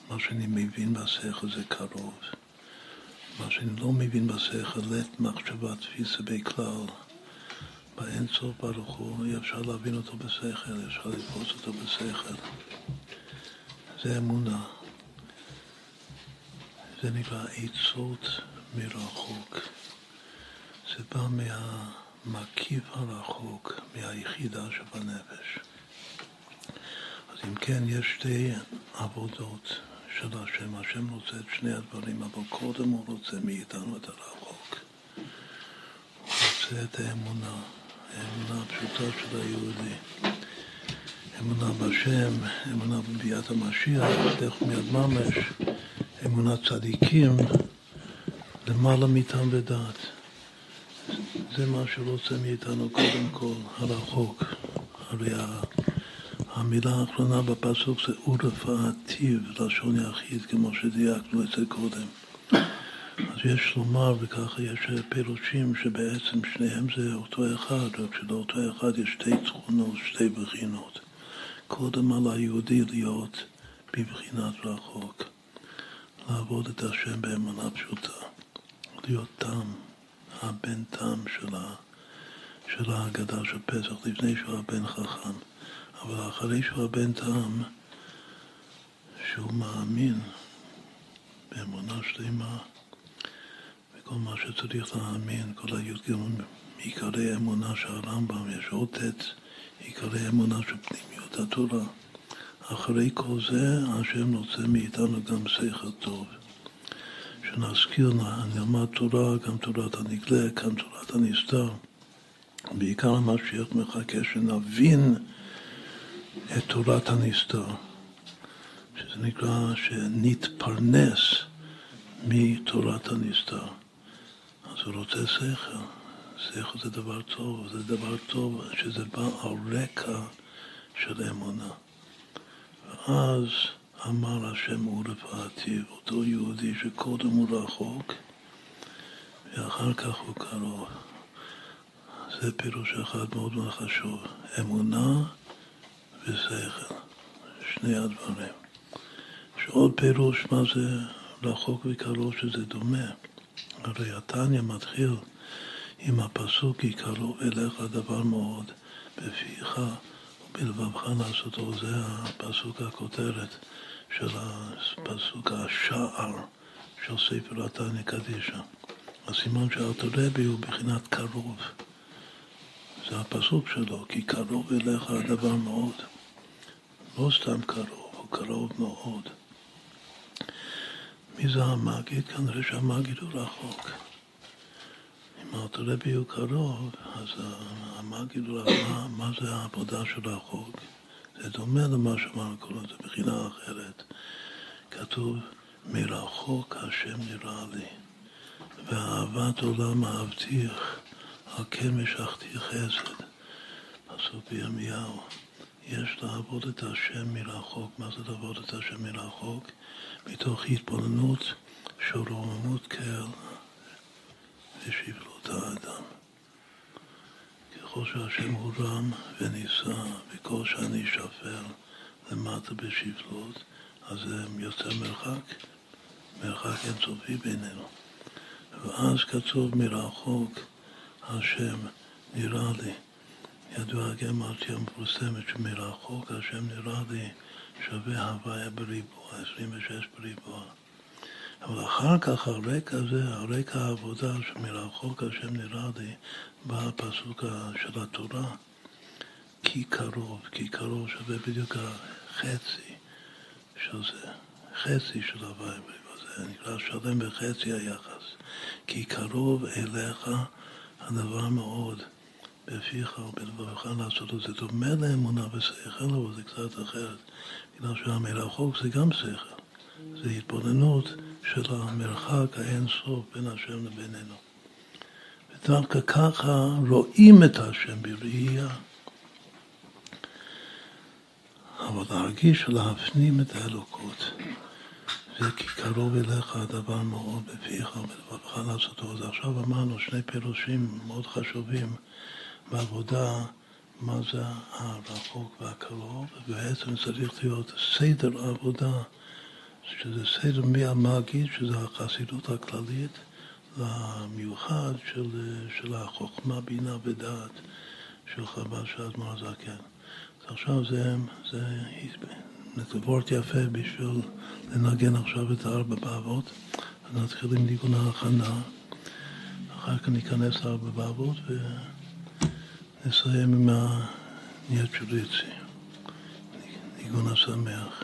מה שאני מבין בשכל זה קרוב. מה שאני לא מבין בשכל, לית מחשבה תפיסה בכלל. באין סוף ברוך הוא, אי אפשר להבין אותו בשכל, אפשר לפרוס אותו בשכל. זה אמונה. זה נקרא עצות מרחוק. זה בא מהמקיף הרחוק, מהיחידה שבנפש. אז אם כן, יש שתי עבודות של השם. השם רוצה את שני הדברים, אבל קודם הוא רוצה מאיתנו את הרחוק. הוא רוצה את האמונה, האמונה הפשוטה של היהודי. אמונה בשם, אמונה בביאת המשיח, דרך מיד ממש, אמונה צדיקים, למעלה מטעם ודעת. זה מה שרוצה מאיתנו קודם כל, הרחוק. הרי המילה האחרונה בפסוק זה ורפאתיו, לשון יחיד, כמו שדייקנו את זה קודם. אז יש לומר, וככה יש פירושים שבעצם שניהם זה אותו אחד, רק שלאותו אחד יש שתי תכונות, שתי בחינות. קודם על היהודי להיות בבחינת רחוק. לעבוד את השם באמונה פשוטה, להיות תם, הבן תם של ההגדה של פסח, לפני שהוא הבן חכם. אבל אחרי שהוא הבן תם, שהוא מאמין באמונה שלמה, וכל מה שצריך להאמין, כל היותגרון, עיקרי אמונה של הרמב"ם, יש עוד תת, עיקרי אמונה של פנימיות התורה. אחרי כל זה, השם רוצה מאיתנו גם שכל טוב. שנזכיר, נלמד תורה, גם תורת הנגלה, גם תורת הנסתר. בעיקר המשיח מחכה שנבין את תורת הנסתר. שזה נקרא שנתפרנס מתורת הנסתר. אז הוא רוצה שכל. שכל זה דבר טוב, זה דבר טוב שזה בא על רקע של אמונה. ואז אמר השם הוא רפאתיו, אותו יהודי שקודם הוא רחוק ואחר כך הוא קרוב. זה פירוש אחד מאוד מאוד חשוב, אמונה ושכל, שני הדברים. שעוד פירוש מה זה רחוק וקרוב שזה דומה. הרי התניא מתחיל עם הפסוק כי קרוב אליך דבר מאוד בפיך. בלבבך לעשותו, זה הפסוק הכותרת של הפסוק השער של ספר התניא קדישא. הסימן שהרבי הוא בחינת קרוב. זה הפסוק שלו, כי קרוב אליך הדבר מאוד. לא סתם קרוב, הוא קרוב מאוד. מי זה המגיד? כנראה שהמגיד הוא רחוק. אם הרבי הוא קרוב, אז המגיד הוא רחוק. מה זה העבודה של החוק? זה דומה למה שאמרנו קודם, זה בחינה אחרת. כתוב, מרחוק השם נראה לי, ואהבת עולם אהבתיך, על כן משכתי חסד. פסוק בירמיהו, יש לעבוד את השם מרחוק. מה זה לעבוד את השם מרחוק? מתוך התבוננות של רוממות קהל, ושבלות האדם. ככל שהשם הורם וניסה, וכל שאני שפר למטה בשבלות, אז זה יוצא מרחק, מרחק אינסופי בינינו. ואז כתוב מרחוק, השם נראה לי. ידוע גם אותי המפורסמת שמרחוק, השם נראה לי שווה הוויה בריבוע, 26 בריבוע. אבל אחר כך הרקע הזה, הרקע העבודה שמרחוק השם נראה לי, בא הפסוק של התורה, כי קרוב, כי קרוב שווה בדיוק החצי של זה, חצי של הוויה בריבוע, זה נקרא שלם בחצי היחס, כי קרוב אליך הדבר מאוד בפיך ובלבבך לעשות את זה. זאת אומרת לאמונה ושכל, אבל זה קצת אחרת. בגלל שהמילה חוק זה גם שכל. זה התבוננות של המרחק האינסוף בין השם לבינינו. ודווקא ככה רואים את השם בראייה. אבל להרגיש להפנים את האלוקות, וכי קרוב אליך הדבר מאוד בפיך ובלבבך לעשותו. אז עכשיו אמרנו שני פירושים מאוד חשובים בעבודה, מה זה הרחוק והקרוב, ובעצם צריך להיות סדר עבודה, שזה סדר מהמגיד, שזה החסידות הכללית, למיוחד של החוכמה, בינה ודעת של חב"ד של אדמו"ר הזקן. אז עכשיו זה נתבורת יפה בשביל לנגן עכשיו את הארבע בעבות. אז נתחיל עם ניגון ההכנה, אחר כך ניכנס לארבע בעבות ונסיים עם הניאת שריצי, ניגון השמח.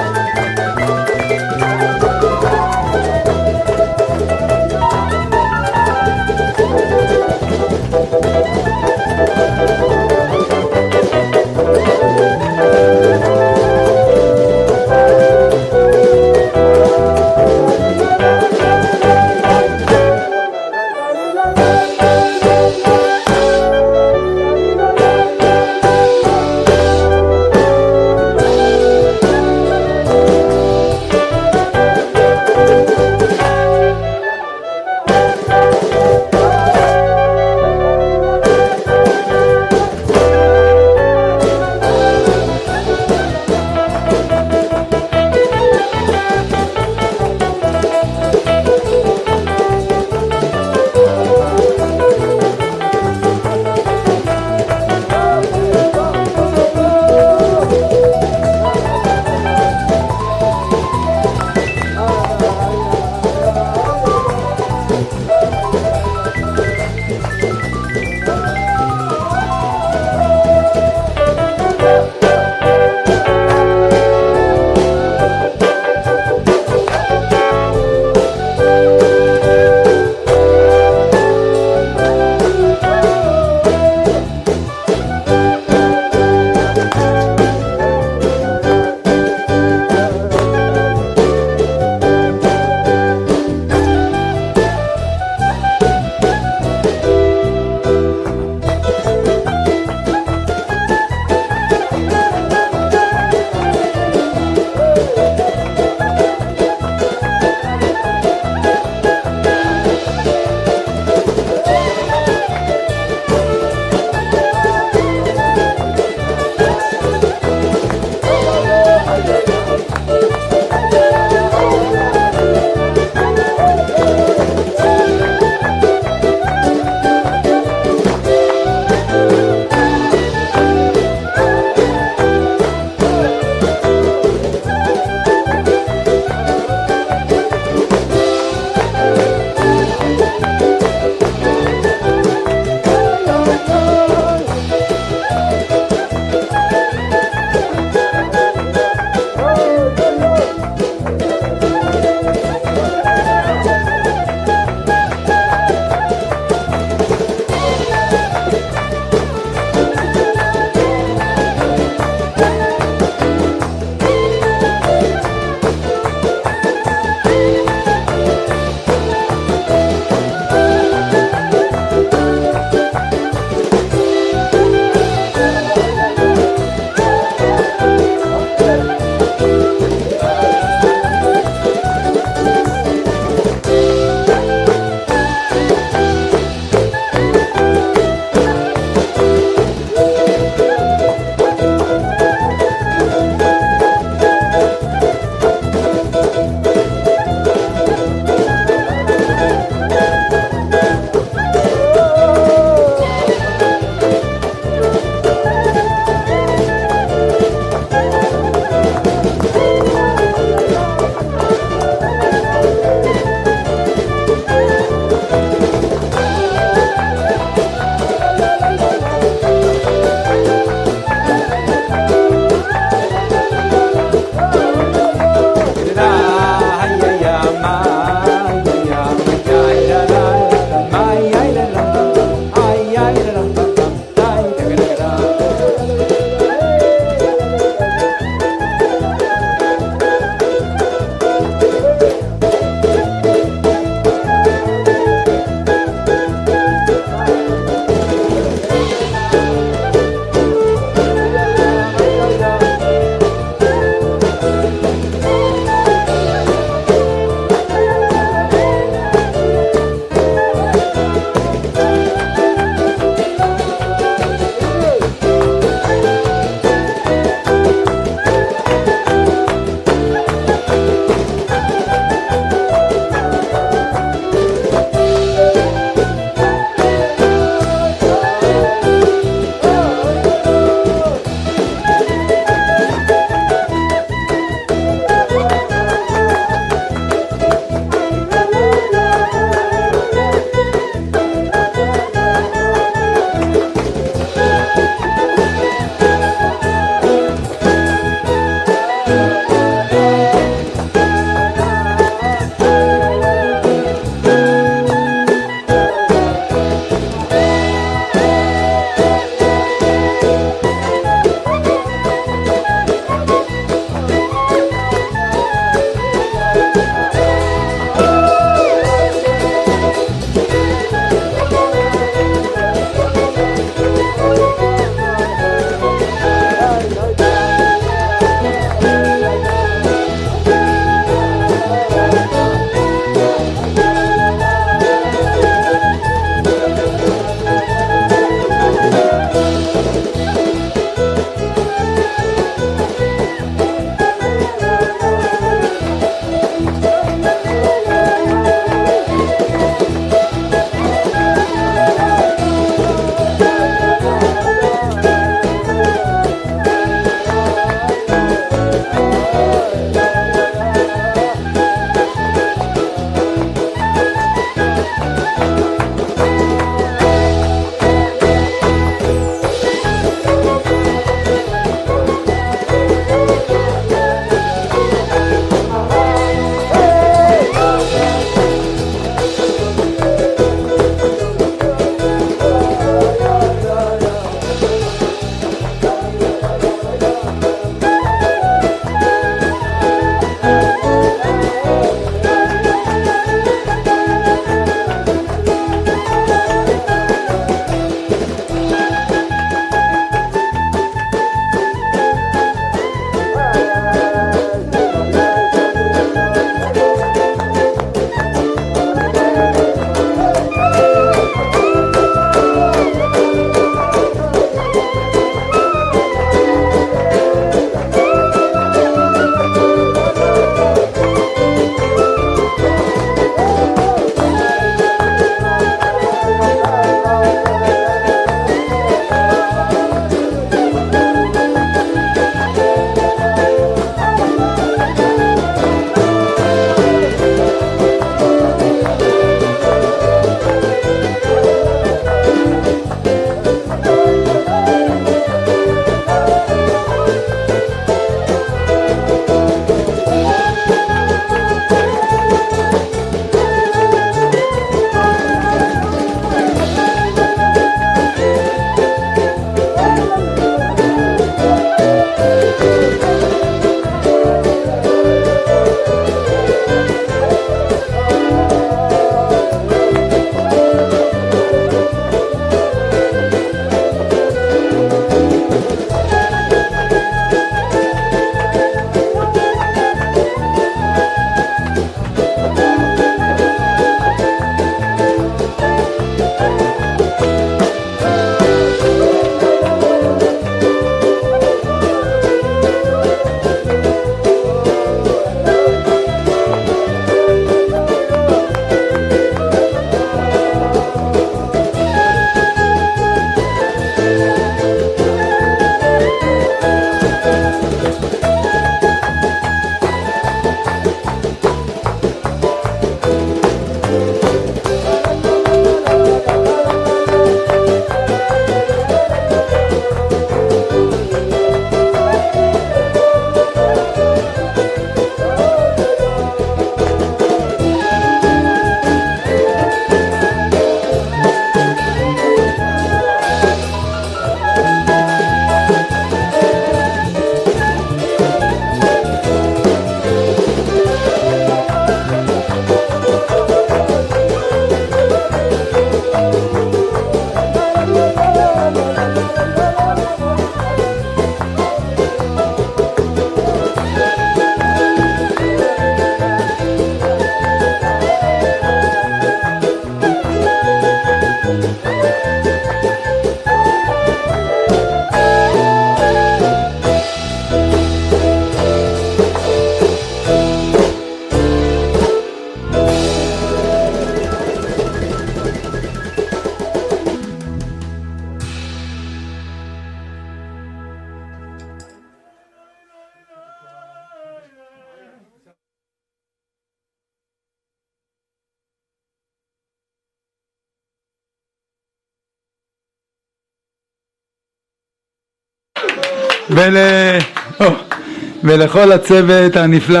ולכל הצוות הנפלא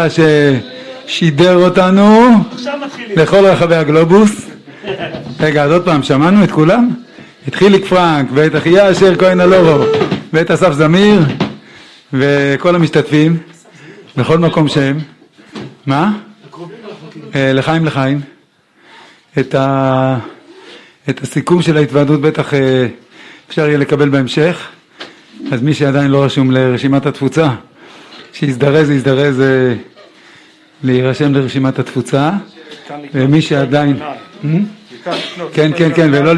ששידר אותנו לכל רחבי הגלובוס. רגע, אז עוד פעם, שמענו את כולם? את חיליק פרנק ואת אחיה אשר כהן הלורו ואת אסף זמיר וכל המשתתפים בכל מקום שהם. מה? לחיים לחיים. את הסיכום של ההתוועדות בטח אפשר יהיה לקבל בהמשך. אז מי שעדיין לא רשום לרשימת התפוצה, שיזדרז להירשם לרשימת התפוצה. ומי שעדיין... כן, ולא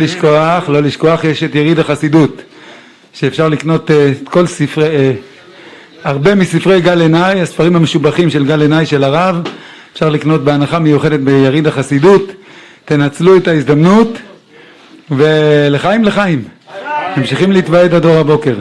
לשכוח, יש את יריד החסידות, שאפשר לקנות את כל ספרי, הרבה מספרי גל עיני, הספרים המשובחים של גל עיני של הרב, אפשר לקנות בהנחה מיוחדת ביריד החסידות. תנצלו את ההזדמנות, ולחיים לחיים. ממשיכים להתוועד עד אור הבוקר.